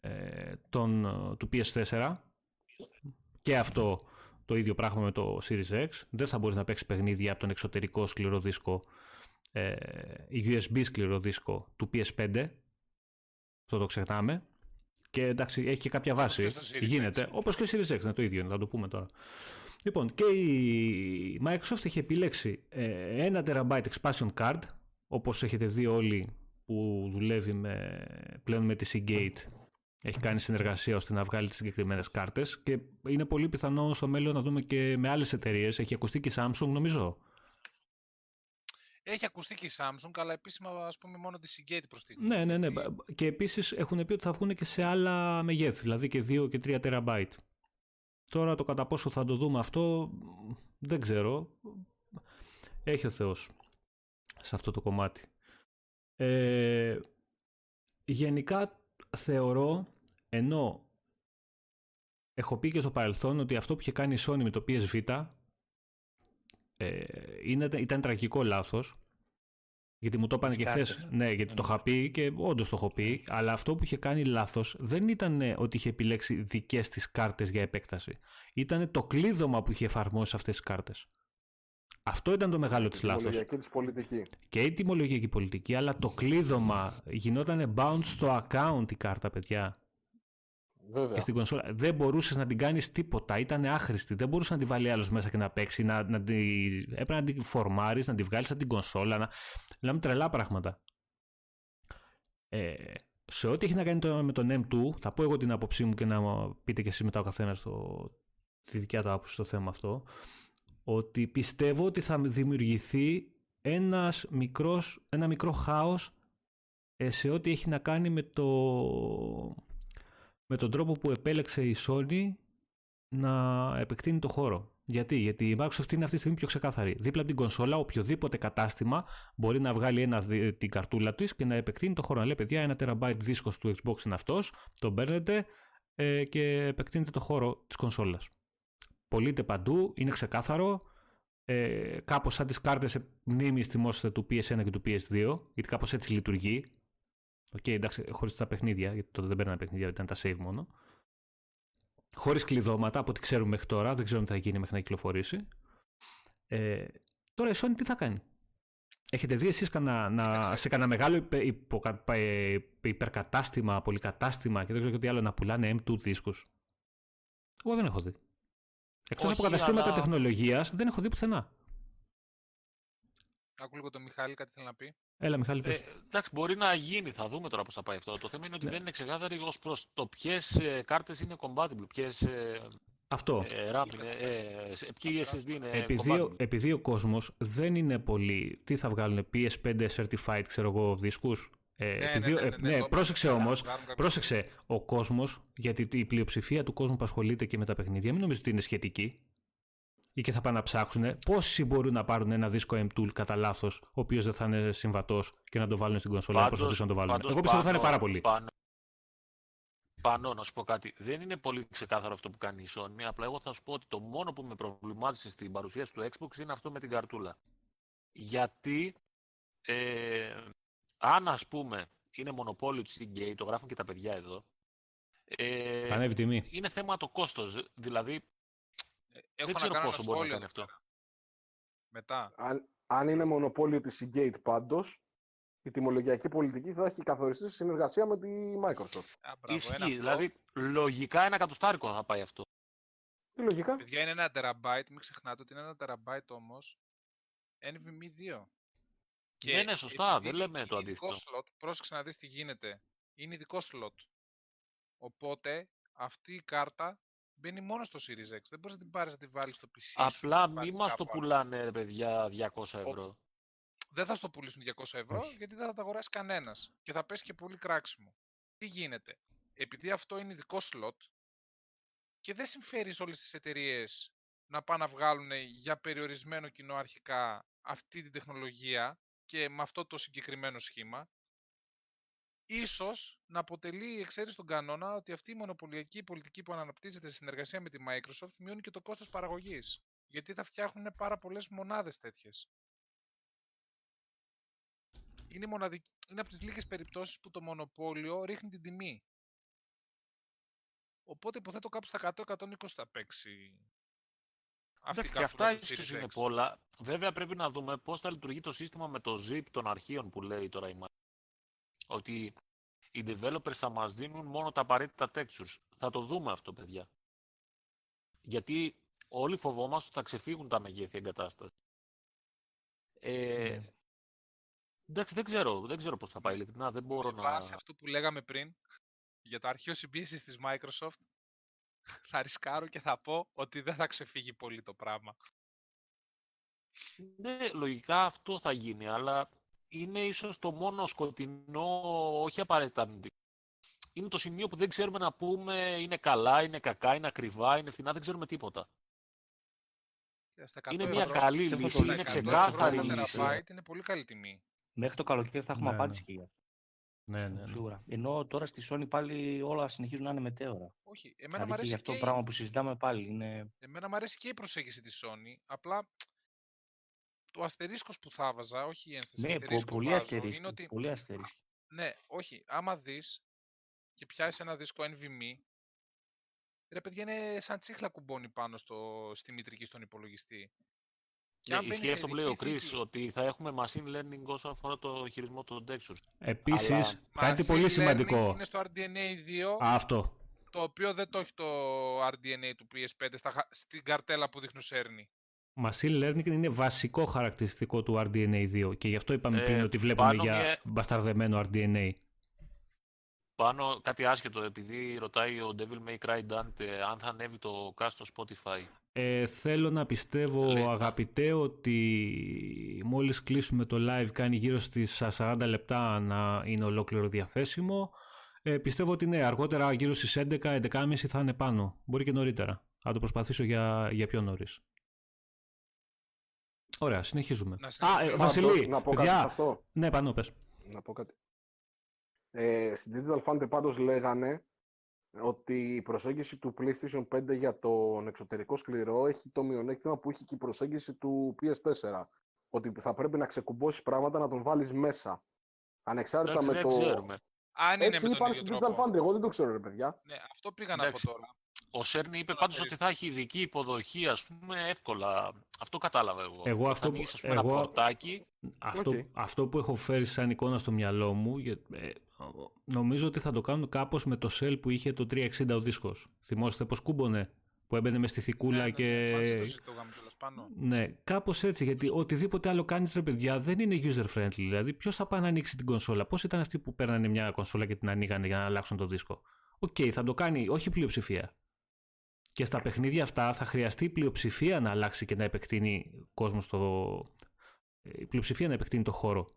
ε, τον, του πι ες φορ. Και αυτό το ίδιο πράγμα με το Series X. Δεν θα μπορείς να παίξεις παιχνίδια από τον εξωτερικό σκληρό δίσκο, ε, γιου ες μπι σκληρό δίσκο του πι ες φάιβ. Αυτό το ξεχνάμε. Και εντάξει, έχει και κάποια βάση. Όπως γίνεται. Όπως και Series X, ναι, το ίδιο είναι, θα το πούμε τώρα. Λοιπόν, και η Microsoft έχει επιλέξει ένα τεραμπάιτ expansion card, όπως έχετε δει όλοι που δουλεύει με, πλέον με τη Seagate. Έχει κάνει συνεργασία ώστε να βγάλει τις συγκεκριμένες κάρτες και είναι πολύ πιθανό στο μέλλον να δούμε και με άλλες εταιρείες. Έχει ακουστεί και η Samsung, νομίζω. Έχει ακουστεί και η Samsung, αλλά επίσημα ας πούμε μόνο τη Seagate προς τη. Ναι, ναι, ναι. Και επίσης έχουν πει ότι θα βγουν και σε άλλα μεγέθη, δηλαδή και δύο και τρία τεραμπάιτ. Τώρα το κατά πόσο θα το δούμε αυτό, δεν ξέρω. Έχει ο Θεός. σε αυτό το κομμάτι. Ε, γενικά θεωρώ, ενώ έχω πει και στο παρελθόν ότι αυτό που είχε κάνει η Sony με το πι ες Vita ε, είναι, ήταν τραγικό λάθος, γιατί μου το είπαν και χθες, ναι, γιατί το είχα πει και όντως το έχω πει, αλλά αυτό που είχε κάνει λάθος δεν ήταν ότι είχε επιλέξει δικές της κάρτες για επέκταση, ήταν το κλείδωμα που είχε εφαρμόσει αυτές τις κάρτες. Αυτό ήταν το μεγάλο της λάθος. Και η τιμολογιακή πολιτική, αλλά το κλείδωμα, γινόταν bounce στο account η κάρτα, παιδιά. Βέβαια. Και στην κονσόλα δεν μπορούσες να την κάνεις τίποτα, ήταν άχρηστη, δεν μπορούσε να τη βάλει άλλος μέσα και να παίξει, να, να τη... έπρεπε να την φορμάρεις, να τη βγάλεις από την κονσόλα, να... λέμε τρελά πράγματα. Ε, σε ό,τι έχει να κάνει το, με τον εμ δύο, θα πω εγώ την άποψή μου και να πείτε και εσείς μετά ο καθένας το, τη δικιά του άποψη στο θέμα αυτό, ότι πιστεύω ότι θα δημιουργηθεί ένας μικρός, ένα μικρό χάος ε, σε ό,τι έχει να κάνει με το... με τον τρόπο που επέλεξε η Sony να επεκτείνει το χώρο. Γιατί, γιατί η Microsoft είναι αυτή τη στιγμή πιο ξεκάθαρη. Δίπλα από την κονσόλα, οποιοδήποτε κατάστημα μπορεί να βγάλει ένα, την καρτούλα της και να επεκτείνει το χώρο. Να λέει, παιδιά, ένα τεραμπάιτ δίσκος του Xbox είναι αυτός, τον παίρνετε ε, και επεκτείνετε το χώρο της κονσόλας. Πωλείται παντού, είναι ξεκάθαρο. Ε, κάπως σαν τις κάρτες μνήμης, θυμόσαστε, του πι ες ένα και του πι ες δύο, γιατί κάπως έτσι λειτουργεί. Οκ, okay, εντάξει, χωρίς τα παιχνίδια, γιατί τότε δεν παίρνανε παιχνίδια, ήταν τα save μόνο. Χωρίς κλειδώματα, από ό,τι ξέρουμε μέχρι τώρα, δεν ξέρουμε τι θα γίνει μέχρι να κυκλοφορήσει. Ε, τώρα η Sony τι θα κάνει? Έχετε δει εσείς κανα, να, σε κανένα μεγάλο υπε, υπο, υπερκατάστημα, πολυκατάστημα και δεν ξέρω και τι άλλο να πουλάνε εμ δύο δίσκους? Εγώ δεν έχω δει. Εκτός από καταστήματα αλλά... τεχνολογίας, δεν έχω δει πουθενά. Άκου λίγο τον Μιχάλη, κάτι θέλει να πει. Έλα, Μιχάλη, ε, εντάξει, μπορεί να γίνει, θα δούμε τώρα πώς θα πάει αυτό. Το θέμα είναι ότι ναι. δεν είναι ξεκάθαρη ως προς το ποιες ε, κάρτες είναι compatible, ποιες ε, αυτό. Ε, RAM, ε, ε, ποιοι ες ες ντι είναι επειδή, compatible. Επειδή ο κόσμος δεν είναι πολύ, τι θα βγάλουν πι ες φάιβ certified, ξέρω εγώ, δίσκους. Ε, ναι, επειδή, ναι, ναι, ναι, ναι, ναι, ναι, πρόσεξε όμως, πρόσεξε, ο κόσμος, γιατί η πλειοψηφία του κόσμου που ασχολείται και με τα παιχνίδια, μην νομίζω ότι είναι σχετική. Ή και θα πάνε να ψάξουν πόσοι μπορούν να πάρουν ένα δίσκο εμ δύο κατά λάθος, ο οποίος δεν θα είναι συμβατός και να το βάλουν στην κονσόλα, να προσπαθήσουν να το βάλουν. Πάντως, εγώ πιστεύω ότι θα είναι πάρα πολύ. Πάνω, πάνω, να σου πω κάτι. Δεν είναι πολύ ξεκάθαρο αυτό που κάνει η Sony. Απλά εγώ θα σου πω ότι το μόνο που με προβλημάτισε στην παρουσίαση του Xbox είναι αυτό με την καρτούλα. Γιατί, ε, αν ας πούμε είναι μονοπόλιο της Seagate, το γράφουν και τα παιδιά εδώ. Ε, ανέβει τιμή. Είναι θέμα το κόστος. Δηλαδή. Έχω δεν ξέρω να πόσο μπορεί να κάνει αυτό. Μετά. Αν, αν είναι μονοπόλιο της Seagate πάντως, η τιμολογιακή πολιτική θα έχει καθοριστεί σε συνεργασία με τη Microsoft. Α, μπράβο, ισχύει, δηλαδή λογικά ένα εκατοστάρικο θα πάει αυτό. Τι λογικά? Παιδιά, είναι ένα τεραμπάιτ, μην ξεχνάτε ότι είναι ένα τεραμπάιτ όμως εν βι εμ δύο. Και δεν είναι σωστά, επειδή, δεν λέμε το αντίθετο. Slot, πρόσεξε να δεις τι γίνεται. Είναι ειδικό slot. Οπότε αυτή η κάρτα μπαίνει μόνο στο Series X, δεν μπορείς να την πάρεις να την βάλεις στο πι σι. Απλά μη μας το πουλάνε, ρε παιδιά, διακόσια ευρώ. Ο... Δεν θα στο πουλήσουν διακόσια ευρώ, mm. γιατί δεν θα τα αγοράσει κανένας. Και θα πέσει και πολύ κράξιμο. Τι γίνεται? Επειδή αυτό είναι ειδικό slot και δεν συμφέρει σε όλες τις εταιρείες να πάνε να βγάλουν για περιορισμένο κοινό αρχικά αυτή την τεχνολογία και με αυτό το συγκεκριμένο σχήμα, ίσως να αποτελεί εξαίρεση στον κανόνα ότι αυτή η μονοπωλιακή πολιτική που αναπτύσσεται σε συνεργασία με τη Microsoft μειώνει και το κόστος παραγωγής. Γιατί θα φτιάχνουν πάρα πολλές μονάδες τέτοιες. Είναι, μοναδική... είναι από τις λίγες περιπτώσεις που το μονοπόλιο ρίχνει την τιμή. Οπότε υποθέτω κάπου στα εκατό με εκατόν είκοσι θα παίξει. Αυτή και αυτά ίσως είναι πολλά. Βέβαια πρέπει να δούμε πώς θα λειτουργεί το σύστημα με το zip των αρχείων που λέει τώρα η Microsoft. Ότι οι developers θα μας δίνουν μόνο τα απαραίτητα textures. Θα το δούμε αυτό, παιδιά. Γιατί όλοι φοβόμαστε ότι θα ξεφύγουν τα μεγέθη εγκατάσταση. Ε, mm. Εντάξει, δεν ξέρω, δεν ξέρω πώς θα πάει. Ειλικρινά, δεν μπορώ να... Βάσει αυτό που λέγαμε πριν, για το αρχείο συμπίεσης της Microsoft, θα ρισκάρω και θα πω ότι δεν θα ξεφύγει πολύ το πράγμα. Ναι, λογικά αυτό θα γίνει, αλλά... είναι ίσως το μόνο σκοτεινό, όχι απαραίτητα αρνητικό. Είναι το σημείο που δεν ξέρουμε να πούμε είναι καλά, είναι κακά, είναι ακριβά, είναι φθηνά, δεν ξέρουμε τίποτα. Είναι μια καλή λύση, είναι ξεκάθαρη λύση. Είναι πολύ καλή τιμή. Μέχρι το καλοκαίρι θα έχουμε απάντηση και γι' αυτό. Ναι, ναι, ναι. Ενώ τώρα στη Sony πάλι όλα συνεχίζουν να είναι μετέωρα. Όχι, εμένα μου αρέσει και γι' αυτό το πράγμα η... που συζητάμε πάλι. Είναι... Εμένα μου αρέσει και η προσέγγιση της Sony. Απλά το αστερίσκος που θα βάζα, όχι η ένσταση. Ναι, που πολύ αστερίσκο. Ότι... Πολύ αστερίσκο. Ναι, όχι. Άμα δεις και πιάσεις ένα δίσκο NVMe, ρε παιδιά είναι σαν τσίχλα κουμπώνει πάνω στο... στη μητρική στον υπολογιστή. Ναι, ισχύει αυτό που λέει ο Chris, ότι θα έχουμε machine learning όσον αφορά το χειρισμό των textures. Επίσης, αλλά... κάτι πολύ σημαντικό. Είναι στο αρ ντι εν έι δύο, αυτό. Το οποίο δεν το έχει το αρ ντι εν έι του πι ες φάιβ στα, στην καρτέλα που δείχνουν Cerny. Machine learning είναι βασικό χαρακτηριστικό του αρ ντι εν έι δύο και γι' αυτό είπαμε ε, πριν ότι βλέπουμε για μια... μπασταρδεμένο αρ ντι εν έι. Πάνω κάτι άσχετο, επειδή ρωτάει ο Devil May Cry Dante αν θα ανέβει το cast στο Spotify. Ε, θέλω να πιστεύω, λέει, αγαπητέ, ότι μόλις κλείσουμε το live κάνει γύρω στις σαράντα λεπτά να είναι ολόκληρο διαθέσιμο. Ε, πιστεύω ότι ναι, αργότερα γύρω στις έντεκα, έντεκα και μισή θα είναι πάνω. Μπορεί και νωρίτερα. Θα το προσπαθήσω για, για πιο νωρίς. Ωραία, συνεχίζουμε. Α, ε, Βασιλή, να πω κάτι αυτό. Ναι, πάνω, πες. Να πω κάτι. Ε, στην Digital Foundry πάντως λέγανε ότι η προσέγγιση του PlayStation πέντε για τον εξωτερικό σκληρό έχει το μειονέκτημα που έχει και η προσέγγιση του πι ες φορ. Ότι θα πρέπει να ξεκουμπώσεις πράγματα να τον βάλεις μέσα. Ανεξάρτητα με το... Ξέρουμε. Αν έτσι είναι πάλι στην Digital Foundry, εγώ δεν το ξέρω ρε παιδιά. Ναι, αυτό πήγα να πω τώρα. Ο Cerny είπε πάντως ότι θα έχει ειδική υποδοχή, ας πούμε, εύκολα. Αυτό κατάλαβα εγώ. Εγώ αυτό, ανοίξει, ας πούμε, εγώ... ένα πορτάκι. Αυτό, okay. αυτό που έχω φέρει σαν εικόνα στο μυαλό μου, ε, νομίζω ότι θα το κάνουν κάπως με το Cell που είχε το τριακόσια εξήντα ο δίσκος. Θυμόστε πως κούμπονε, που έμπαινε μες στη θικούλα ναι, και... Ναι, το ζητώγαμε κιόλας πάνω. Ναι, κάπως έτσι, γιατί οτιδήποτε άλλο κάνεις ρε παιδιά δεν είναι user-friendly. Δηλαδή, ποιος θα πάει να ανοίξει την κονσόλα. Πώς ήταν αυτοί που παίρνανε μια κονσόλα και την ανοίγανε για να αλλάξουν το δίσκο. Οκ, okay, θα το κάνει, όχι πλειοψηφία. Και στα παιχνίδια αυτά θα χρειαστεί η πλειοψηφία να αλλάξει και να επεκτείνει κόσμο στο... η πλειοψηφία να επεκτείνει το χώρο.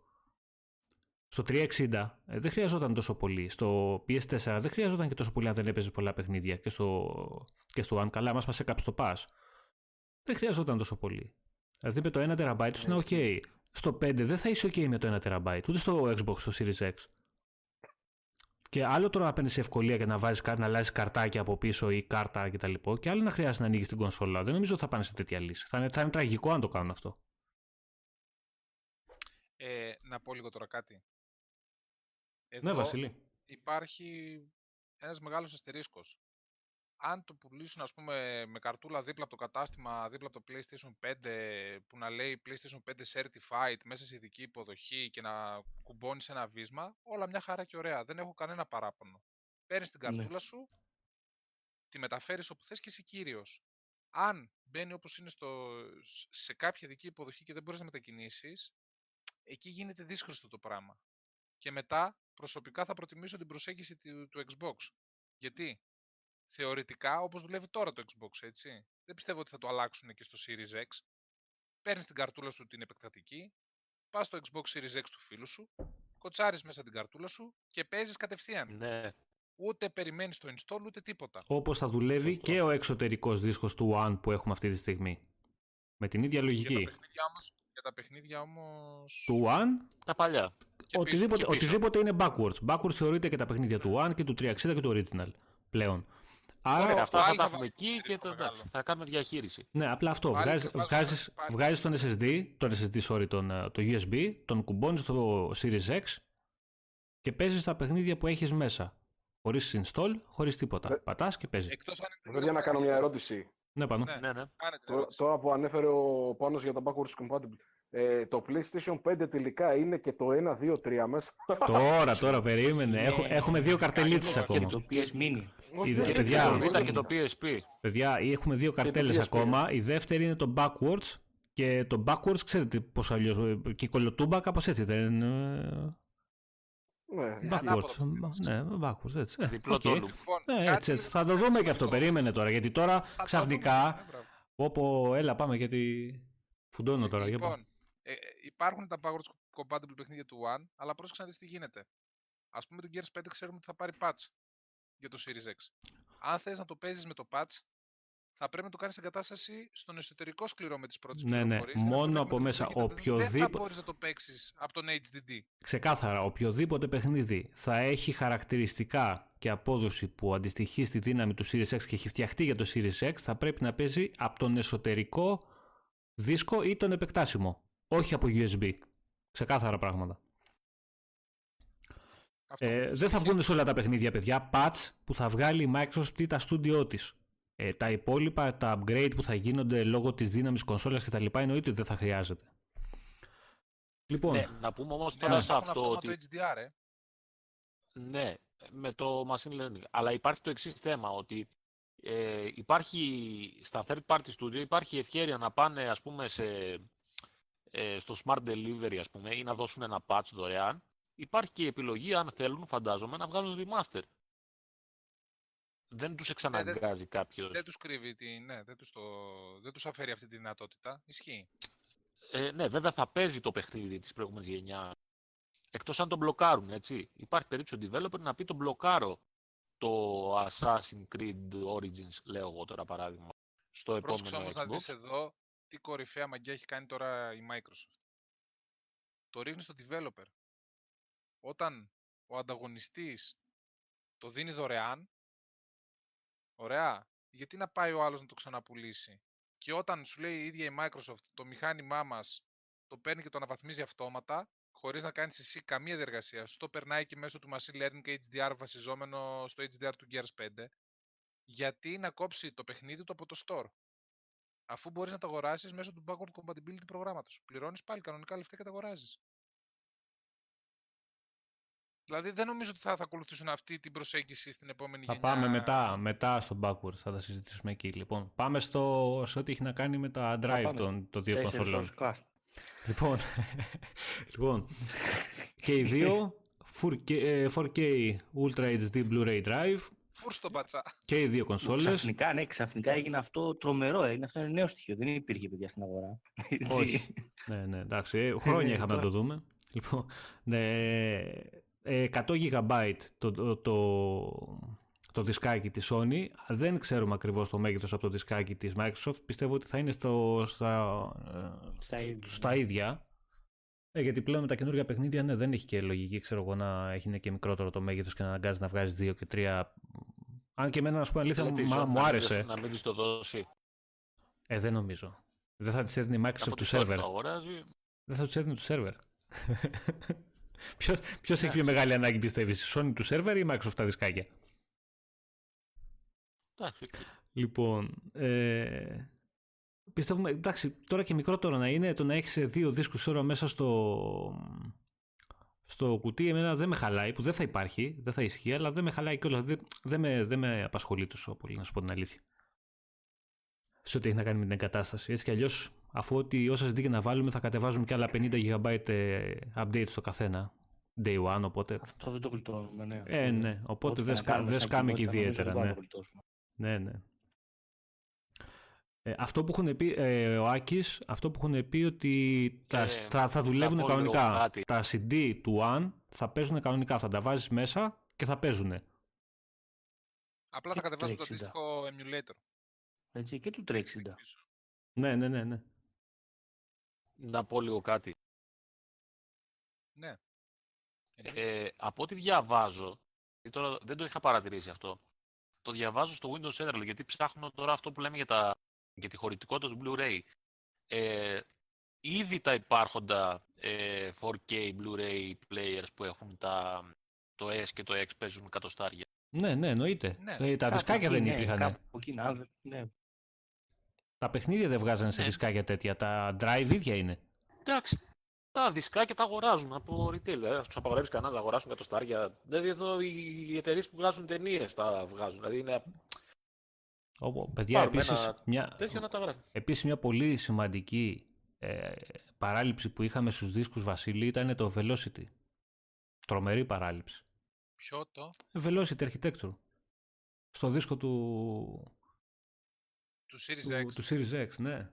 Στο τριακόσια εξήντα δεν χρειαζόταν τόσο πολύ. Στο πι ες φορ δεν χρειαζόταν και τόσο πολύ αν δεν έπαιζε πολλά παιχνίδια. Και στο, και στο αν καλά μας μας έκαψε το pass. Δεν χρειαζόταν τόσο πολύ. Δηλαδή με το ένα τεραμπάιτ σου είναι ok. Στο πέντε δεν θα είσαι ok με το ένα τεραμπάιτ. Ούτε στο Xbox, στο Series X. Και άλλο τώρα να παίρνεις ευκολία και να βάζεις κάτι, να αλλάζεις καρτάκια από πίσω ή κάρτα κτλ. Και άλλο να χρειάζεται να ανοίγεις την κονσόλα. Δεν νομίζω ότι θα πάνε σε τέτοια λύση. Θα είναι, θα είναι τραγικό αν το κάνουν αυτό. Ε, να πω λίγο τώρα κάτι. Εδώ ναι, Βασίλη. Υπάρχει ένας μεγάλος αστερίσκος. Αν το πουλήσουν, ας πούμε, με καρτούλα δίπλα από το κατάστημα, δίπλα από το PlayStation πέντε, που να λέει PlayStation πέντε Certified, μέσα σε ειδική υποδοχή και να κουμπώνεις ένα βίσμα, όλα μια χαρά και ωραία. Δεν έχω κανένα παράπονο. Παίρνεις την καρτούλα ναι. σου, τη μεταφέρεις όπου θες και είσαι κύριος. Αν μπαίνει όπως είναι στο, σε κάποια ειδική υποδοχή και δεν μπορείς να μετακινήσεις, εκεί γίνεται δύσκολο το πράγμα. Και μετά, προσωπικά θα προτιμήσω την προσέγγιση του, του Xbox. Γιατί? Θεωρητικά, όπως δουλεύει τώρα το Xbox, έτσι. Δεν πιστεύω ότι θα το αλλάξουν και στο Series X. Παίρνεις την καρτούλα σου την επεκτατική, πας στο Xbox Series X του φίλου σου, κοτσάρεις μέσα την καρτούλα σου και παίζεις κατευθείαν. Ναι. Ούτε περιμένεις το install, ούτε τίποτα. Όπως θα δουλεύει Σωστό. Και ο εξωτερικός δίσκος του One που έχουμε αυτή τη στιγμή. Με την ίδια λογική. Για τα παιχνίδια όμως... Για τα παιχνίδια όμως... Του One. Τα παλιά. Και οτιδήποτε, πίσω, και οτιδήποτε είναι backwards. Backwards θεωρείται και τα παιχνίδια ναι. του One και του τριακόσια εξήντα και του Original πλέον. Άρα Ωραία, αυτά θα τα έχουμε εκεί και το, θα κάνουμε διαχείριση. Ναι, απλά αυτό. Βγάζεις, βγάζεις, βγάζεις τον ες ες ντι, τον ες ες ντι, sorry, τον, το γιου ες μπι, τον κουμπώνεις στο Series X και παίζεις τα παιχνίδια που έχεις μέσα. Χωρίς install, χωρίς τίποτα. Πατάς και παίζεις. Θέλω να κάνω μια ερώτηση. Ναι, πάνω. Ναι, ναι, ναι. Τώρα, τώρα που ανέφερε ο Πάνος για τα backwards compatible. Ε, το PlayStation πέντε τελικά είναι και το ένα, δύο, τρία μέσα. Τώρα, τώρα, περίμενε. Έχω, έχουμε δύο καρτελίτσες ακόμα. Και το πι ες Mini. Και, παιδιά, το και το πι ες πι. Παιδιά, έχουμε δύο καρτέλες ακόμα. Η δεύτερη είναι το backwards. Και το backwards, ξέρετε πώς αλλιώς. Κικολοτούμπα, κάπως έτσι δεν. Ναι, backwards. Ναι, backwards, έτσι. Διπλό okay. λοιπόν, ναι, έτσι, έτσι. Θα το δούμε και αυτό. Περίμενε τώρα. Γιατί τώρα ξαφνικά. Όπου έλα, πάμε γιατί. Φουντώνω τώρα. Λοιπόν. Ε, υπάρχουν τα backwards compatible παιχνίδια του One, αλλά πρόσεξα να δεις τι γίνεται. Ας πούμε το Gears πέντε ξέρουμε ότι θα πάρει patch για το Series X. Αν θες να το παίζεις με το patch, θα πρέπει να του κάνεις εγκατάσταση στον εσωτερικό σκληρώμενο της πρώτης πληροφορίας. Ναι, ναι, μόνο από μέσα. Οποιοδήποτε... Δεν θα μπορείς να το παίξεις από τον έιτς ντι ντι. Ξεκάθαρα, οποιοδήποτε παιχνίδι θα έχει χαρακτηριστικά και απόδοση που αντιστοιχεί στη δύναμη του Series X και έχει φτιαχτεί για το Series X, θα πρέπει να παίζει από τον εσωτερικό δίσκο ή τον επεκτάσιμο. Όχι από γιου ες μπι. Ξεκάθαρα πράγματα. Ε, δεν θα βγουν σε όλα τα παιχνίδια, παιδιά, patch που θα βγάλει η Microsoft ή τα στούντιό της. Ε, τα υπόλοιπα, τα upgrade που θα γίνονται λόγω της δύναμης κονσόλας και τα λοιπά, εννοείται ότι δεν θα χρειάζεται. Λοιπόν, ναι, να πούμε όμως τώρα ναι, σε αυτό ότι... Το έιτς ντι αρ, ε. Ναι, με το machine learning. Αλλά υπάρχει το εξής θέμα, ότι ε, υπάρχει στα third party studio υπάρχει ευχέρεια να πάνε, ας πούμε, σε, ε, στο smart delivery, ας πούμε, ή να δώσουν ένα patch δωρεάν. Υπάρχει και η επιλογή, αν θέλουν, φαντάζομαι, να βγάλουν remaster. Δεν τους εξαναγκάζει κάποιος. Δεν τους κρύβει, τη, ναι, δεν τους, το, δεν τους αφαιρεί αυτή τη δυνατότητα. Ισχύει. Ε, ναι, βέβαια θα παίζει το παιχνίδι της προηγούμενης γενιάς. Εκτός αν τον μπλοκάρουν, έτσι. Υπάρχει περίπτωση ο developer να πει τον μπλοκάρω το Assassin's Creed Origins, λέω εγώ τώρα παράδειγμα, στο επόμενο Xbox. Όμως να δεις εδώ τι κορυφαία μαγκιά έχει κάνει τώρα η Microsoft. Το ρίχνει στο developer. Όταν ο ανταγωνιστής το δίνει δωρεάν, ωραία, γιατί να πάει ο άλλος να το ξαναπουλήσει. Και όταν σου λέει η ίδια η Microsoft, το μηχάνημά μας το παίρνει και το αναβαθμίζει αυτόματα, χωρίς να κάνεις εσύ καμία διεργασία, στο περνάει και μέσω του machine learning και έιτς ντι αρ βασιζόμενο στο έιτς ντι αρ του Gears πέντε, γιατί να κόψει το παιχνίδι του από το store. Αφού μπορείς να το αγοράσεις μέσω του backward compatibility προγράμματος. Πληρώνεις πάλι κανονικά λεφτά και τα αγοράζεις. Δηλαδή δεν νομίζω ότι θα, θα ακολουθήσουν αυτή την προσέγγιση στην επόμενη θα γενιά. Θα πάμε μετά, μετά στο backwards, θα τα συζητήσουμε εκεί. Λοιπόν, πάμε στο, σε ό,τι έχει να κάνει με τα drive των δύο κονσολών. Λοιπόν, λοιπόν και οι δύο φορ κέι Ultra έιτς ντι Blu-ray drive. Φουρ στο μπατσά. Και οι δύο κονσόλες. Ξαφνικά, ναι, ξαφνικά έγινε αυτό τρομερό. Έγινε αυτό ένα νέο στοιχείο. Δεν υπήρχε παιδιά στην αγορά. Όχι. ναι, ναι, εντάξει. Χρόνια είχαμε να το δούμε. Λοιπόν, ναι. εκατό γίγαμπάιτ το, το, το, το δισκάκι της Sony. Δεν ξέρουμε ακριβώς το μέγεθος από το δισκάκι της Microsoft. Πιστεύω ότι θα είναι στο, στα, στα, ίδια. στα ίδια. Ε, γιατί πλέον με τα καινούργια παιχνίδια ναι, δεν έχει και λογική. Ξέρω εγώ να έχει και μικρότερο το μέγεθος και να αναγκάζει να βγάζει δύο και τρία. Αν και εμένα, να σου πω αλήθεια, δηλαδή, μου, μου άρεσε. Να μην της το δώσει. Ε, δεν νομίζω. Δεν θα της έρθει η Microsoft του σερβερ. Δεν θα της έρθει του σερβερ. Ποιος, ποιος yeah. έχει πιο μεγάλη ανάγκη πιστεύεις, η Sony του σερβερ ή η Microsoft τα δισκάκια? Εντάξει. Λοιπόν, ε, πιστεύουμε, εντάξει, τώρα και μικρότερο να είναι, το να έχεις δύο δίσκους ώρα μέσα στο, στο κουτί, εμένα δεν με χαλάει, που δεν θα υπάρχει, δεν θα ισχύει, αλλά δεν με χαλάει κιόλας, δεν, δεν, με, δεν με απασχολεί τόσο πολύ, να σου πω την αλήθεια. Σε ό,τι έχει να κάνει με την εγκατάσταση, έτσι κι αλλιώς... Αφού ότι όσα ζητήκε να βάλουμε θα κατεβάζουμε και άλλα πενήντα γίγαμπάιτ update στο καθένα. Day one, οπότε. Αυτό δεν το γλιτώνουμε, ναι. Ε, ναι. Οπότε δεν σκάμε δε και ιδιαίτερα. Ναι. ναι, ναι. Ε, αυτό που έχουν πει ε, ο Άκης, αυτό που έχουν πει ότι ε, τα, ε, θα, θα δουλεύουν τα κανονικά. Τα σι ντι του One θα παίζουν κανονικά. Θα τα βάζεις μέσα και θα παίζουν. Απλά θα κατεβάζουν το αντίστοιχο emulator. Έτσι, και του τριακόσια εξήντα. Ναι, ναι, ναι, ναι. Να πω λίγο κάτι. Ναι. Ε, από ό,τι διαβάζω, τώρα δεν το είχα παρατηρήσει αυτό, το διαβάζω στο Windows Central, γιατί ψάχνω τώρα αυτό που λέμε για, τα, για τη χωρητικότητα του Blu-ray. Ε, ήδη τα υπάρχοντα ε, φορ κέι Blu-ray players που έχουν τα, το S και το X παίζουν εκατοστάρια. Ναι, ναι, εννοείται. Ναι. Τα δισκάκια δεν υπήρχαν. Ναι, κάπου εκεί, ναι. Τα παιχνίδια δεν βγάζανε σε δισκάκια τέτοια, τα drive ίδια είναι. Εντάξει, τα δισκάκια τα αγοράζουν από retail. Δεν του απαγορεύει κανένα να αγοράσουν εκατοστάρια. Δηλαδή εδώ οι εταιρείες που βγάζουν ταινίες τα βγάζουν. Δηλαδή είναι. Ω, παιδιά, επίσης, ένα... μια... να τα γράφει. Επίσης, μια πολύ σημαντική ε, παράληψη που είχαμε στους δίσκους Βασίλη ήταν το Velocity. Τρομερή παράληψη. Ποιο το? Velocity Architecture. Στο δίσκο του. Του Series X. Του, του Series X, ναι.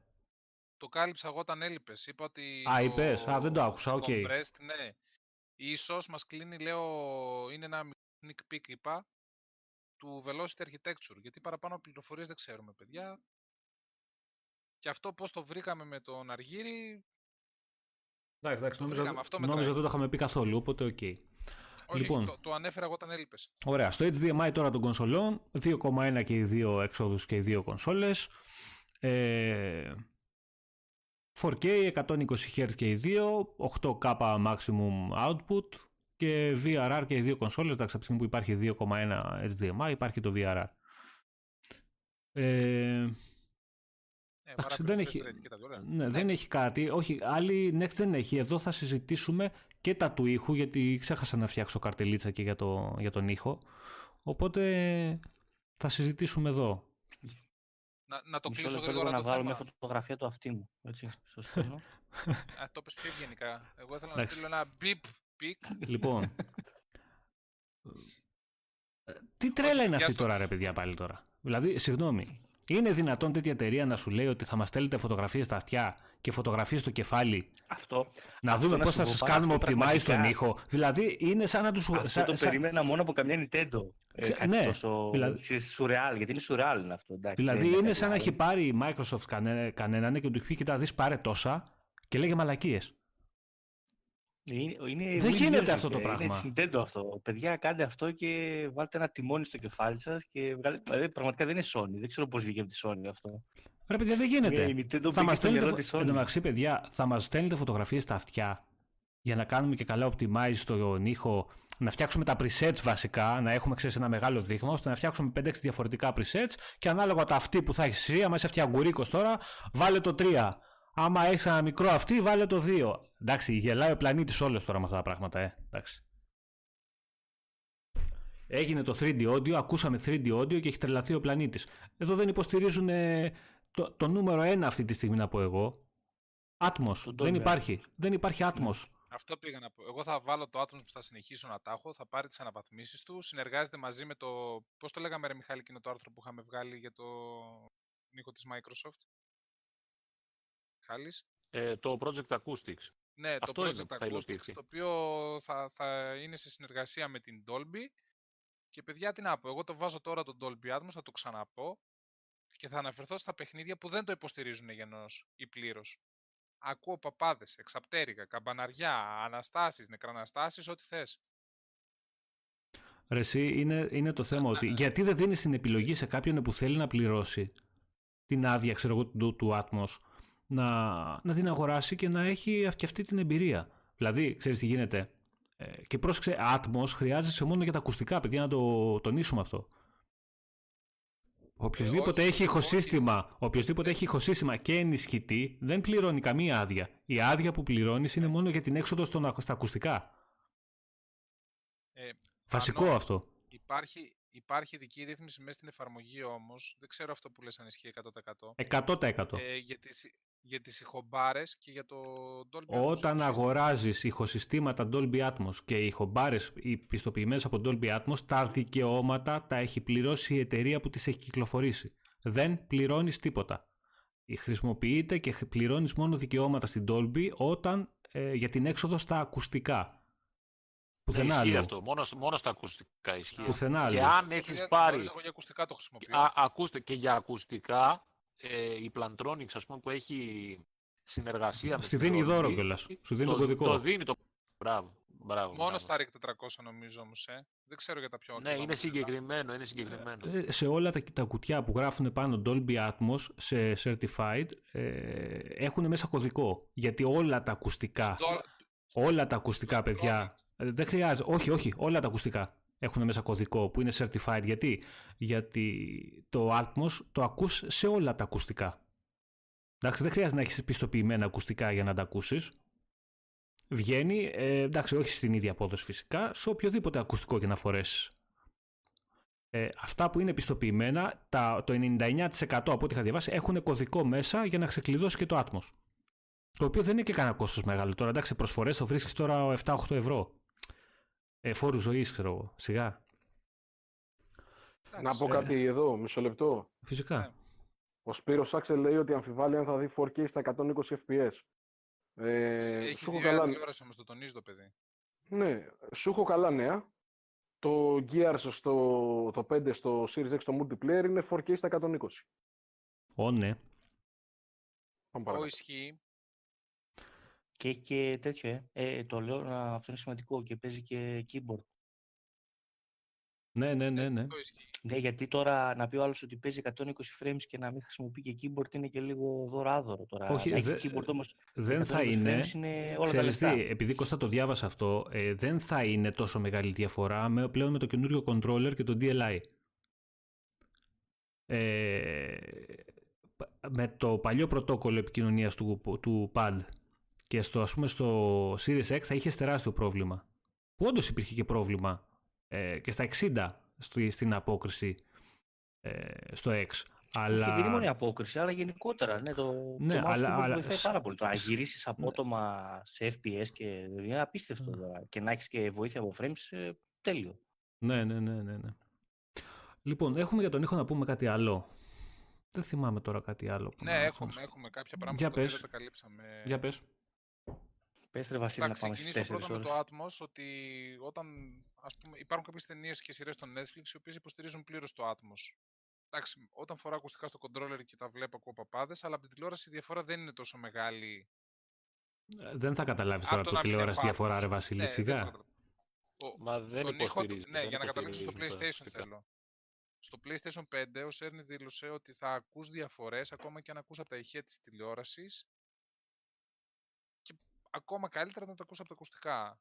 Το κάλυψα εγώ όταν έλειπες. Είπα ότι... Α, το... είπες. Α, δεν το άκουσα, οκ. Okay. Ναι. Ίσως μας κλείνει, λέω, είναι ένα sneak peek, είπα, του Velocity Architecture, γιατί παραπάνω πληροφορίες δεν ξέρουμε, παιδιά. Και αυτό πώς το βρήκαμε με τον Αργύρη. Εντάξει, εντάξει, το νόμιζα ότι το είχαμε πει καθόλου, οπότε οκ. Okay. Όχι, λοιπόν, το, το ανέφερα εγώ όταν έλειπες. Ωραία, στο έιτς ντι εμ άι τώρα των κονσολών, δύο κόμμα ένα και οι δύο εξόδους και οι δύο κονσόλες. Ε, φορ κέι, εκατόν είκοσι χερτζ και οι δύο, οκτώ κέι maximum output και βι αρ αρ και οι δύο κονσόλες. Εντάξει, από τη στιγμή που υπάρχει δύο κόμμα ένα έιτς ντι εμ άι υπάρχει το βι αρ αρ. Ε, Εντάξει, δεν, έχει, ναι, δεν έχει κάτι. Όχι, άλλη Next δεν έχει. Εδώ θα συζητήσουμε και τα του ήχου, γιατί ξέχασα να φτιάξω καρτελίτσα και για, το, για τον ήχο. Οπότε θα συζητήσουμε εδώ. Να, να το κλείσω γρήγορα. Να βάλω μια φωτογραφία του αυτί μου. Έτσι, στο στέλνω. Α, το πες πιο ευγενικά. Εγώ ήθελα να στείλω ένα beep pic. Λοιπόν. Τι τρέλα είναι αυτή τώρα, ρε παιδιά, πάλι τώρα. Δηλαδή, συγγνώμη. Είναι δυνατόν τέτοια εταιρεία να σου λέει ότι θα μας στέλνετε φωτογραφίες στα αυτιά και φωτογραφίες στο κεφάλι? Αυτό. Να αυτό δούμε πώς θα σας κάνουμε optimize τον ήχο. Δηλαδή είναι σαν να τους. Αυτό σαν, το σαν... περίμενα μόνο από καμιά Nintendo. Ξε... Ε, ναι. Τόσο... Δηλαδή... Σουρεάλ, γιατί είναι σουρεάλ είναι αυτό. Εντάξει, δηλαδή είναι, είναι σαν να έχει πάρει η Microsoft κανέ... κανέναν ναι, και του πει: Κοιτά, δεις πάρε τόσα και λέγε μαλακίες. Είναι, είναι δεν γίνεται music, αυτό το πράγμα. Είναι συντέντο αυτό. Παιδιά, κάντε αυτό και βάλτε ένα τιμόνι στο κεφάλι σας. Και βγάλε... δηλαδή, πραγματικά δεν είναι Sony. Δεν ξέρω πώς βγήκε από τη Sony αυτό. Ρε παιδιά, δεν γίνεται. Θα μας στέλνετε φω... Εντάξει, παιδιά, θα μας στέλνετε φωτογραφίες στα αυτιά για να κάνουμε και καλά optimize στον ήχο. Να φτιάξουμε τα presets βασικά. Να έχουμε ξέρεις, ένα μεγάλο δείγμα ώστε να φτιάξουμε πέντε έξι διαφορετικά presets και ανάλογα τα αυτή που θα έχεις εσύ. Άμα είσαι αυτιαγκουρίκος τώρα, βάλε το τρία. Άμα έχεις ένα μικρό αυτή, βάλε το δύο. Εντάξει, γελάει ο πλανήτης όλος τώρα με αυτά τα πράγματα, ε. Εντάξει. Έγινε το θρι ντι audio, ακούσαμε θρι ντι audio και έχει τρελαθεί ο πλανήτης. Εδώ δεν υποστηρίζουν ε, το, το νούμερο ένα αυτή τη στιγμή να πω εγώ. Άτμος, δεν τόμιο. Υπάρχει. Δεν υπάρχει άτμος. Ναι. Αυτό πήγα να πω. Εγώ θα βάλω το άτμος που θα συνεχίσω να τα έχω, θα πάρει τις αναβαθμίσεις του, συνεργάζεται μαζί με το... Πώς το λέγαμε ρε Μιχάλη, εκείνο το άρθρο που είχαμε βγάλει για το Νίκο της Microsoft. Ε, το Project Acoustics. Ναι, αυτό το Project είναι, Acoustics, θα το οποίο θα, θα είναι σε συνεργασία με την Dolby. Και παιδιά, τι να πω, εγώ το βάζω τώρα το Dolby Atmos, θα το ξαναπώ και θα αναφερθώ στα παιχνίδια που δεν το υποστηρίζουν γεννώς ή πλήρως. Ακούω παπάδες, εξαπτέρικα, καμπαναριά, αναστάσεις, νεκραναστάσεις, ό,τι θες. Ρε εσύ, είναι, είναι το θέμα ότι γιατί δεν δίνεις την επιλογή σε κάποιον που θέλει να πληρώσει την άδεια, ξέρω εγώ, του, του Atmos. Να, να την αγοράσει και να έχει και αυτή την εμπειρία. Δηλαδή, ξέρεις τι γίνεται. Ε, και πρόσεξε, Atmos χρειάζεσαι μόνο για τα ακουστικά, παιδιά, να το τονίσουμε αυτό. Οποιοςδήποτε ε, έχει ηχοσύστημα, οποιοςδήποτε έχει ηχοσύστημα και ενισχυτή, δεν πληρώνει καμία άδεια. Η άδεια που πληρώνεις είναι μόνο για την έξοδο στον, στα ακουστικά. Ε, Βασικό πάνω, αυτό. Υπάρχει, υπάρχει ειδική ρύθμιση μέσα στην εφαρμογή όμως. Δεν ξέρω αυτό που λες αν ισχύει εκατό τοις εκατό. εκατό τοις εκατό. Ε, γιατί... Για τις ηχομπάρες και για το Dolby Atmos. Όταν αγοράζεις ηχοσυστήματα Dolby Atmos και οι ηχομπάρες πιστοποιημένες από Dolby Atmos, τα δικαιώματα τα έχει πληρώσει η εταιρεία που τις έχει κυκλοφορήσει. Δεν πληρώνεις τίποτα. Χρησιμοποιείται και πληρώνεις μόνο δικαιώματα στην Dolby όταν, ε, για την έξοδο στα ακουστικά. Πουθενά άλλο. Ισχύει αυτό. Μόνο, μόνο στα ακουστικά ισχύει. Πουθενά άλλο. Και αν έχεις πάρει. Εγώ για ακουστικά το χρησιμοποιώ. Α, ακούστε και για ακουστικά. Ε, η Plantronics, ας πούμε, που έχει συνεργασία με. Στη δίνει δώρο κιόλας. Σου δίνει το κωδικό. Το δίνει το. Μπράβο. μπράβο Μόνο στα Ρικ τετρακόσια νομίζω όμως. Ε. Δεν ξέρω για τα πιο ωραία. Ναι, είναι συγκεκριμένο. Είναι συγκεκριμένο. Ε, σε όλα τα, τα κουτιά που γράφουν πάνω Dolby Atmos σε Certified ε, έχουν μέσα κωδικό. Γιατί όλα τα ακουστικά. Στο... Όλα τα ακουστικά, παιδιά. Ε, δεν χρειάζεται. Όχι, όχι. Όλα τα ακουστικά έχουν μέσα κωδικό που είναι certified. Γιατί, γιατί το Atmos το ακούς σε όλα τα ακουστικά. Εντάξει, δεν χρειάζεται να έχεις πιστοποιημένα ακουστικά για να τα ακούσεις. Βγαίνει, ε, εντάξει, όχι στην ίδια απόδοση φυσικά, σε οποιοδήποτε ακουστικό και να φορέσεις. Ε, αυτά που είναι πιστοποιημένα, τα, το ενενήντα εννέα τοις εκατό από ό,τι είχα διαβάσει, έχουν κωδικό μέσα για να ξεκλειδώσει και το Atmos. Το οποίο δεν είναι και κανένα κόστος μεγάλο τώρα. Εντάξει, προσφορές το βρίσκεις τώρα επτά με οκτώ ευρώ. Ε, φόρου ζωής, ξέρω εγώ, σιγά. Να πω κάτι εδώ, μισό λεπτό. Φυσικά. Ο Σπύρος Άξελ λέει ότι αμφιβάλλει αν θα δει φορ κέι στα εκατόν είκοσι φρέιμς περ σέκοντ. Ε, έχει δύο καλά... τηλεόραση όμως, το τονίζει το παιδί. Ναι, σου έχω καλά νέα. Το Gears στο, το πέντε στο Series X το multiplayer είναι φορ κέι στα εκατόν είκοσι. Ω, ναι. Ω, ισχύει. Και, και τέτοιο, ε. ε. Το λέω, αυτό είναι σημαντικό και παίζει και keyboard. Ναι, ναι, ναι, ναι. Ναι, γιατί τώρα να πει ο άλλος ότι παίζει εκατόν είκοσι frames και να μην χρησιμοποιεί και keyboard είναι και λίγο δωράδωρο τώρα. Όχι, έχει δε, keyboard όμως. Δεν θα είναι. είναι όλα τα λεφτά. Επειδή Κώστα το διάβασα αυτό, ε, δεν θα είναι τόσο μεγάλη διαφορά με, πλέον με το καινούριο controller και το ντι ελ άι. Ε, με το παλιό πρωτόκολλο επικοινωνίας του, του pad και στο, ας πούμε, στο Series X θα είχες τεράστιο πρόβλημα. Που όντως υπήρχε και πρόβλημα. Ε, και στα εξήντα στη, στην απόκριση ε, στο X. Αλλά... Και δεν μόνο η απόκριση, αλλά γενικότερα. Ναι, το, ναι, το αλλά, αλλά... βοηθάει πάρα πολύ. Το να γυρίσεις απότομα ναι. σε εφ πι ες και είναι απίστευτο. Mm. Και να έχεις και βοήθεια από frames, τέλειο. Ναι, ναι, ναι, ναι, ναι. Λοιπόν, έχουμε για τον ήχο να πούμε κάτι άλλο. Δεν θυμάμαι τώρα κάτι άλλο. Ναι, να έχουμε, έχουμε κάποια πράγματα που δεν τα καλύψαμε. Για πες. Πες, ρε, Βασίλη, να πάμε στις τέσσερις ώρες. Θα ξεκινήσω πρώτα με το Atmos, ότι όταν, ας πούμε, υπάρχουν κάποιες ταινίες και σειρές στο Netflix οι οποίες υποστηρίζουν πλήρως το Atmos. Εντάξει, όταν φοράω ακουστικά στο controller και τα βλέπω ακούω παπάδες, αλλά από την τηλεόραση η διαφορά δεν είναι τόσο μεγάλη. Δεν θα καταλάβεις τώρα από την τηλεόραση διαφορά, ρε Βασίλη, σιγά. Ναι, μα δεν υποστηρίζει. Ναι, δεν για να καταλήξω στο PlayStation θέλω. Στο PlayStation πέντε ο Cerny δήλωσε ότι θα ακούς διαφορές ακόμα και αν ακούς από τα ηχεία της τηλεόρασης. Ακόμα καλύτερα να το ακούσει από τα ακουστικά.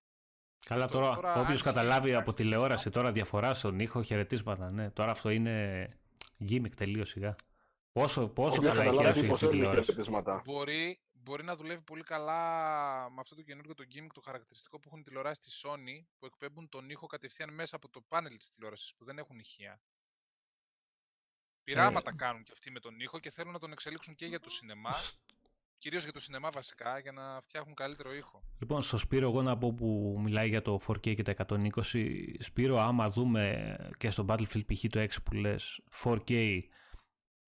Καλά, αυτό τώρα, τώρα όποιος καταλάβει από τηλεόραση τώρα διαφορά στον ήχο, χαιρετίσματα. Ναι, τώρα αυτό είναι gimmick τελείως σιγά. Πόσο, πόσο καλά έχει η τηλεόραση. Μπορεί, μπορεί να δουλεύει πολύ καλά με αυτό το καινούργιο το gimmick, το χαρακτηριστικό που έχουν τηλεοράσει τη Sony, που εκπέμπουν τον ήχο κατευθείαν μέσα από το πάνελ της τηλεόρασης, που δεν έχουν ηχεία. Πειράματα ε... κάνουν και αυτοί με τον ήχο και θέλουν να τον εξελίξουν και για το σινεμά. Κυρίως για το σινεμά βασικά, για να φτιάχνουν καλύτερο ήχο. Λοιπόν, στο Σπύρο, εγώ να πω που μιλάει για το φορ κέι και τα εκατόν είκοσι. Σπύρο, άμα δούμε και στο Battlefield π.χ. το έξι που λες φορ κέι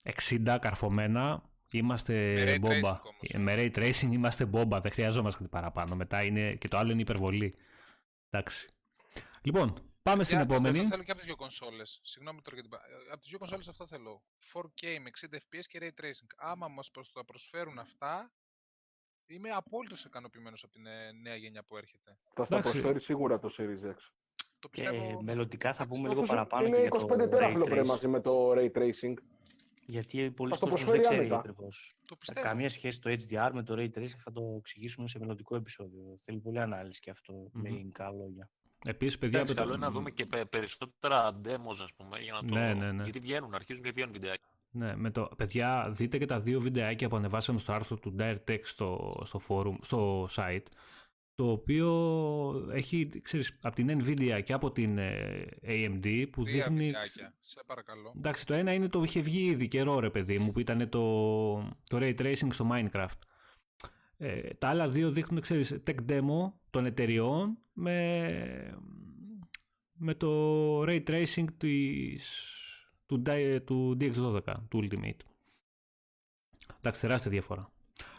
εξήντα καρφωμένα, είμαστε με μπόμπα. Tracing, με ray tracing είμαστε μπόμπα, δεν χρειαζόμαστε κάτι παραπάνω. Μετά είναι και το άλλο είναι υπερβολή. Εντάξει. Λοιπόν, πάμε στην επόμενη. Αυτό θέλω και από τις δύο κονσόλες. Συγγνώμη τώρα για την παρέμβαση. Από τις δύο κονσόλες αυτό θέλω. φορ κέι με εξήντα εφ πι ες και Ray Tracing. Άμα μας τα προσφέρουν αυτά, είμαι απόλυτος ικανοποιημένος από την νέα γενιά που έρχεται. Θα στα προσφέρει σίγουρα το Series X. Το πιστεύω... Και μελλοντικά θα πούμε λίγο παραπάνω και για το Ray Tracing. Είναι είκοσι πέντε τέραφλοπ μαζί με το Ray Tracing. Γιατί πολλοί κόσμοι δεν ξέρει ακριβώς. Καμία σχέση το έιτς ντι αρ με το Ray Tracing θα το εξηγήσουμε σε μελλοντικό επεισόδιο. Θέλει πολλή ανάλυση και αυτό με γενικά λόγια. Επίσης, παιδιά, εντάξει, καλό είναι να δούμε και περισσότερα demos, ας πούμε, για να το... ναι, ναι, ναι. Γιατί βγαίνουν, αρχίζουν και βγαίνουν βιντεάκια. Ναι, με το... παιδιά, δείτε και τα δύο βιντεάκια που ανεβάσαμε στο άρθρο του DirectX στο, στο, forum, στο site, το οποίο έχει, ξέρεις, από την Nvidia και από την έι εμ ντι που δύο δείχνει... βιντεάκια, σε παρακαλώ. Εντάξει, το ένα είναι το είχε βγει ήδη καιρό, ρε παιδί μου, που ήταν το, το Ray Tracing στο Minecraft. Ε, τα άλλα δύο δείχνουν, ξέρεις, tech demo των εταιριών με, με το ray tracing της, του, του ντι εξ δώδεκα, του Ultimate. Εντάξει, τεράστια διαφορά.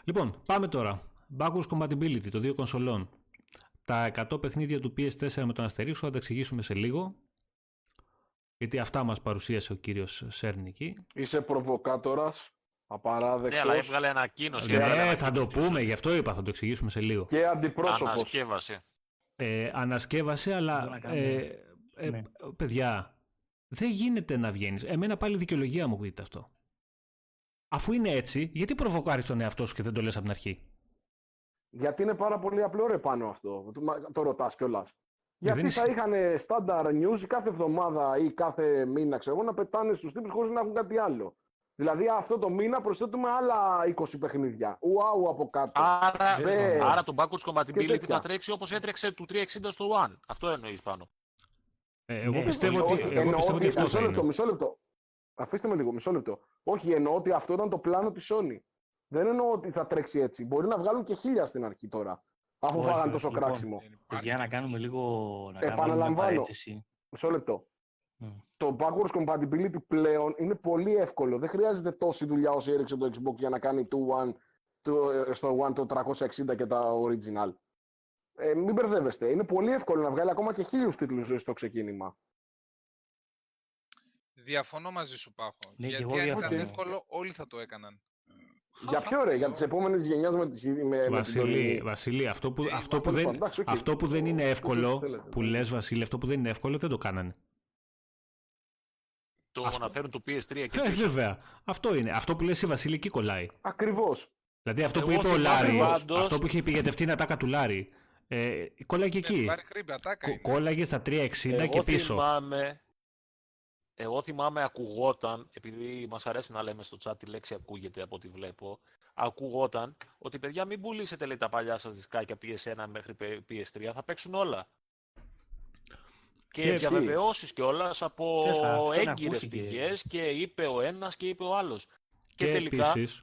Λοιπόν, πάμε τώρα. Backwards compatibility των δύο κονσολών. Τα εκατό παιχνίδια του πι ες φορ με τον αστερίσκο θα τα εξηγήσουμε σε λίγο. Γιατί αυτά μας παρουσίασε ο κύριος Σέρνικη. Είσαι προβοκάτορας. Απαράδεκτος. Ναι, αλλά έβγαλε ανακοίνωση. Ναι, έβγαλε θα το πούμε, γι' αυτό είπα, θα το εξηγήσουμε σε λίγο. Και αντιπρόσωπος. Ανασκεύασε. Ε, ανασκεύασε, αλλά ε, ε, ναι. Παιδιά, δεν γίνεται να βγαίνεις. Εμένα πάλι δικαιολογία μου πείτε αυτό. Αφού είναι έτσι, γιατί προβοκάρεις τον εαυτό σου και δεν το λες από την αρχή. Γιατί είναι πάρα πολύ απλό ρε πάνω αυτό, το ρωτάς κιόλας. Γιατί δεν θα είχαν standard news κάθε εβδομάδα ή κάθε μήνα, ξέρω, να πετάνε στους τύπους χωρίς να έχουν κάτι άλλο. Δηλαδή αυτό το μήνα προσθέτουμε άλλα είκοσι παιχνίδια. Ουάου από κάτω. Άρα, Δε... άρα το backwards compatibility θα τρέξει όπως έτρεξε του τριακόσια εξήντα στο One. Αυτό εννοείς πάνω. Ε, εγώ ε, πιστεύω ε, ότι, εγώ πιστεύω ότι αυτό θα είναι. Λεπτό, μισό λεπτό. Αφήστε με λίγο, μισό λεπτό. Όχι, εννοώ ότι αυτό ήταν το πλάνο της Sony. Δεν εννοώ ότι θα τρέξει έτσι. Μπορεί να βγάλουν και χίλια στην αρχή τώρα. Αφού φάγανε τόσο λοιπόν, κράξιμο. Για να κάνουμε λίγο παρέτηση. Μισό λεπτό. Mm. Το backwards compatibility πλέον είναι πολύ εύκολο. Δεν χρειάζεται τόση δουλειά όσοι έριξε το Xbox για να κάνει το One, το, στο One το τριακόσια εξήντα και τα original. Ε, μην μπερδεύεστε. Είναι πολύ εύκολο να βγάλει ακόμα και χίλιους τίτλους στο ξεκίνημα. Διαφωνώ μαζί σου, Πάχο. Ναι, γιατί αν ήταν okay. εύκολο, όλοι θα το έκαναν. Για ποιο ρε, για τις επόμενες γενιάς με τις με, Βασίλη, με Βασίλη, αυτό που, ε, αυτό που, δεν, εντάξει, okay. αυτό που δεν είναι εύκολο, που λες Βασίλη, αυτό που δεν είναι εύκολο δεν το κάνανε. Το αυτό. Αναφέρουν το πι ες τρία και ε, πίσω. Βέβαια, αυτό είναι. Αυτό που λες η Βασίλη εκεί κολλάει. Ακριβώς. Δηλαδή αυτό εγώ που είπε ο Λάρη, πάντως... αυτό που είχε επιγετευτεί είναι ατάκα του Λάρη, ε, κόλλαγε και εκεί. Ε, κόλλαγε στα τριακόσια εξήντα εγώ και πίσω. Θυμάμαι... Εγώ θυμάμαι ακουγόταν, επειδή μας αρέσει να λέμε στο chat τη λέξη ακούγεται από ό,τι βλέπω, ακουγόταν ότι παιδιά μην πουλήσετε λέει, τα παλιά σας δισκάκια πι ες ένα μέχρι πι ες τρία, θα παίξουν όλα. Και, και διαβεβαιώσεις κιόλας από έγκυρες πηγές και είπε ο ένας και είπε ο άλλος. Και, και τελικά επίσης,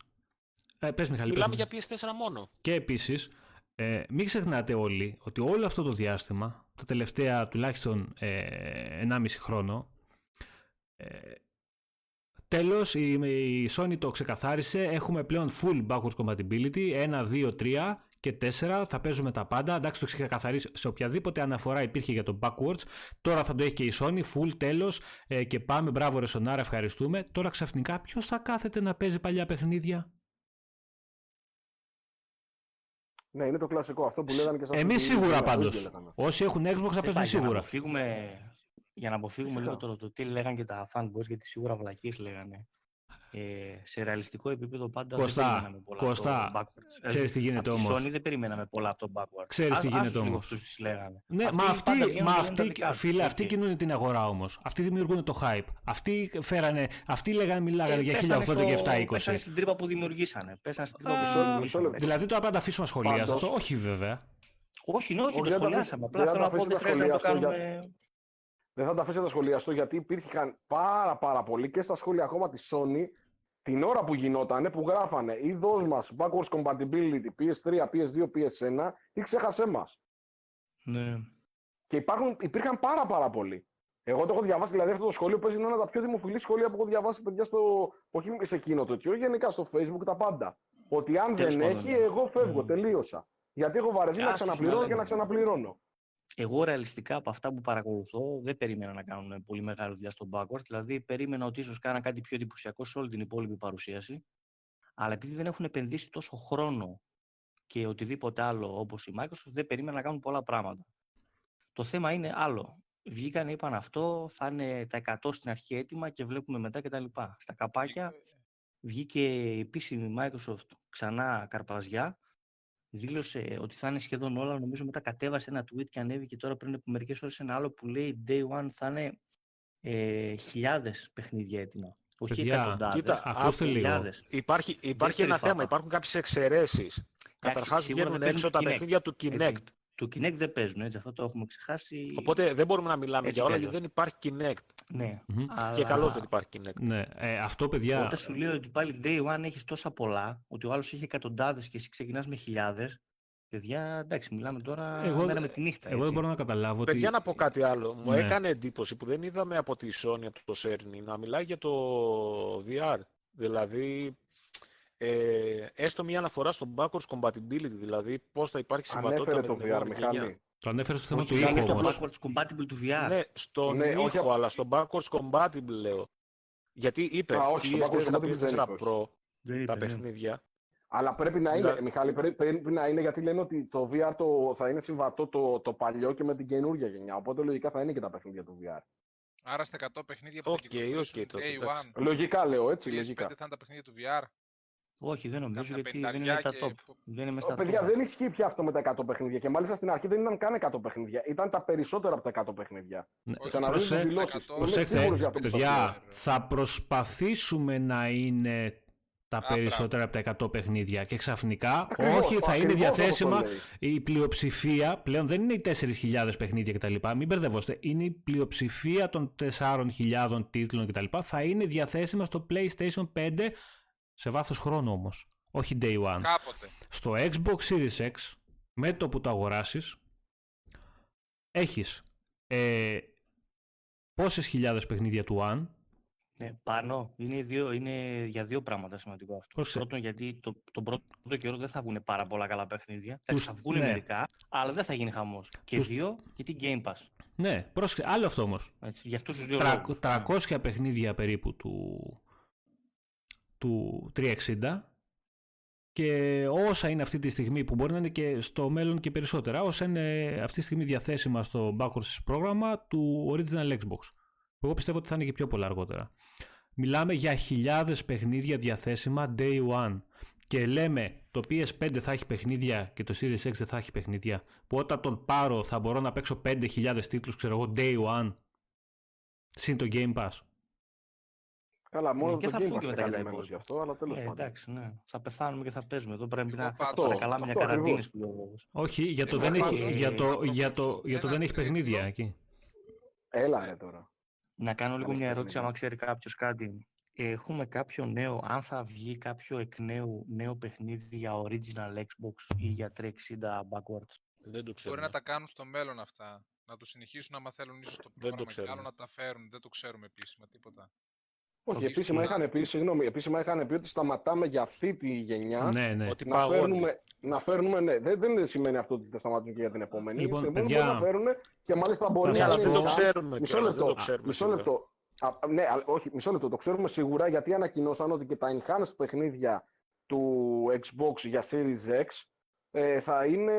ε, πες, Μιχαλή, μιλάμε πες, για πι ες τέσσερα μόνο. Και επίσης, ε, μην ξεχνάτε όλοι ότι όλο αυτό το διάστημα, τα τελευταία τουλάχιστον ε, ενάμιση χρόνο, Ε, τέλος η, η Sony το ξεκαθάρισε. Έχουμε πλέον full backwards compatibility ένα, δύο, τρία και τέσσερα. Θα παίζουμε τα πάντα. Εντάξει, το ξεκαθαρίσει σε οποιαδήποτε αναφορά υπήρχε για το backwards. Τώρα θα το έχει και η Sony full τέλος ε, και πάμε. Μπράβο ρε Σονάρα, ευχαριστούμε. Τώρα ξαφνικά ποιος θα κάθεται να παίζει παλιά παιχνίδια? Ναι, είναι το κλασικό αυτό που λέγανε και σαν εμείς σίγουρα πάντως. Όσοι έχουν Xbox θα παίζουν σίγουρα. Φύγουμε... Για να αποφύγουμε λίγο το, το τι λέγανε και τα fanboys, γιατί σίγουρα βλακείς λέγανε. Ε, σε ρεαλιστικό επίπεδο πάντα Κωστά, δεν περιμέναμε πολλά Κωστά, από το backwards. Ξέρεις τι γίνεται όμως. Sony δεν περιμέναμε πολλά από το backwards. Ξέρεις τι γίνεται όμως. Τους λέγανε. Ναι, αυτοί μα αυτοί, μα αυτοί, φίλε, αυτοί κινούν την αγορά όμως. Αυτοί δημιουργούν το hype. Αυτοί φέρανε, αυτοί λέγανε, μιλάγανε ε, για χίλια ογδόντα και επτακόσια είκοσι. Πέσανε στην τρύπα που δημιουργήσανε. Πέσανε στην τρύπα που δημιουργήσανε. Δηλαδή τώρα πρέπει να αφήσουμε σχολεία σας. Όχι βέβαια. Όχι, ναι, όχι, το σχολιάσαμε. Απλά θέλω να πω ότι χρειάζεται να το κάνουμε. Δεν θα τα αφήσω να σχολιαστώ γιατί υπήρχαν πάρα πάρα πολλοί και στα σχόλια ακόμα τη Sony την ώρα που γινότανε που γράφανε ή δώσ' μας backwards compatibility πι ες τρία, πι ες δύο, πι ες ένα ή ξέχασέ μας. Ναι. Και υπάρχουν, υπήρχαν πάρα πάρα πολλοί. Εγώ το έχω διαβάσει, δηλαδή αυτό το σχόλιο παίζει να είναι ένα από τα πιο δημοφιλή σχόλια που έχω διαβάσει παιδιά στο, όχι σε εκείνο το τέτοιο, γενικά στο Facebook τα πάντα. Ότι αν και δεν έχει, ναι. εγώ φεύγω, ναι. τελείωσα. Γιατί έχω βαρεθεί να ξαναπληρώνω ναι. και να ξαναπληρώνω. Εγώ ρεαλιστικά από αυτά που παρακολουθώ δεν περίμενα να κάνουν πολύ μεγάλη δουλειά στο backwards. Δηλαδή, περίμενα ότι ίσως κάνα κάτι πιο εντυπωσιακό σε όλη την υπόλοιπη παρουσίαση. Αλλά επειδή δεν έχουν επενδύσει τόσο χρόνο και οτιδήποτε άλλο όπως η Microsoft, δεν περίμενα να κάνουν πολλά πράγματα. Το θέμα είναι άλλο. Βγήκανε, είπαν αυτό, θα είναι τα εκατό στην αρχή έτοιμα και βλέπουμε μετά κτλ. Στα καπάκια βγήκε η επίσημη Microsoft ξανά καρπαζιά. Δήλωσε ότι θα είναι σχεδόν όλα. Νομίζω μετά κατέβασε ένα tweet και ανέβηκε τώρα πριν από μερικές ώρες ένα άλλο που λέει Day One θα είναι ε, χιλιάδες παιχνίδια έτοιμα. Όχι εκατοντάδες. Ακούστε λίγο. Υπάρχει, υπάρχει ένα θέμα. Υπάρχουν κάποιες εξαιρέσεις. Καταρχάς βγαίνουν έξω τα παιχνίδια του Kinect. Έτσι. Του Kinect δεν παίζουν, έτσι. Αυτό το έχουμε ξεχάσει. Οπότε δεν μπορούμε να μιλάμε έτσι, για όλα γιατί δεν υπάρχει Kinect. Ναι. Mm-hmm. Αλλά... Και καλώς δεν υπάρχει Kinect. Ναι. Ε, αυτό, παιδιά... Όταν σου λέω ότι πάλι Day One έχεις τόσα πολλά, ότι ο άλλος έχει εκατοντάδες και εσύ ξεκινάς με χιλιάδες, παιδιά, εντάξει, μιλάμε τώρα εγώ, μέρα με τη νύχτα. Εγώ δεν μπορώ να καταλάβω. Παιδιά, ότι... να πω κάτι άλλο. Μου ναι. έκανε εντύπωση που δεν είδαμε από τη Sony, από το Cerny, να μιλάει για το βι αρ. Δηλαδή... Ε, έστω μια αναφορά στο backwards compatibility, δηλαδή πώς θα υπάρχει συμβατότητα με το βι αρ, Μιχάλη. Το ανέφερε στο θέμα του ήχου όμως. Το backwards compatible του βι αρ. Ναι, στον ναι, ήχο, όχι... αλλά στο backwards compatible λέω. Γιατί είπε, α, όχι, πι ες τέσσερα, πι ες τέσσερα Pro, είπε, τα παιχνίδια. Ναι. Αλλά πρέπει να είναι, Μιχάλη, πρέπει, πρέπει να είναι, γιατί λένε ότι το βι αρ το, θα είναι συμβατό το, το παλιό και με την καινούργια γενιά, οπότε λογικά θα είναι και τα παιχνίδια του βι αρ. Άρα στα εκατό παιχνίδια που θα κυκλοφορήσουν Day One. Λογικά λέω, έτσι, λογικά. πέντε θα είναι τα παιχνίδια του βι αρ. Όχι, δεν νομίζω γιατί δεν είναι τα top. Και... Δεν είμαι στα παιδιά, top. Δεν ισχύει πια αυτό με τα εκατό παιχνίδια. Και μάλιστα στην αρχή δεν ήταν καν εκατό παιχνίδια. Ήταν τα περισσότερα από τα εκατό παιχνίδια. Ξαναδείτε τι δηλώσει. Προσέξτε, παιδιά, θα προσπαθήσουμε να είναι τα περισσότερα από τα εκατό παιχνίδια. Και ξαφνικά, ακριβώς, όχι, θα είναι διαθέσιμα η πλειοψηφία. Πλέον δεν είναι οι τέσσερις χιλιάδες παιχνίδια κτλ. Μην μπερδευόστε. Είναι η πλειοψηφία των τεσσάρων χιλιάδων τίτλων κτλ. Θα είναι διαθέσιμα στο PlayStation πέντε. Σε βάθος χρόνου όμως, όχι Day One. Κάποτε. Στο Xbox Series X, με το που το αγοράσεις, έχεις ε, πόσες χιλιάδες παιχνίδια του One, Ε, πάνω. Είναι, δύο, είναι για δύο πράγματα σημαντικό αυτό. Όσο. Πρώτον, γιατί το, τον πρώτο καιρό δεν θα βγουν πάρα πολλά καλά παιχνίδια. Τους... Θα βγουν ναι. μερικά, αλλά δεν θα γίνει χαμός. Και τους... δύο, γιατί Game Pass. Ναι, πρόσεξε. Άλλο αυτό όμως. Έτσι, για αυτούς τους δύο λόγους. τριακόσια παιχνίδια περίπου του, του τριακόσια εξήντα. Και όσα είναι αυτή τη στιγμή που μπορεί να είναι και στο μέλλον και περισσότερα, όσα είναι αυτή τη στιγμή διαθέσιμα στο backwards πρόγραμμα του Original Xbox. Εγώ πιστεύω ότι θα είναι και πιο πολλά αργότερα. Μιλάμε για χιλιάδες παιχνίδια διαθέσιμα day one. Και λέμε το πι ες φάιβ θα έχει παιχνίδια και το Series X δεν θα έχει παιχνίδια. Που όταν τον πάρω θα μπορώ να παίξω πέντε χιλιάδες τίτλους, ξέρω εγώ, day one. Συν το Game Pass. Καλά, μόνο και το θα Game Pass θα είναι γι' αυτό, αλλά τέλος ε, πάντων. Εντάξει, ναι. Θα πεθάνουμε και θα παίζουμε. Εδώ πρέπει να πάμε καλά μια καραντίνης που όχι, για το δεν έχει παιχνίδια εκεί. Έλα τώρα. Να κάνω λίγο μια ερώτηση, άμα ξέρει κάποιος κάτι. Έχουμε κάποιο νέο, αν θα βγει κάποιο εκ νέου νέο παιχνίδι για original Xbox ή για τριακόσια εξήντα backwards? Δεν το ξέρω. Μπορεί να τα κάνουν στο μέλλον αυτά. Να το συνεχίσουν άμα θέλουν ίσως το πρόγραμμα, να τα φέρουν. Δεν το ξέρουμε επίσημα τίποτα. Όχι, επίσημα είχαν πει, συγγνώμη, επίσημα είχαν πει ότι σταματάμε για αυτή τη γενιά. Ναι, ναι. Ότι να φέρνουμε, να φέρνουμε, ναι. Δεν, δεν σημαίνει αυτό ότι θα σταματούν και για την επόμενη. Λοιπόν, λοιπόν παιδιά, μπορούν να φέρουν και μάλιστα μπορεί να... Δεν το ξέρουμε. Μισό λεπτό. Μισό λεπτό. Ναι, όχι, μισό λεπτό. Το ξέρουμε σίγουρα γιατί ανακοινώσαν ότι και τα enhanced παιχνίδια του Xbox για Series X θα, είναι,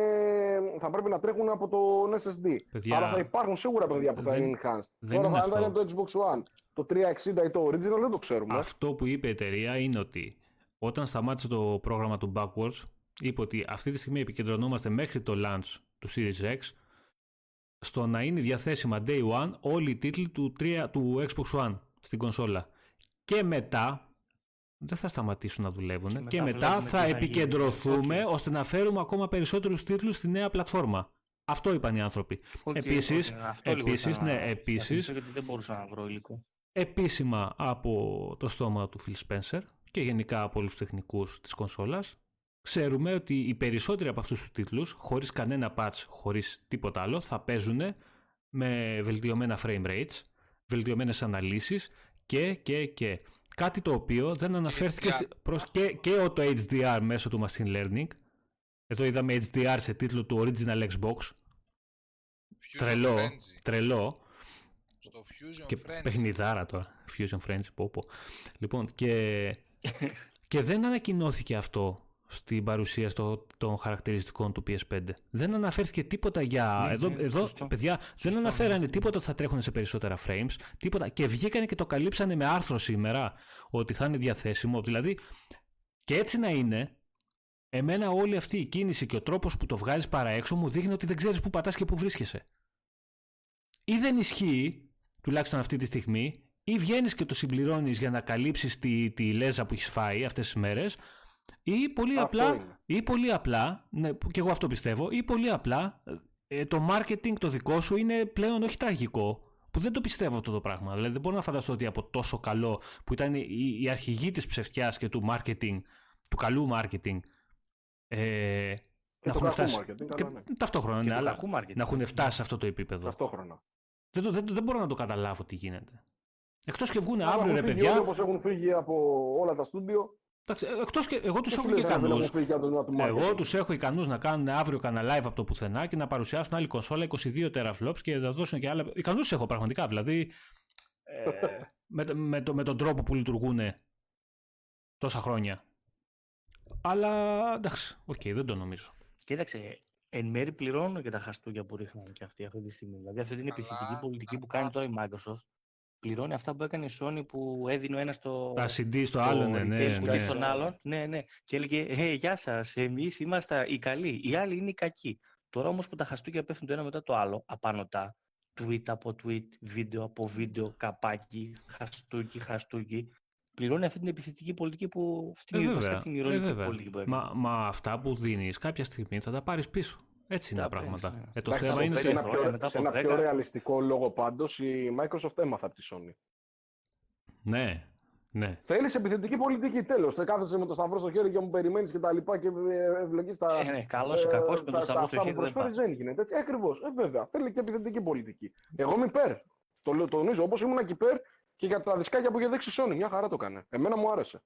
θα πρέπει να τρέχουν από το ες ες ντι. Παιδιά, άρα θα υπάρχουν σίγουρα παιδιά που θα δεν, είναι enhanced. Τώρα θα είναι το Xbox One. Το τριακόσια εξήντα ή το original δεν το ξέρουμε. Αυτό που είπε η εταιρεία είναι ότι όταν σταμάτησε το πρόγραμμα του Backwards, είπε ότι αυτή τη στιγμή επικεντρωνόμαστε μέχρι το launch του Series X στο να είναι διαθέσιμα day one όλοι οι τίτλοι του, τρία, του Xbox One στην κονσόλα. Και μετά δεν θα σταματήσουν να δουλεύουν και, και μετά θα επικεντρωθούμε okay. ώστε να φέρουμε ακόμα περισσότερους τίτλους στη νέα πλατφόρμα. Αυτό είπαν οι άνθρωποι. Okay, επίσης, okay. επίσης, ήταν, ναι, επίσης δεν μπορούσα να βρω υλικό. Επίσημα από το στόμα του Phil Spencer και γενικά από όλους τους τεχνικούς της κονσόλας, ξέρουμε ότι οι περισσότεροι από αυτούς τους τίτλους, χωρίς κανένα patch, χωρίς τίποτα άλλο, θα παίζουν με βελτιωμένα frame rates, βελτιωμένες αναλύσεις και, και, και. Κάτι το οποίο δεν αναφέρθηκε στη... και, και το έιτς ντι αρ μέσω του Machine Learning. Εδώ είδαμε έιτς ντι αρ σε τίτλο του Original Xbox. Τρελό, τρελό. Στο Fusion και Friends. Παιχνιδάρα τώρα. Fusion Friends, πω πω. Λοιπόν, και, και δεν ανακοινώθηκε αυτό στην παρουσία στο, των χαρακτηριστικών του πι ες φάιβ. Δεν αναφέρθηκε τίποτα για... Ναι, εδώ, ναι, εδώ σωστό, παιδιά, σωστό, δεν αναφέρανε ναι. τίποτα ότι θα τρέχουν σε περισσότερα frames, τίποτα. Και βγήκανε και το καλύψανε με άρθρο σήμερα, ότι θα είναι διαθέσιμο. Δηλαδή, και έτσι να είναι, εμένα όλη αυτή η κίνηση και ο τρόπος που το βγάζεις παραέξω μου δείχνει ότι δεν ξέρεις που πατάς και που βρίσκεσαι. Ή δεν ισχύει, τουλάχιστον αυτή τη στιγμή, ή βγαίνεις και το συμπληρώνεις για να καλύψεις τη, τη λέζα που έχεις φάει αυτές τις μέρες, ή πολύ αυτό απλά, ή πολύ απλά ναι, και εγώ αυτό πιστεύω, ή πολύ απλά ε, το marketing το δικό σου είναι πλέον όχι τραγικό, που δεν το πιστεύω αυτό το πράγμα. Δηλαδή δεν μπορώ να φανταστώ ότι από τόσο καλό που ήταν η, η αρχηγή της ψευτιάς και του marketing, του καλού marketing, ε, να έχουν φτάσει marketing, και, ναι. ταυτόχρονα, ναι, αλλά, να έχουν φτάσει σε αυτό το επίπεδο. Ταυτόχρονα. Δεν, το, δεν, δεν μπορώ να το καταλάβω τι γίνεται. Εκτός και βγουν αύριο, ρε παιδιά. Όπως έχουν φύγει από όλα τα στούντιο. Εκτός και εγώ τους έχω και ικανούς. Εγώ τους έχω ικανούς να κάνουν αύριο κανένα live από το πουθενά και να παρουσιάσουν άλλη κονσόλα είκοσι δύο teraflops και να δώσουν και άλλα. Ικανούς τους έχω πραγματικά. Δηλαδή ε, με, με, το, με τον τρόπο που λειτουργούν τόσα χρόνια. Αλλά εντάξει, οκ, okay, δεν το νομίζω. Κοίταξε, εν μέρει πληρώνω και τα χαστούκια που ρίχναν και αυτοί αυτή τη στιγμή. Δηλαδή αυτή την επιθετική πολιτική που κάνει τώρα η Microsoft. Πληρώνει αυτά που έκανε η Sony που έδινε ο ένας το κουτί στο άλλον, ναι, ναι, ναι. άλλον ναι, ναι. και έλεγε hey, «Γεια σας, εμείς είμαστε οι καλοί, οι άλλοι είναι οι κακοί». Τώρα όμως που τα χαστούκια πέφτουν το ένα μετά το άλλο, απάνωτα, tweet από tweet, βίντεο από βίντεο, καπάκι, χαστούκι, χαστούκι, πληρώνει αυτή την επιθετική πολιτική που φτιάχνει την ηρωνική πολιτική. Μα, μα αυτά που δίνεις κάποια στιγμή θα τα πάρεις πίσω. Έτσι είναι τα, τα πράγματα. Ναι. Ε, το Άχι, θέμα είναι σε ένα, πιο, μετά σε ένα πιο ρεαλιστικό λόγο πάντως η Microsoft έμαθα από τη Sony. Ναι, ναι. Θέλεις επιθετική πολιτική, τέλος. Θε κάθεσαι με το σταυρό στο χέρι και μου περιμένεις και τα λοιπά και ευλογείς τα... Ε, ναι, καλός ή ε, κακός με το σταυρό στο χέρι δεν πάει. Δεν γίνεται έτσι, ακριβώς. Ε, βέβαια, θέλει και επιθετική πολιτική. Εγώ είμαι υπέρ. Το τονίζω, όπως ήμουν και υπέρ και για τα δισκάκια που είχε δείξει Sony. Μια χαρά το έκανε. Εμένα μου άρεσε.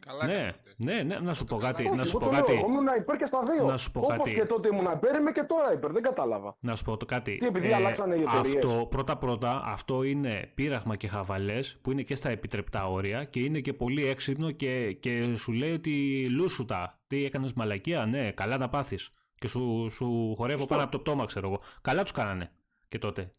Καλά, ναι, ναι, ναι, να σου πω κάτι. Να σου πω κάτι. Εγώ ήμουν υπέρ και στα δύο. Όπως και τότε ήμουν υπέρ, είμαι και τώρα υπέρ. Δεν κατάλαβα. Να σου πω το κάτι. Τι, επειδή ε, αλλάξανε οι εταιρείες. Αυτό, πρώτα-πρώτα, αυτό είναι πείραγμα και χαβαλές που είναι και στα επιτρεπτά όρια και είναι και πολύ έξυπνο και, και σου λέει ότι λούσουτα. Τι έκανες μαλακία, ναι, καλά τα πάθεις. Και σου, σου χορεύω Σωστό. πάνω από το πτώμα, ξέρω εγώ. Καλά τους κάνανε και τότε.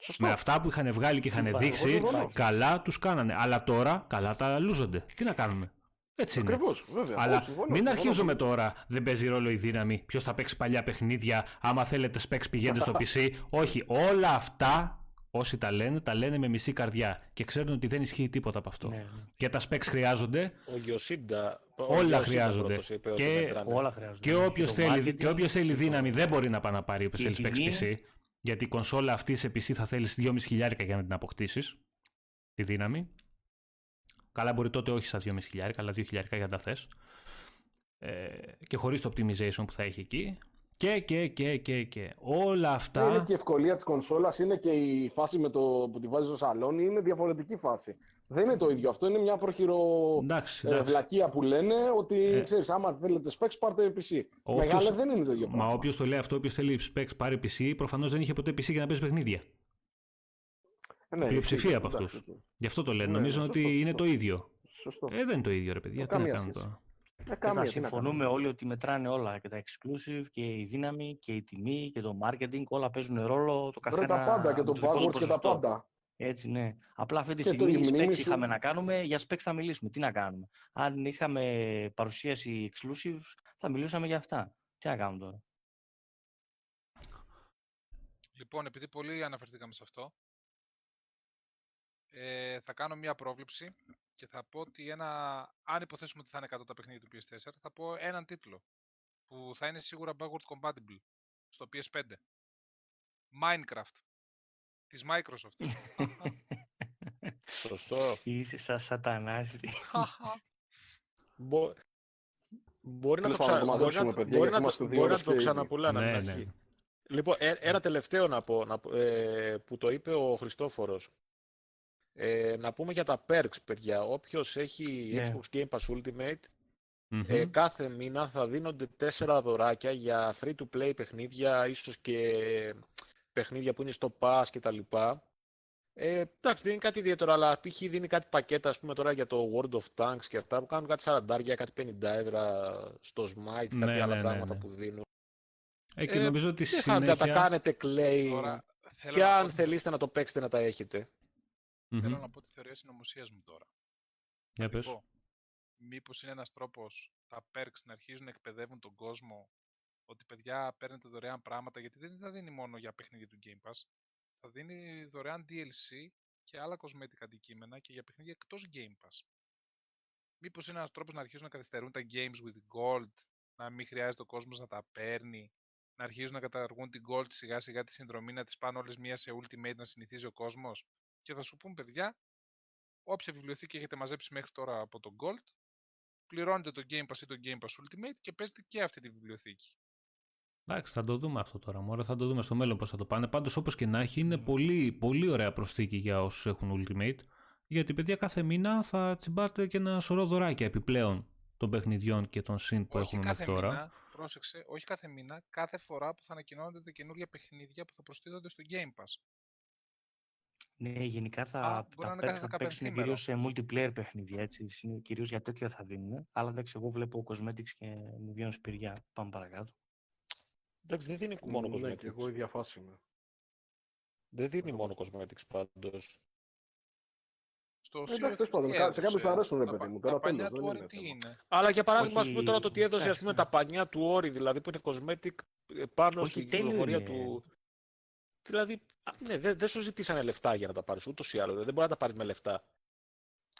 Σωστό. Με αυτά που είχαν βγάλει και είχαν δείξει, καλά τους κάνανε. Αλλά τώρα καλά τα λούζονται. Τι να κάνουμε. Έτσι είναι. Ακριβώς, βέβαια. Αλλά όχι, βόλως, μην βόλως, αρχίζουμε βόλως. Τώρα. Δεν παίζει ρόλο η δύναμη. Ποιος θα παίξει παλιά παιχνίδια. Άμα θέλετε specs πηγαίνετε στο πι σι. Όχι. Όλα αυτά όσοι τα λένε, τα λένε με μισή καρδιά. Και ξέρουν ότι δεν ισχύει τίποτα από αυτό. Ναι. Και τα specs χρειάζονται. Ο Γιοσίντα. Όλα χρειάζονται. Και, και όποιος θέλει, θέλει, θέλει δύναμη δεν μπορεί να πάει να πάρει όποιος θέλει specs πι σι. Γιατί η κονσόλα αυτή σε πι σι θα θέλεις δυόμισι χιλιάρικα για να την αποκτήσεις. Τη δύναμη. Καλά μπορεί τότε όχι στα δυόμισι χιλιάρικα, αλλά δύο χιλιάρικα για τα θες. Ε, και χωρίς το optimization που θα έχει εκεί. Και, και, και, και, και. Όλα αυτά... Είναι και η ευκολία της κονσόλας, είναι και η φάση με το... που τη βάζεις στο σαλόνι, είναι διαφορετική φάση. Δεν είναι το ίδιο αυτό, είναι μια προχειροβλακία ε, που λένε ότι ε. ξέρεις, άμα θέλετε specs πάρτε πι σι. Όποιος... Μεγάλα δεν είναι το ίδιο πράγμα. Μα όποιος το λέει αυτό, όποιος θέλει specs πάρει πι σι, προφανώς δεν είχε ποτέ πι σι για να παίζει παιχνίδια. Ναι, πλειοψηφία ναι, από αυτούς. Εντάξει. Γι' αυτό το λένε. Ναι, Νομίζω ναι, σωστό, ότι σωστό. είναι το ίδιο. Σωστό. Ε, δεν είναι το ίδιο, ρε παιδιά. Τι να κάνουμε τώρα. Να συμφωνούμε όλοι ότι μετράνε όλα. Και τα exclusive και η δύναμη και η τιμή και το marketing. Όλα παίζουν ρόλο. Το καθένα. Τα πάντα και το backwards και τα πάντα. Έτσι, ναι. Απλά αυτή τη στιγμή οι specs είχαμε να κάνουμε. Για specs θα μιλήσουμε. Τι να κάνουμε. Αν είχαμε παρουσίαση exclusive, θα μιλούσαμε για αυτά. Τι να κάνουμε τώρα. Λοιπόν, επειδή πολύ αναφερθήκαμε σε αυτό. Ε, θα κάνω μία πρόβλεψη και θα πω ότι ένα, αν υποθέσουμε ότι θα είναι εκατό τα παιχνίδια του πι ες φορ, θα πω έναν τίτλο που θα είναι σίγουρα backward compatible στο πι ες φάιβ. Minecraft της Microsoft. Σωστό. Είσαι σαν σατανάς. Μπορεί να το ξαναπουλάνε. Λοιπόν, ένα τελευταίο να πω που το είπε ο Χριστόφορος. Ε, να πούμε για τα perks, παιδιά. Όποιος έχει yeah. Xbox Game Pass Ultimate, mm-hmm. ε, κάθε μήνα θα δίνονται τέσσερα δωράκια για free-to-play παιχνίδια, ίσως και παιχνίδια που είναι στο pass και τα λοιπά. Ε, εντάξει, δεν είναι κάτι ιδιαίτερο, αλλά π.χ. δίνει κάτι πακέτα, ας πούμε τώρα για το World of Tanks και αυτά, που κάνουν κάτι σαραντάρια, κάτι πενηντάευρα στο Smite, mm-hmm. κάποια mm-hmm. άλλα mm-hmm. πράγματα mm-hmm. που δίνουν. Ε, και νομίζω ότι ε, συνέχεια... Δεν θα τα κάνετε claim, τώρα, και αν πω... θελήσετε να το παίξετε να τα έχετε. Mm-hmm. Θέλω να πω τη θεωρία συνωμοσίας μου τώρα. Για πες. Λοιπόν, μήπως είναι ένας τρόπος τα perks να αρχίζουν να εκπαιδεύουν τον κόσμο ότι παιδιά παίρνετε δωρεάν πράγματα, γιατί δεν θα δίνει μόνο για παιχνίδια του Game Pass, θα δίνει δωρεάν ντι ελ σι και άλλα κοσμέτικα αντικείμενα και για παιχνίδια εκτός Game Pass. Μήπως είναι ένας τρόπος να αρχίζουν να καθυστερούν τα games with gold, να μην χρειάζεται ο κόσμος να τα παίρνει, να αρχίζουν να καταργούν την gold σιγά σιγά τη συνδρομή, να τις πάνε όλες μία σε ultimate, να συνηθίζει ο κόσμος. Και θα σου πούν, παιδιά, όποια βιβλιοθήκη έχετε μαζέψει μέχρι τώρα από το Gold, πληρώνετε το Game Pass ή το Game Pass Ultimate και παίζετε και αυτή τη βιβλιοθήκη. Εντάξει, θα το δούμε αυτό τώρα. Μόρα, θα το δούμε στο μέλλον πώς θα το πάνε. Πάντως, όπως και να έχει, είναι mm. πολύ, πολύ ωραία προσθήκη για όσους έχουν Ultimate. Γιατί, παιδιά, κάθε μήνα θα τσιμπάτε και ένα σωρό δωράκια επιπλέον των παιχνιδιών και των συν που όχι έχουμε μέχρι μήνα, τώρα. Πρόσεξε, όχι κάθε μήνα, κάθε φορά που θα ανακοινώνονται τα καινούργια παιχνίδια που θα προστίθονται στο Game Pass. Ναι, γενικά θα, Α, τα παίξουν, θα παίξουν κυρίως σε multiplayer παιχνίδια, έτσι, κυρίως για τέτοια θα δίνουν, αλλά εντάξει, εγώ βλέπω cosmetics και μου βγαίνουν σπηριά, πάμε παρακάτω. Εντάξει, δεν δίνει μόνο ναι, cosmetics. Εγώ ίδια φάση είμαι. Δεν δίνει μόνο cosmetics πάντως. Στο εντάξει, πάντων, σε κάποιους αρέσουν, ρε παιδί μου, τώρα τέλος, δεν είναι θέμα. Αλλά για παράδειγμα, ας πούμε τώρα το τι έδωσε, ας πούμε, τα πανιά του Όρη, δηλαδή που είναι cosmetic πάνω στην κυκλοφορία του... Δηλαδή, ναι, δεν δε σου ζητήσανε λεφτά για να τα πάρεις, ούτως ή άλλως. Δεν μπορεί να τα πάρεις με λεφτά.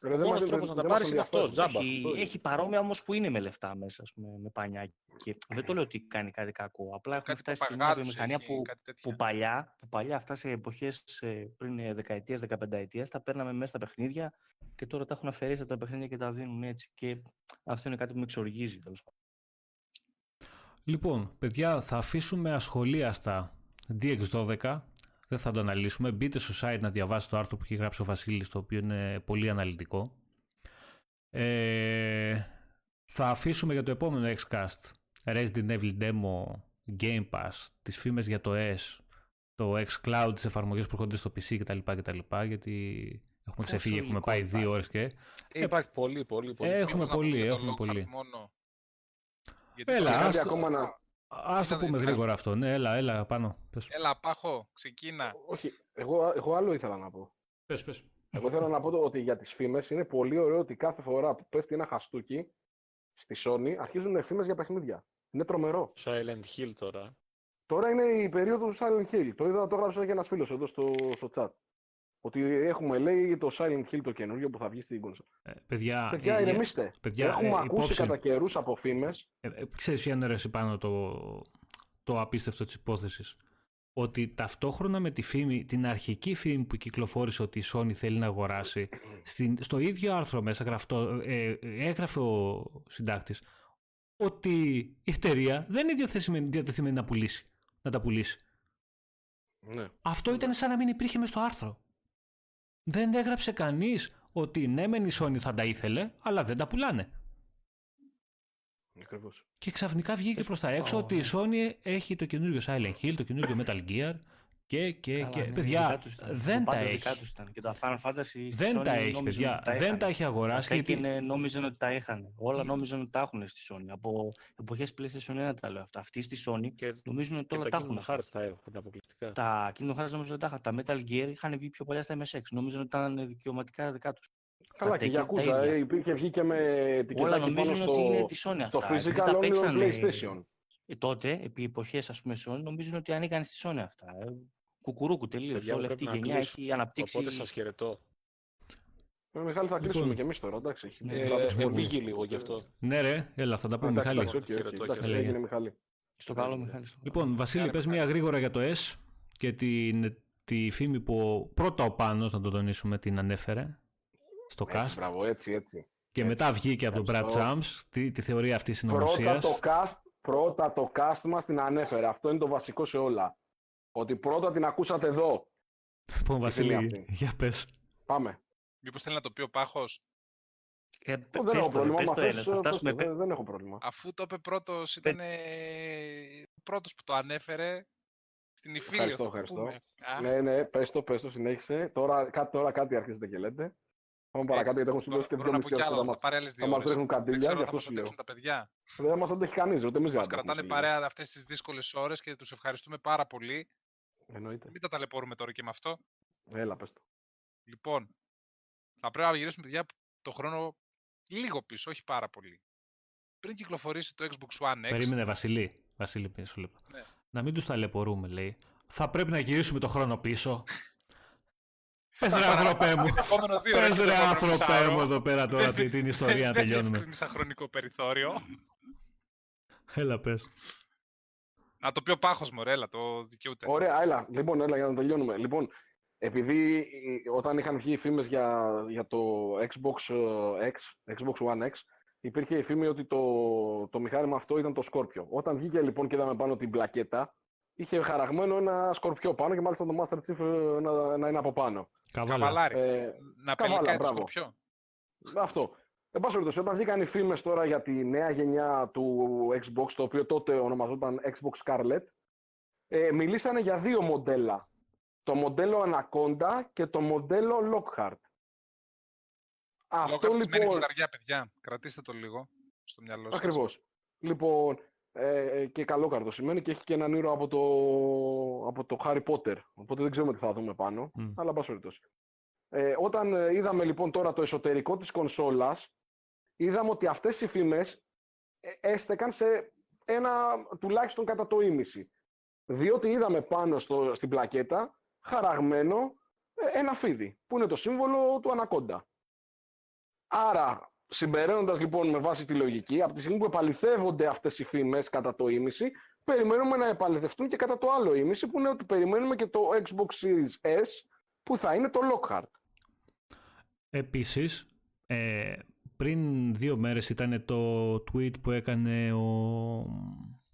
Ο μόνος τρόπος να τα πάρεις είναι αυτός, τζάμπα. Έχει, έχει παρόμοια όμως που είναι με λεφτά μέσα, ας πούμε, με πανιά. Και δεν το λέω ότι κάνει κάτι κακό. Απλά έχουμε φτάσει σε μια βιομηχανία που, που, παλιά, που παλιά, αυτά σε εποχές πριν δεκαετίας, δεκαπενταετίας, τα παίρναμε μέσα στα παιχνίδια και τώρα τα έχουν αφαιρέσει από τα παιχνίδια και τα δίνουν έτσι. Και αυτό είναι κάτι που με εξοργίζει, τέλος πάντων. Λοιπόν, παιδιά, θα αφήσουμε ασχολίαστα ντι εξ δώδεκα, δεν θα το αναλύσουμε. Μπείτε στο site να διαβάσετε το άρθρο που έχει γράψει ο Βασίλης, το οποίο είναι πολύ αναλυτικό. Ε, θα αφήσουμε για το επόμενο Xcast Resident Evil Demo, Game Pass, τις φήμες για το S, το Xcloud, τις εφαρμογές που έρχονται στο πι σι κτλ, κτλ. Γιατί έχουμε ξεφύγει, έχουμε πάει υπάρχει. δύο ώρες και... Υπάρχει πολύ, πολύ, πολύ. Έχουμε πολύ, έχουμε πολύ. Μόνο. Έλα, ας το... ακόμα να... Ας το πούμε γρήγορα αυτό. Ναι, έλα, έλα, πάνω. Πες. Έλα, πάχο, ξεκίνα. Όχι, εγώ, εγώ άλλο ήθελα να πω. Πες, πες. Εγώ θέλω να πω το, ότι για τις φήμες είναι πολύ ωραίο ότι κάθε φορά που πέφτει ένα χαστούκι στη Sony αρχίζουν φήμες για παιχνίδια. Είναι τρομερό. Silent Hill τώρα. Τώρα είναι η περίοδος του Silent Hill. Το είδα, το έγραψα και ένας φίλος εδώ στο, στο chat. Ότι έχουμε, λέει, το Silent Hill το καινούργιο που θα βγει στην κονσόλα. Ε, παιδιά, παιδιά, ηρεμήστε. Παιδιά, έχουμε ε, ακούσει υπόψη. Κατά καιρούς από φήμες. Ε, ε, ξέρεις ποια είναι, ρε, πάνω το, το απίστευτο της υπόθεσης. Ότι ταυτόχρονα με τη φήμη, την αρχική φήμη που κυκλοφόρησε ότι η Sony θέλει να αγοράσει, στην, στο ίδιο άρθρο μέσα γραφτό, ε, έγραφε ο συντάκτης ότι η εταιρεία δεν είναι διατεθειμένη, διατεθειμένη να, πουλήσει, να τα πουλήσει. Ναι. Αυτό ήταν σαν να μην υπήρχε μες στο άρθρο. Δεν έγραψε κανείς ότι ναι, μεν η Sony θα τα ήθελε, αλλά δεν τα πουλάνε. Ακριβώς. Και ξαφνικά βγήκε προς τα έξω oh, ότι η Sony έχει το καινούργιο Silent Hill, το καινούργιο Metal Gear και. και, καλά, και... Ναι, παιδιά, δεν τα έχει. Και τα Final Fantasy δεν Sony τα έχει, παιδιά. Τα δεν τα έχει αγοράσει. Τα γιατί είναι, νόμιζαν ότι τα είχαν. Όλα mm. νόμιζαν ότι τα έχουν στη Sony. Από εποχές PlayStation ένα τα λέω αυτά. Αυτοί στη Sony και νομίζουν ότι όλα τα έχουν. Τα Kingdom Hearts τα έχουν αποκλειστικά. Τα Kingdom Hearts νόμιζαν ότι τα είχαν. Τα Metal Gear είχαν βγει πιο παλιά στα εμ ες εξ. Νόμιζαν ότι ήταν δικαιωματικά δικά του. Καλά, και για ακούτα, υπήρχε βγει και με την κοιτάκη στο, ότι στο φυσικά λόγιο PlayStation. Ε, τότε, επί εποχές, ας πούμε, Sony, νομίζουν ότι ανήκαν στη Sony αυτά. Κουκουρούκου τελείως, όλη αυτή η γενιά έχει αναπτύξει... Οπότε σας χαιρετώ. Ε, Μιχάλη, θα κλείσουμε λοιπόν. Και εμείς τώρα, εντάξει. Ε, ε, ε, πήγε λίγο γι' αυτό. Ναι ρε, έλα, θα τα πούμε, Μιχάλη. Εντάξει, στο καλό, Μιχάλη. Λοιπόν, Βασίλη, πες μία γρήγορα για το S και τη φήμη που πρώτα ο Πάνος, να το τονίσουμε, την ανέφερε. Στο cast. Έτσι, μπράβο, έτσι, έτσι. Και έτσι, μετά βγήκε από τον Brad Sams τη, τη θεωρία αυτή τη συνωμοσίας. Πρώτα το cast μας την ανέφερε. Αυτό είναι το βασικό σε όλα. Ότι πρώτα την ακούσατε εδώ. Λοιπόν, Βασίλη, για πες. Πάμε. Μήπως θέλει να το πει ο Πάχος. Ε, π, δεν έχω πρόβλημα. Πες το, πες το, πες το, πες, δεν έχω πρόβλημα. Αφού το είπε πρώτος, ήταν ε... πρώτος που το ανέφερε. Στην Ιφίλιο. Ευχαριστώ, ευχαριστώ. Ναι, ναι, πες το, πες το, συνέχισε. Τώρα κάτι αρχίζετε και λέτε. Πάμε παρακάτω, γιατί έχουμε συμπληρώσει και δύο μισή ώρες. Θα μας τρέχουν καντήλια, γι' αυτό σου λέω. Δεν μας αντέχει κανείς, ούτε εμείς. Μας κρατάνε παρέα αυτές τις δύσκολες ώρες και τους ευχαριστούμε πάρα πολύ. Εννοείται. Μην τα ταλαιπωρούμε τώρα και με αυτό. Έλα, πες το. Λοιπόν, θα πρέπει να γυρίσουμε, παιδιά, το χρόνο λίγο πίσω, όχι πάρα πολύ. Πριν κυκλοφορήσει το Xbox One X. Περίμενε, Βασιλή. Βασιλή, πίσω λεπτό. Να μην τους ταλαιπωρούμε, λέει. Θα πρέπει να γυρίσουμε το χρόνο πίσω. Πες ρε άνθρωπέ μου, πες ρε άνθρωπέ μου εδώ πέρα τώρα την ιστορία να τελειώνουμε. Δεν διευκρινίσα χρονικό περιθώριο. Έλα πες. Να το πει ο Πάχος μωρέ, έλα, το δικαιούται. Ωραία, έλα, λοιπόν, έλα για να τελειώνουμε. Λοιπόν, επειδή όταν είχαν βγει οι φήμες για, για το Xbox X, Xbox One X, υπήρχε η φήμη ότι το, το μηχάνημα αυτό ήταν το Σκόρπιο. Όταν βγήκε λοιπόν και είδαμε πάνω την πλακέτα, είχε χαραγμένο ένα σκορπιό πάνω και μάλιστα το Master Chief να, να είναι από πάνω. Καβαλάρι. Ε, να πελικάει το σκορπιό. Αυτό. Εν πάση περιπτώσει, όταν βγήκαν οι φήμες τώρα για τη νέα γενιά του Xbox, το οποίο τότε ονομαζόταν Xbox Scarlet, ε, μιλήσανε για δύο μοντέλα. Το μοντέλο Anaconda και το μοντέλο Lockhart. Αυτό Lockhart λοιπόν... σημαίνει κλειδαριά, παιδιά. Κρατήστε το λίγο στο μυαλό σας. Ακριβώς. Λοιπόν... Ε, και καλόκαρδο σημαίνει και έχει και έναν ήρωα από το, από το Harry Potter. Οπότε δεν ξέρουμε τι θα δούμε πάνω, mm. αλλά πάση περιπτώσει. Ε, όταν είδαμε λοιπόν τώρα το εσωτερικό της κονσόλας, είδαμε ότι αυτές οι φήμες έστεκαν σε ένα τουλάχιστον κατά το ήμιση. Διότι είδαμε πάνω στο, στην πλακέτα χαραγμένο ένα φίδι, που είναι το σύμβολο του Anaconda. Άρα... Συμπεραίνοντας λοιπόν με βάση τη λογική, από τη στιγμή που επαληθεύονται αυτές οι φήμες κατά το ήμιση, περιμένουμε να επαληθευτούν και κατά το άλλο ήμιση, που είναι ότι περιμένουμε και το Xbox Series S, που θα είναι το Lockhart. Επίσης, ε, πριν δύο μέρες ήταν το tweet που έκανε ο...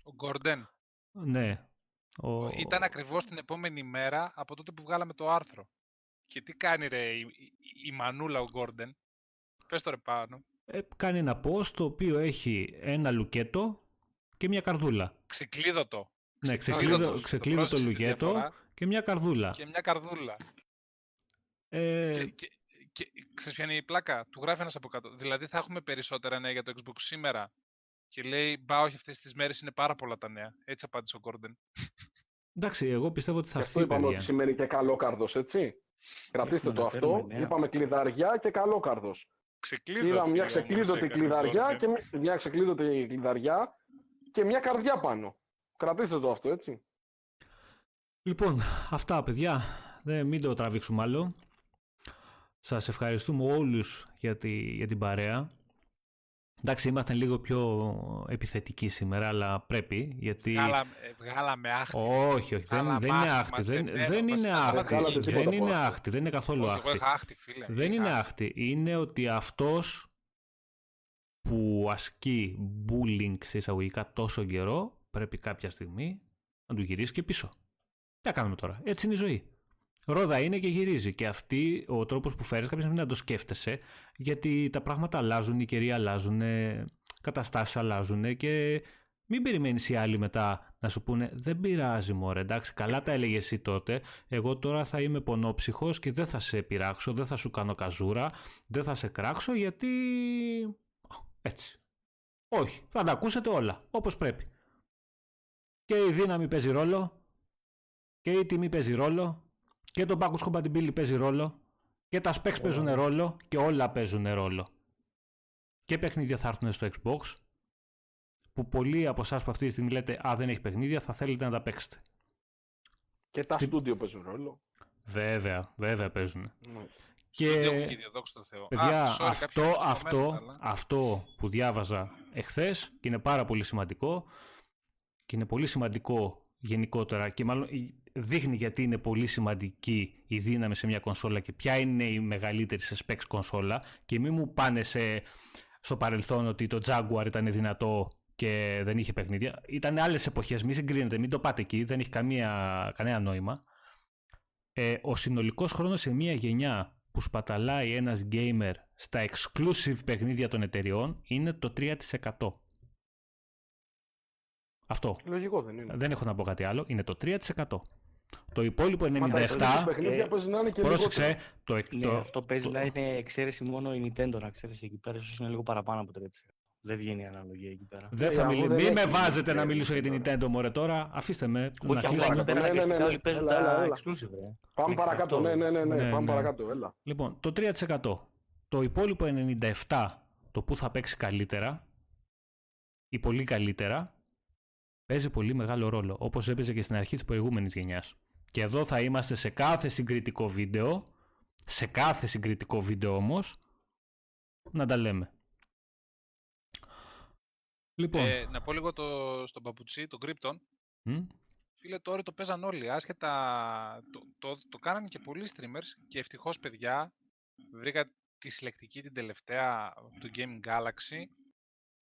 Ο Gordon. Ναι, Ο... Ήταν ακριβώς την επόμενη μέρα από τότε που βγάλαμε το άρθρο. Και τι κάνει ρε η, η, η μανούλα ο Γκόρντεν. Πες το ρε πάνω. Ε, κάνει ένα post το οποίο έχει ένα λουκέτο και μια καρδούλα. Ξεκλείδωτο. Ναι, ξεκλείδωτο, ξεκλείδωτο το λουκέτο και μια καρδούλα. Και μια καρδούλα. Ε... Και, και, και ξέρεις ποια είναι η πλάκα. Του γράφει ένας από κάτω. Δηλαδή θα έχουμε περισσότερα νέα για το Xbox σήμερα. Και λέει, μπα όχι, αυτές τις μέρες είναι πάρα πολλά τα νέα. Έτσι απάντησε ο Γκόρντεν. Εντάξει, εγώ πιστεύω ότι θα φύγει. Αυτό είπαμε ότι σημαίνει και καλόκαρδος, έτσι. Κρατήστε το αυτό. Είπαμε κλειδαριά και καλόκαρδος. Είδαμε μια ξεκλείδωτη κλειδαριά και μια ξεκλείδωτη κλειδαριά και μια καρδιά πάνω. Κρατήστε το αυτό, έτσι. Λοιπόν, αυτά παιδιά. Δεν, μην το τραβήξουμε άλλο. Σας ευχαριστούμε όλους για, τη, για την παρέα. Εντάξει, ήμασταν λίγο πιο επιθετικοί σήμερα, αλλά πρέπει, γιατί... Βγάλα, βγάλαμε άχτη. Όχι, όχι, δεν, δεν είναι άχτη. Δεν, δεν είναι άχτη, δεν είναι άχτη, δεν είναι καθόλου άχτη. Δεν είναι άχτη, είναι ότι αυτός που ασκεί bullying σε εισαγωγικά τόσο καιρό, πρέπει κάποια στιγμή να του γυρίσει και πίσω. Τι κάνουμε τώρα, έτσι είναι η ζωή. Ρόδα είναι και γυρίζει. Και αυτή ο τρόπος που φέρεις κάποια στιγμή να το σκέφτεσαι, γιατί τα πράγματα αλλάζουν, οι καιροί αλλάζουν, καταστάσεις αλλάζουν και μην περιμένεις οι άλλοι μετά να σου πούνε δεν πειράζει μωρέ, εντάξει, καλά τα έλεγες εσύ τότε, εγώ τώρα θα είμαι πονόψυχος και δεν θα σε πειράξω, δεν θα σου κάνω καζούρα, δεν θα σε κράξω γιατί... έτσι. Όχι, θα τα ακούσετε όλα, όπως πρέπει. Και η δύναμη παίζει ρόλο και η τιμή παίζει ρόλο. Και το backwards compatibility παίζει ρόλο και τα specs oh. παίζουν ρόλο και όλα παίζουν ρόλο. Και παιχνίδια θα έρθουν στο Xbox που πολλοί από εσάς που αυτή τη στιγμή λέτε «Α, δεν έχει παιχνίδια», θα θέλετε να τα παίξετε. Και τα Στη... studio παίζουν ρόλο. Βέβαια, βέβαια παίζουν. Mm. Και studio, δόξα τω Θεώ. Παιδιά, ah, sorry, αυτό, αυτό, κομμένα, αλλά... αυτό που διάβαζα εχθές και είναι πάρα πολύ σημαντικό και είναι πολύ σημαντικό γενικότερα και μάλλον... δείχνει γιατί είναι πολύ σημαντική η δύναμη σε μια κονσόλα και ποια είναι η μεγαλύτερη σε specs κονσόλα και μην μου πάνε σε, στο παρελθόν ότι το Jaguar ήταν δυνατό και δεν είχε παιχνίδια. Ήταν άλλες εποχές, μην συγκρίνετε, μην το πάτε εκεί, δεν έχει καμία, κανένα νόημα. Ε, ο συνολικός χρόνος σε μια γενιά που σπαταλάει ένας gamer στα exclusive παιχνίδια των εταιριών είναι το τρία τοις εκατό. Αυτό. Λογικό δεν είναι. Δεν έχω να πω κάτι άλλο. Είναι το τρία τοις εκατό. Το υπόλοιπο ενενήντα επτά τοις εκατό ε, πρόσεξε. Το, ναι, το, αυτό παίζει το... να είναι εξαίρεση μόνο η Nintendo, να ξέρεις εκεί πέρα. Ίσως είναι λίγο παραπάνω από τρία τοις εκατό. Δεν βγαίνει η αναλογία εκεί πέρα. Δεν θα μιλ... δεν μην με βάζετε να μιλήσω για την Nintendo μωρέ τώρα. Αφήστε με. Όχι απλά εκεί πέρα αναγκαστικά όλοι παίζουν τα exclusive. Πάμε παρακάτω. Ναι, ναι, ναι. Πάμε παρακάτω. Λοιπόν, το τρία τοις εκατό. Το υπόλοιπο ενενήντα επτά τοις εκατό το που θα παίξει καλύτερα ή πολύ καλύτερα παίζει πολύ μεγάλο ρόλο, όπως έπαιζε και στην αρχή της προηγούμενης γενιάς. Και εδώ θα είμαστε σε κάθε συγκριτικό βίντεο, σε κάθε συγκριτικό βίντεο όμως, να τα λέμε. Λοιπόν. Ε, να πω λίγο το, στον παπουτσί, τον Krypton. Mm? Φίλε, τώρα το παίζαν όλοι, άσχετα, το, το, το κάνανε και πολλοί streamers και ευτυχώς παιδιά, βρήκα τη συλλεκτική την τελευταία του Game Galaxy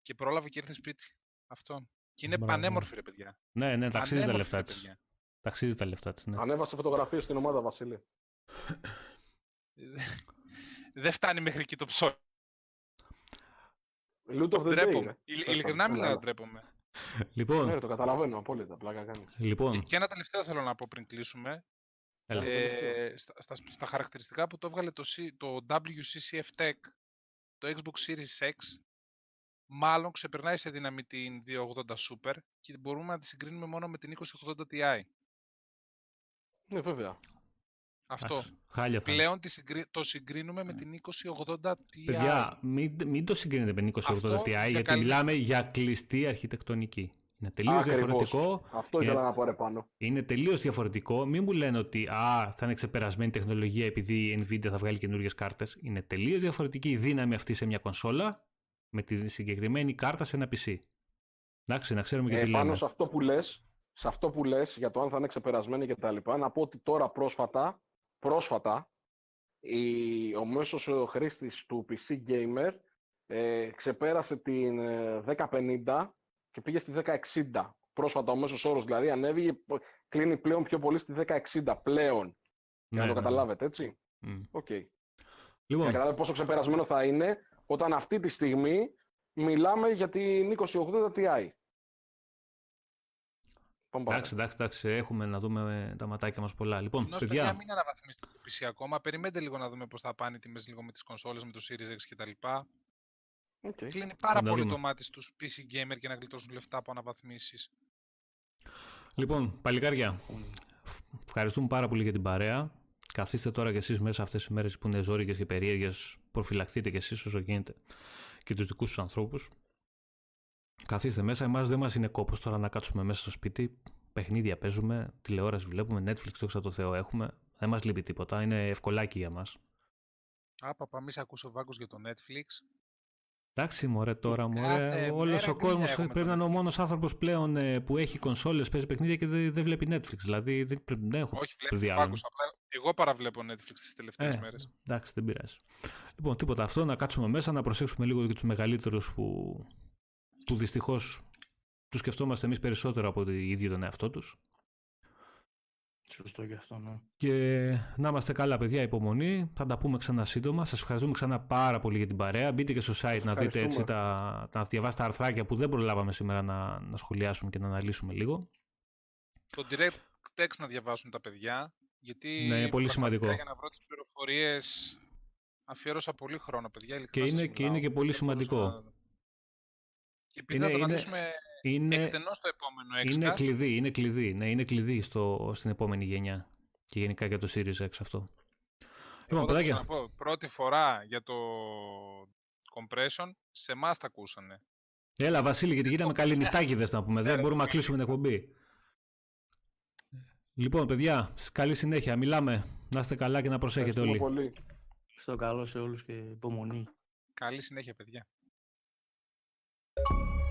και πρόλαβε και ήρθε σπίτι. Αυτό. Και είναι πανέμορφη ρε παιδιά. Ναι, ναι, ταξίζει τα λεφτά της. Ταξίζει τα λεφτά της, ναι. Ανέβασε φωτογραφίες στην ομάδα, Βασίλη. Δεν φτάνει μέχρι εκεί το ψώνι. Loot of the day. Ειλικρινά μιλάω, ντρέπομαι. Λοιπόν. Ναι, το καταλαβαίνω απόλυτα, πλάκα κάνει. Λοιπόν. Και ένα τελευταίο θέλω να πω πριν κλείσουμε. Στα χαρακτηριστικά που το έβγαλε το ντάμπλιου σι σι εφ Tech, το Xbox Series X, μάλλον ξεπερνάει σε δύναμη την δύο ογδόντα Super και μπορούμε να τη συγκρίνουμε μόνο με την είκοσι ογδόντα Ti. Ναι, βέβαια. Αυτό. Άξ, πλέον τη συγκρι... το συγκρίνουμε με την είκοσι ογδόντα Ti. Παιδιά, μην, μην το συγκρίνετε με την είκοσι ογδόντα Αυτό Ti, γιατί καλύ... μιλάμε για κλειστή αρχιτεκτονική. Είναι τελείως διαφορετικό. Αυτό ήθελα να πω ρε πάνω. Είναι τελείως διαφορετικό. Μην μου λένε ότι α, θα είναι ξεπερασμένη τεχνολογία επειδή η Nvidia θα βγάλει καινούργιες κάρτες. Είναι τελείως διαφορετική η δύναμη αυτή σε μια κονσόλα με τη συγκεκριμένη κάρτα σε ένα πι σι. Εντάξει, να ξέρουμε και ε, τι λέμε. Πάνω σε αυτό, που λες, σε αυτό που λες για το αν θα είναι ξεπερασμένοι και τα λοιπά, να πω ότι τώρα πρόσφατα, πρόσφατα η, ο μέσος χρήστης του πι σι Gamer ε, ξεπέρασε την ε, δέκα πενήντα και πήγε στη δέκα εξήντα Πρόσφατα ο μέσος όρος δηλαδή ανέβηκε, κλείνει πλέον πιο πολύ στη δέκα εξήντα πλέον. Για να το καταλάβετε, έτσι. Οκ. Okay. Λοιπόν. Για να καταλάβετε πόσο ξεπερασμένο θα είναι όταν αυτή τη στιγμή μιλάμε για την είκοσι ογδόντα Ti. Εντάξει, εντάξει, εντάξει, έχουμε να δούμε τα ματάκια μας πολλά. Λοιπόν, Νος, παιδιά, μην αναβαθμίσετε το πι σι ακόμα. Περιμένετε λίγο να δούμε πώς θα πάνε οι τιμές λίγο με τις κονσόλες, με το Series X κτλ. Okay. Κλείνει πάρα πολύ δούμε. το μάτι στους πι σι gamer και να γλιτώσουν λεφτά από αναβαθμίσεις. Λοιπόν, παλικάρια, ευχαριστούμε πάρα πολύ για την παρέα. Καθίστε τώρα κι εσείς μέσα αυτές τις μέρες που είναι ζόρικες και περίεργες. Προφυλαχθείτε κι εσείς όσο γίνεται και τους δικούς τους ανθρώπους. Καθίστε μέσα, εμάς δεν μας είναι κόπος τώρα να κάτσουμε μέσα στο σπίτι. Παιχνίδια παίζουμε, τηλεόραση βλέπουμε, Netflix, δόξα τω Θεώ έχουμε. Δεν μας λείπει τίποτα, είναι ευκολάκι για μας. Άπαπα, μη σ' ακούσε ο Βάγκος για το Netflix. Εντάξει, μωρέ, τώρα, μωρέ. Όλος ο κόσμος πρέπει να είναι ο μόνος άνθρωπος πλέον ε, που έχει κονσόλες, παίζει παιχνίδια και δεν δε βλέπει Netflix. Δηλαδή δεν πρέπει να έχω. Όχι, βλέπει ο Βάγκος. Εγώ παραβλέπω Netflix τις τελευταίες ε, μέρες. Εντάξει, δεν πειράζει. Λοιπόν, τίποτα αυτό, να κάτσουμε μέσα, να προσέξουμε λίγο και τους μεγαλύτερους που. που δυστυχώς τους σκεφτόμαστε εμείς περισσότερο από τον ίδιο τον εαυτό τους. Σωστό και αυτό, ναι. Και να είμαστε καλά, παιδιά, υπομονή. Θα τα πούμε ξανά σύντομα. Σας ευχαριστούμε ξανά πάρα πολύ για την παρέα. Μπείτε και στο site να δείτε έτσι τα, να διαβάσετε τα αρθράκια που δεν προλάβαμε σήμερα να, να σχολιάσουμε και να αναλύσουμε λίγο. Το DirectX να διαβάσουν τα παιδιά, γιατί ναι, είναι πολύ σημαντικό. Για να βρω τις πληροφορίες αφιέρωσα πολύ χρόνο, παιδιά. Και είναι, και είναι και πολύ σημαντικό. Να... Και επειδή είναι, θα το αναλύσουμε εκτενώς στο επόμενο Xcast. Είναι κλειδί, είναι κλειδί, ναι, είναι κλειδί στο, στην επόμενη γενιά και γενικά για το Series X αυτό. Λοιπόν, παιδάκια. Να πω, πρώτη φορά για το compression, σε εμάς τα ακούσανε. Έλα Βασίλη, γιατί γίναμε καληνυχτάκηδες να πούμε, δεν μπορούμε να κλείσουμε την εκπομπή. Λοιπόν, παιδιά, καλή συνέχεια, μιλάμε, να είστε καλά και να προσέχετε όλοι. Πολύ. Στο καλό σε όλους και υπομονή. Καλή συνέχεια, παιδιά. You